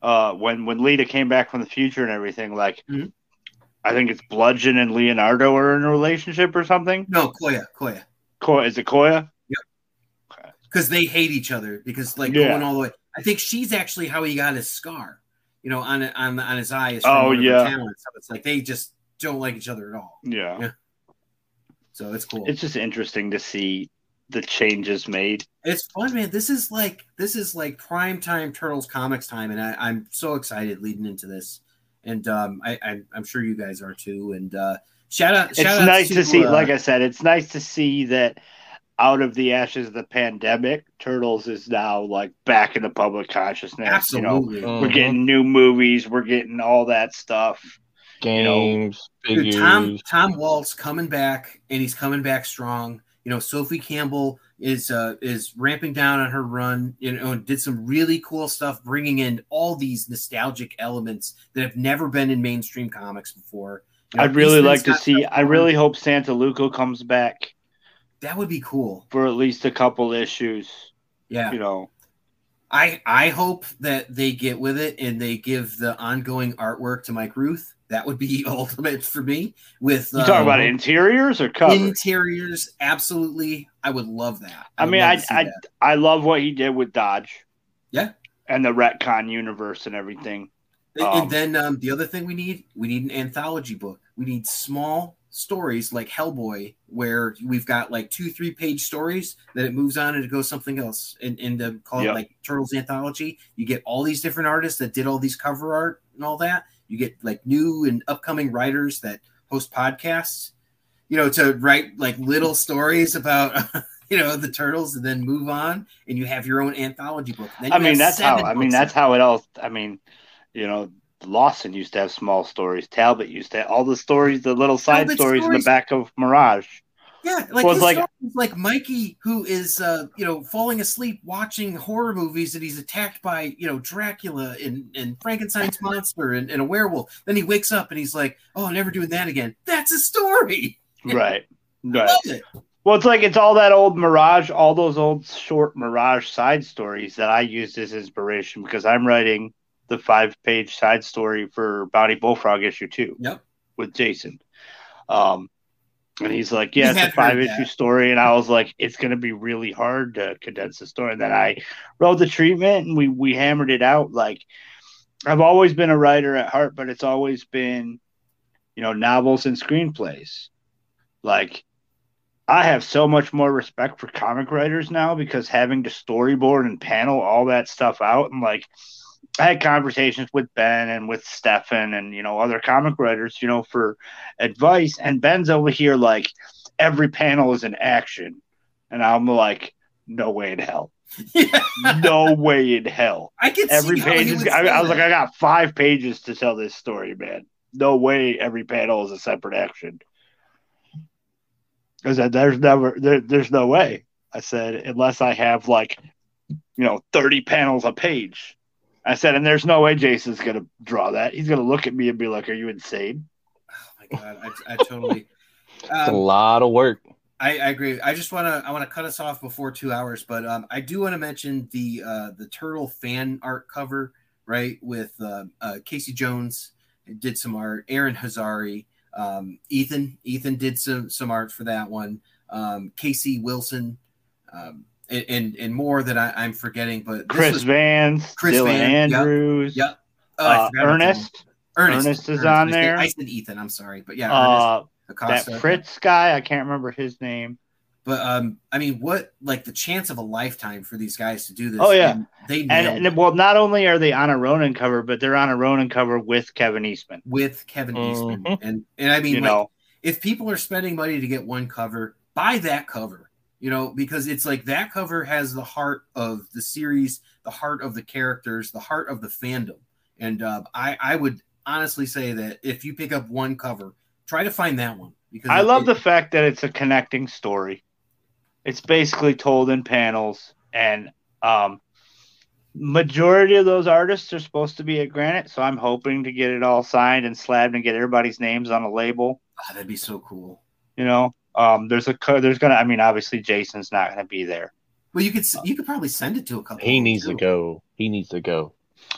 uh, when when Lita came back from the future and everything. Like, mm-hmm. I think it's Bludgeon and Leonardo are in a relationship or something. No, Koya, Koya, Koya is it Koya? Yep. Because okay. they hate each other. Because like yeah. going all the way, I think she's actually how he got his scar. You know, on on on his eye. Oh yeah. Talents. So it's like they just don't like each other at all. Yeah. yeah. So it's cool. It's just interesting to see the changes made. It's fun, man. This is like this is like prime time Turtles comics time, and I, I'm so excited leading into this. And um, I, I'm, I'm sure you guys are too. And uh, shout out! Shout it's out nice to, to see, uh, like I said, it's nice to see that out of the ashes of the pandemic, Turtles is now like back in the public consciousness. Absolutely, you know, mm-hmm. we're getting new movies, we're getting all that stuff. Games, you know, dude, Tom Tom Waltz coming back, and he's coming back strong. You know, Sophie Campbell is uh, is ramping down on her run. You know, and did some really cool stuff, bringing in all these nostalgic elements that have never been in mainstream comics before. You know, I'd really like to see. I really hope Santa Luca comes back. That would be cool for at least a couple issues. Yeah, you know. I, I hope that they get with it and they give the ongoing artwork to Mike Ruth. That would be ultimate for me. With you talking um, about interiors or covers? Interiors, absolutely. I would love that. I, I mean, I I, that. I love what he did with Dodge. Yeah. And the retcon universe and everything. And, um, and then um, the other thing we need, we need an anthology book. We need small stories like Hellboy, where we've got like two, three page stories that it moves on and it goes something else. And, and the call yep. it like Turtles Anthology. You get all these different artists that did all these cover art and all that. You get like new and upcoming writers that host podcasts, you know, to write like little stories about, you know, the Turtles and then move on. And you have your own anthology book. Then I mean, that's how, I mean, that's how it all, I mean, you know, Lawson used to have small stories. Talbot used to have all the stories, the little side stories, stories in the back of Mirage. Yeah, like well, like, like Mikey, who is uh, you know falling asleep watching horror movies, and he's attacked by you know Dracula and, and Frankenstein's monster and, and a werewolf. Then he wakes up and he's like, "Oh, I'm never doing that again." That's a story, right? Right. It. Well, it's like it's all that old Mirage, all those old short Mirage side stories that I used as inspiration because I'm writing the five-page side story for Bounty Bullfrog issue two yep. with Jason. Um, And he's like, yeah, it's a five-issue story. And I was like, it's going to be really hard to condense the story. And then I wrote the treatment, and we, we hammered it out. Like, I've always been a writer at heart, but it's always been, you know, novels and screenplays. Like, I have so much more respect for comic writers now because having to storyboard and panel all that stuff out. And, like, I had conversations with Ben and with Stefan and, you know, other comic writers, you know, for advice. And Ben's over here like, every panel is an action. And I'm like, no way in hell. Yeah. No way in hell. I can every see page is, I, I was like, I got five pages to tell this story, man. No way every panel is a separate action. I said, there's never, there, there's no way. I said, unless I have like, you know, thirty panels a page. I said, and there's no way Jason's going to draw that. He's going to look at me and be like, are you insane? Oh, my God. I, I totally. Um, it's a lot of work. I, I agree. I just want to I want to cut us off before two hours, but um, I do want to mention the uh, the Turtle fan art cover, right, with uh, uh, Casey Jones did some art. Aaron Hazari. Um, Ethan. Ethan did some, some art for that one. Um, Casey Wilson. Um And, and and more that I, I'm forgetting, but Chris was, Vance, Chris Dylan Van, Andrews, yep, yep. Oh, uh, Ernest, Ernest, Ernest is Ernest. on I there. I said Ethan, I'm sorry, but yeah, uh, Ernest, that Fritz guy, I can't remember his name. But um, I mean, what like the chance of a lifetime for these guys to do this? Oh yeah, and they and, and well, not only are they on a Ronin cover, but they're on a Ronin cover with Kevin Eastman, with Kevin mm-hmm. Eastman, and and I mean, you like, know, if people are spending money to get one cover, buy that cover. You know, because it's like that cover has the heart of the series, the heart of the characters, the heart of the fandom. And uh, I, I would honestly say that if you pick up one cover, try to find that one. Because I love it, the fact that it's a connecting story. It's basically told in panels. And um, majority of those artists are supposed to be at Granite. So I'm hoping to get it all signed and slabbed and get everybody's names on a label. Oh, that'd be so cool. You know? Um, there's a there's gonna I mean obviously Jason's not gonna be there. Well, you could you could probably send it to a couple. He needs too. to go. He needs to go.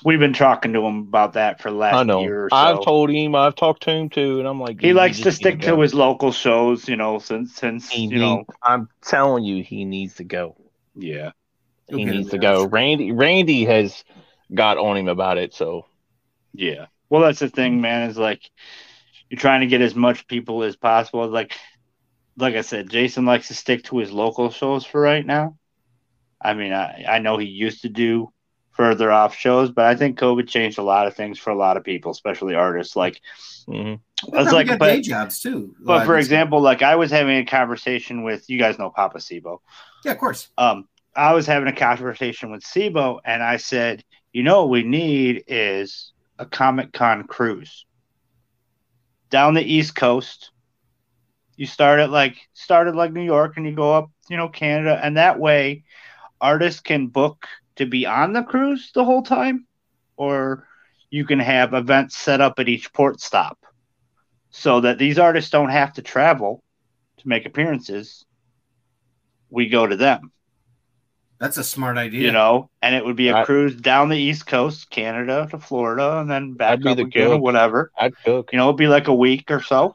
We've been talking to him about that for the last I know. year or so. I've told him. I've talked to him too, and I'm like he likes to stick to, to his local shows, you know. Since since he you needs, know, I'm telling you, he needs to go. Yeah, He'll he needs to go. Randy Randy has got on him about it. So yeah, well that's the thing, man. Is like you're trying to get as much people as possible. Like. Like I said, Jason likes to stick to his local shows for right now. I mean, I, I know he used to do further off shows, but I think COVID changed a lot of things for a lot of people, especially artists. Like, mm-hmm. it's like got but, day jobs too. But for example, like I was having a conversation with you guys know Papa Sibo. Yeah, of course. Um, I was having a conversation with Sibo, and I said, you know, what we need is a Comic Con cruise down the East Coast. You start at like started like New York and you go up, you know, Canada. And that way artists can book to be on the cruise the whole time, or you can have events set up at each port stop so that these artists don't have to travel to make appearances. We go to them. That's a smart idea. You know, and it would be a I, cruise down the East Coast, Canada to Florida, and then back I'd up again cook. or whatever. I'd cook. You know, it'd be like a week or so.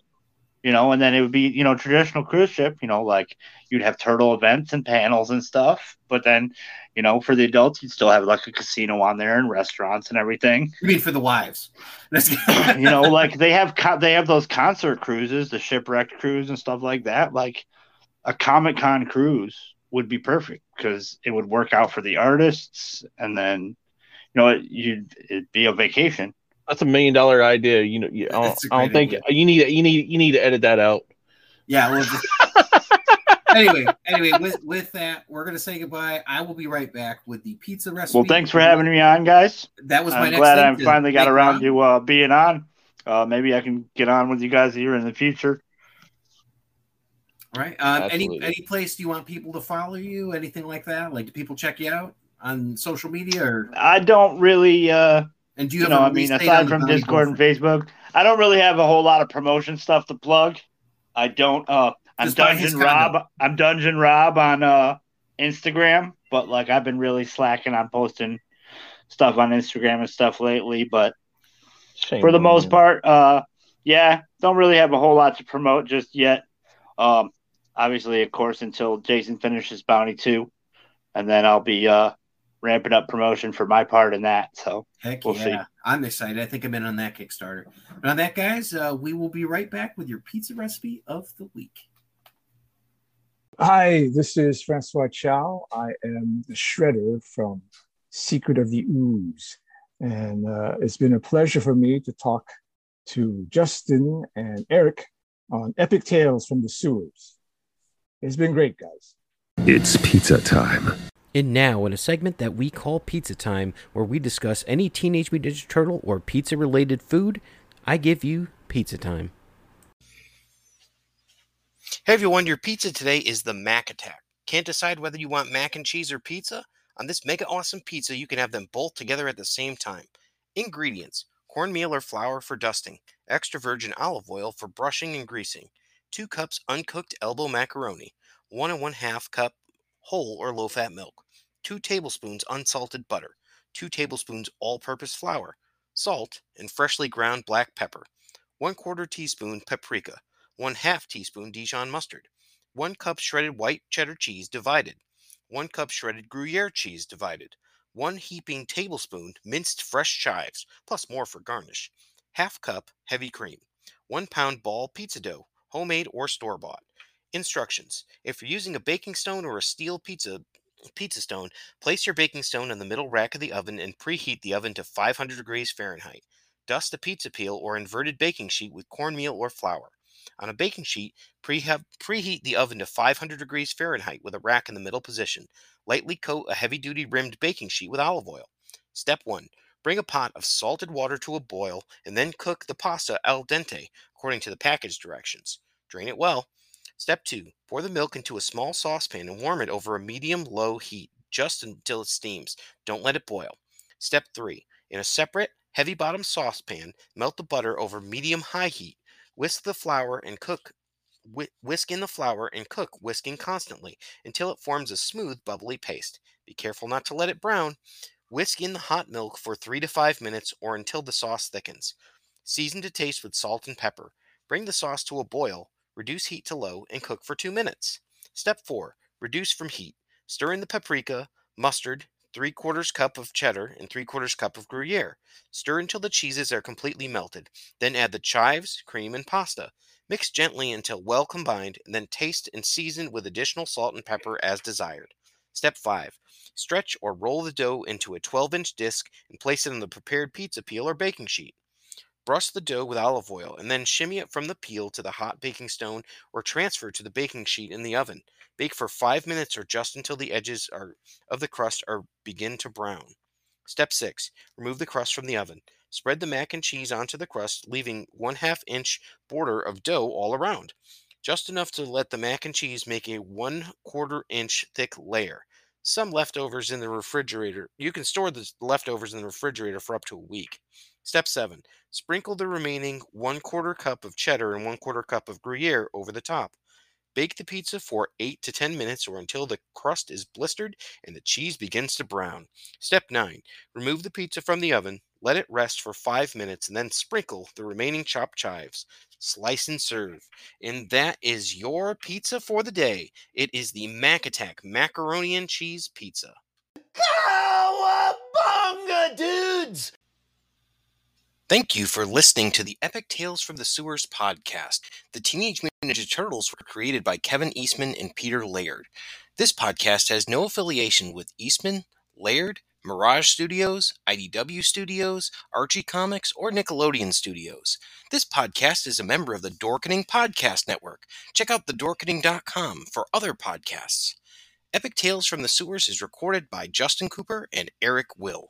You know, and then it would be, you know, traditional cruise ship, you know, like you'd have turtle events and panels and stuff. But then, you know, for the adults, you'd still have like a casino on there and restaurants and everything. You mean for the wives? You know, like they have co- they have those concert cruises, the Shipwrecked cruise and stuff like that. Like a Comic-Con cruise would be perfect because it would work out for the artists. And then, you know, it, you'd it'd be a vacation. That's a million dollar idea. You know, you, I don't, I don't think idea. you need you need you need to edit that out. Yeah. We'll just... anyway, anyway, with with that, we're gonna say goodbye. I will be right back with the pizza recipe. Well, thanks for having me on, guys. That was my I'm next. Glad I finally got around on. to uh, being on. Uh, maybe I can get on with you guys here in the future. All right. Um, any any place do you want people to follow you? Anything like that? Like, do people check you out on social media? Or I don't really. Uh, And do you, you know, I mean, aside from Discord and Facebook, I don't really have a whole lot of promotion stuff to plug. I don't. Uh, I'm Dungeon Rob. I'm Dungeon Rob on uh, Instagram, but like I've been really slacking on posting stuff on Instagram and stuff lately. But Shame for the most man. part, uh, yeah, don't really have a whole lot to promote just yet. Um, obviously, of course, until Jason finishes Bounty two, and then I'll be uh, ramping up promotion for my part in that. So heck we'll yeah. see. I'm excited. I think I'm in on that Kickstarter. But on that, guys, uh, we will be right back with your pizza recipe of the week. Hi, this is Francois Chow. I am the Shredder from Secret of the Ooze. And uh, it's been a pleasure for me to talk to Justin and Eric on Epic Tales from the Sewers. It's been great, guys. It's pizza time. And now, in a segment that we call Pizza Time, where we discuss any Teenage Mutant Ninja Turtle or pizza-related food, I give you Pizza Time. Hey everyone, your pizza today is the Mac Attack. Can't decide whether you want mac and cheese or pizza? On this mega awesome pizza, you can have them both together at the same time. Ingredients: cornmeal or flour for dusting, extra virgin olive oil for brushing and greasing, two cups uncooked elbow macaroni, one and one half cup whole or low-fat milk, two tablespoons unsalted butter, two tablespoons all-purpose flour, salt, and freshly ground black pepper, one quarter teaspoon paprika, one half teaspoon Dijon mustard, one cup shredded white cheddar cheese divided, one cup shredded Gruyere cheese divided, one heaping tablespoon minced fresh chives, plus more for garnish, half cup heavy cream, one pound ball pizza dough, homemade or store-bought. Instructions: if you're using a baking stone or a steel pizza pizza stone, place your baking stone in the middle rack of the oven and preheat the oven to five hundred degrees Fahrenheit. Dust a pizza peel or inverted baking sheet with cornmeal or flour. On a baking sheet, prehe- preheat the oven to five hundred degrees Fahrenheit with a rack in the middle position. Lightly coat a heavy-duty rimmed baking sheet with olive oil. Step one. Bring a pot of salted water to a boil and then cook the pasta al dente according to the package directions. Drain it well. Step two. Pour the milk into a small saucepan and warm it over a medium-low heat just until it steams. Don't let it boil. Step three. In a separate, heavy-bottom saucepan, melt the butter over medium-high heat. Whisk the flour and cook. Whisk in the flour and cook, whisking constantly, until it forms a smooth, bubbly paste. Be careful not to let it brown. Whisk in the hot milk for three to five minutes or until the sauce thickens. Season to taste with salt and pepper. Bring the sauce to a boil, reduce heat to low, and cook for two minutes. Step four. Reduce from heat. Stir in the paprika, mustard, three quarters cup of cheddar, and three quarters cup of Gruyere. Stir until the cheeses are completely melted. Then add the chives, cream, and pasta. Mix gently until well combined, and then taste and season with additional salt and pepper as desired. Step five. Stretch or roll the dough into a twelve-inch disc and place it on the prepared pizza peel or baking sheet. Brush the dough with olive oil and then shimmy it from the peel to the hot baking stone or transfer to the baking sheet in the oven. Bake for five minutes or just until the edges are, of the crust are begin to brown. Step six. Remove the crust from the oven. Spread the mac and cheese onto the crust, leaving one half inch border of dough all around. Just enough to let the mac and cheese make a one quarter inch thick layer. Some leftovers in the refrigerator. You can store the leftovers in the refrigerator for up to a week. Step seven. Sprinkle the remaining one quarter cup of cheddar and one quarter cup of Gruyere over the top. Bake the pizza for eight to ten minutes or until the crust is blistered and the cheese begins to brown. Step nine. Remove the pizza from the oven, let it rest for five minutes, and then sprinkle the remaining chopped chives. Slice and serve. And that is your pizza for the day. It is the Mac Attack Macaroni and Cheese Pizza. Cowabunga, dudes! Thank you for listening to the Epic Tales from the Sewers podcast. The Teenage Mutant Ninja Turtles were created by Kevin Eastman and Peter Laird. This podcast has no affiliation with Eastman, Laird, Mirage Studios, I D W Studios, Archie Comics, or Nickelodeon Studios. This podcast is a member of the Dorkening Podcast Network. Check out the dorkening dot com for other podcasts. Epic Tales from the Sewers is recorded by Justin Cooper and Eric Will.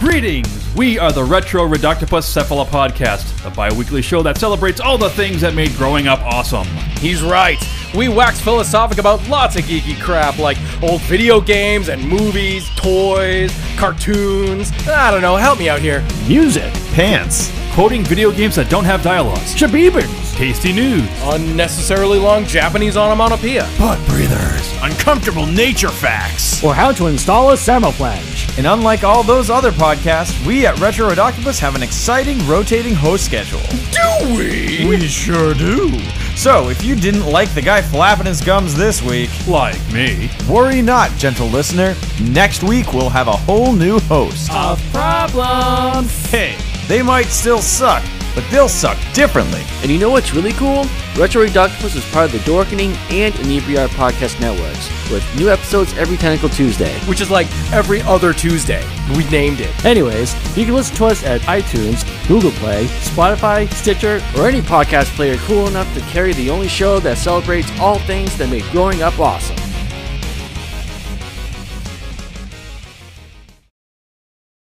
Greetings! We are the Retro Redoctopus Cephala Podcast, the bi-weekly show that celebrates all the things that made growing up awesome. He's right! We wax philosophic about lots of geeky crap like old video games and movies, toys, cartoons, I don't know, help me out here. Music. Pants. Quoting video games that don't have dialogues. Shabibans. Tasty news. Unnecessarily long Japanese onomatopoeia. Butt breathers. Uncomfortable nature facts. Or how to install a samoplange. And unlike all those other podcasts, we at Retro Redoctopus have an exciting rotating host schedule. Do we? We sure do. So, if you didn't like the guy flapping his gums this week, like me, worry not, gentle listener. Next week, we'll have a whole new host of problems. Hey, they might still suck, but they'll suck differently. And you know what's really cool? Retro Redoctopus is part of the Dorkening and Inebriar podcast networks, with new episodes every Tentacle Tuesday. Which is like every other Tuesday. We named it. Anyways, you can listen to us at iTunes, Google Play, Spotify, Stitcher, or any podcast player cool enough to carry the only show that celebrates all things that make growing up awesome.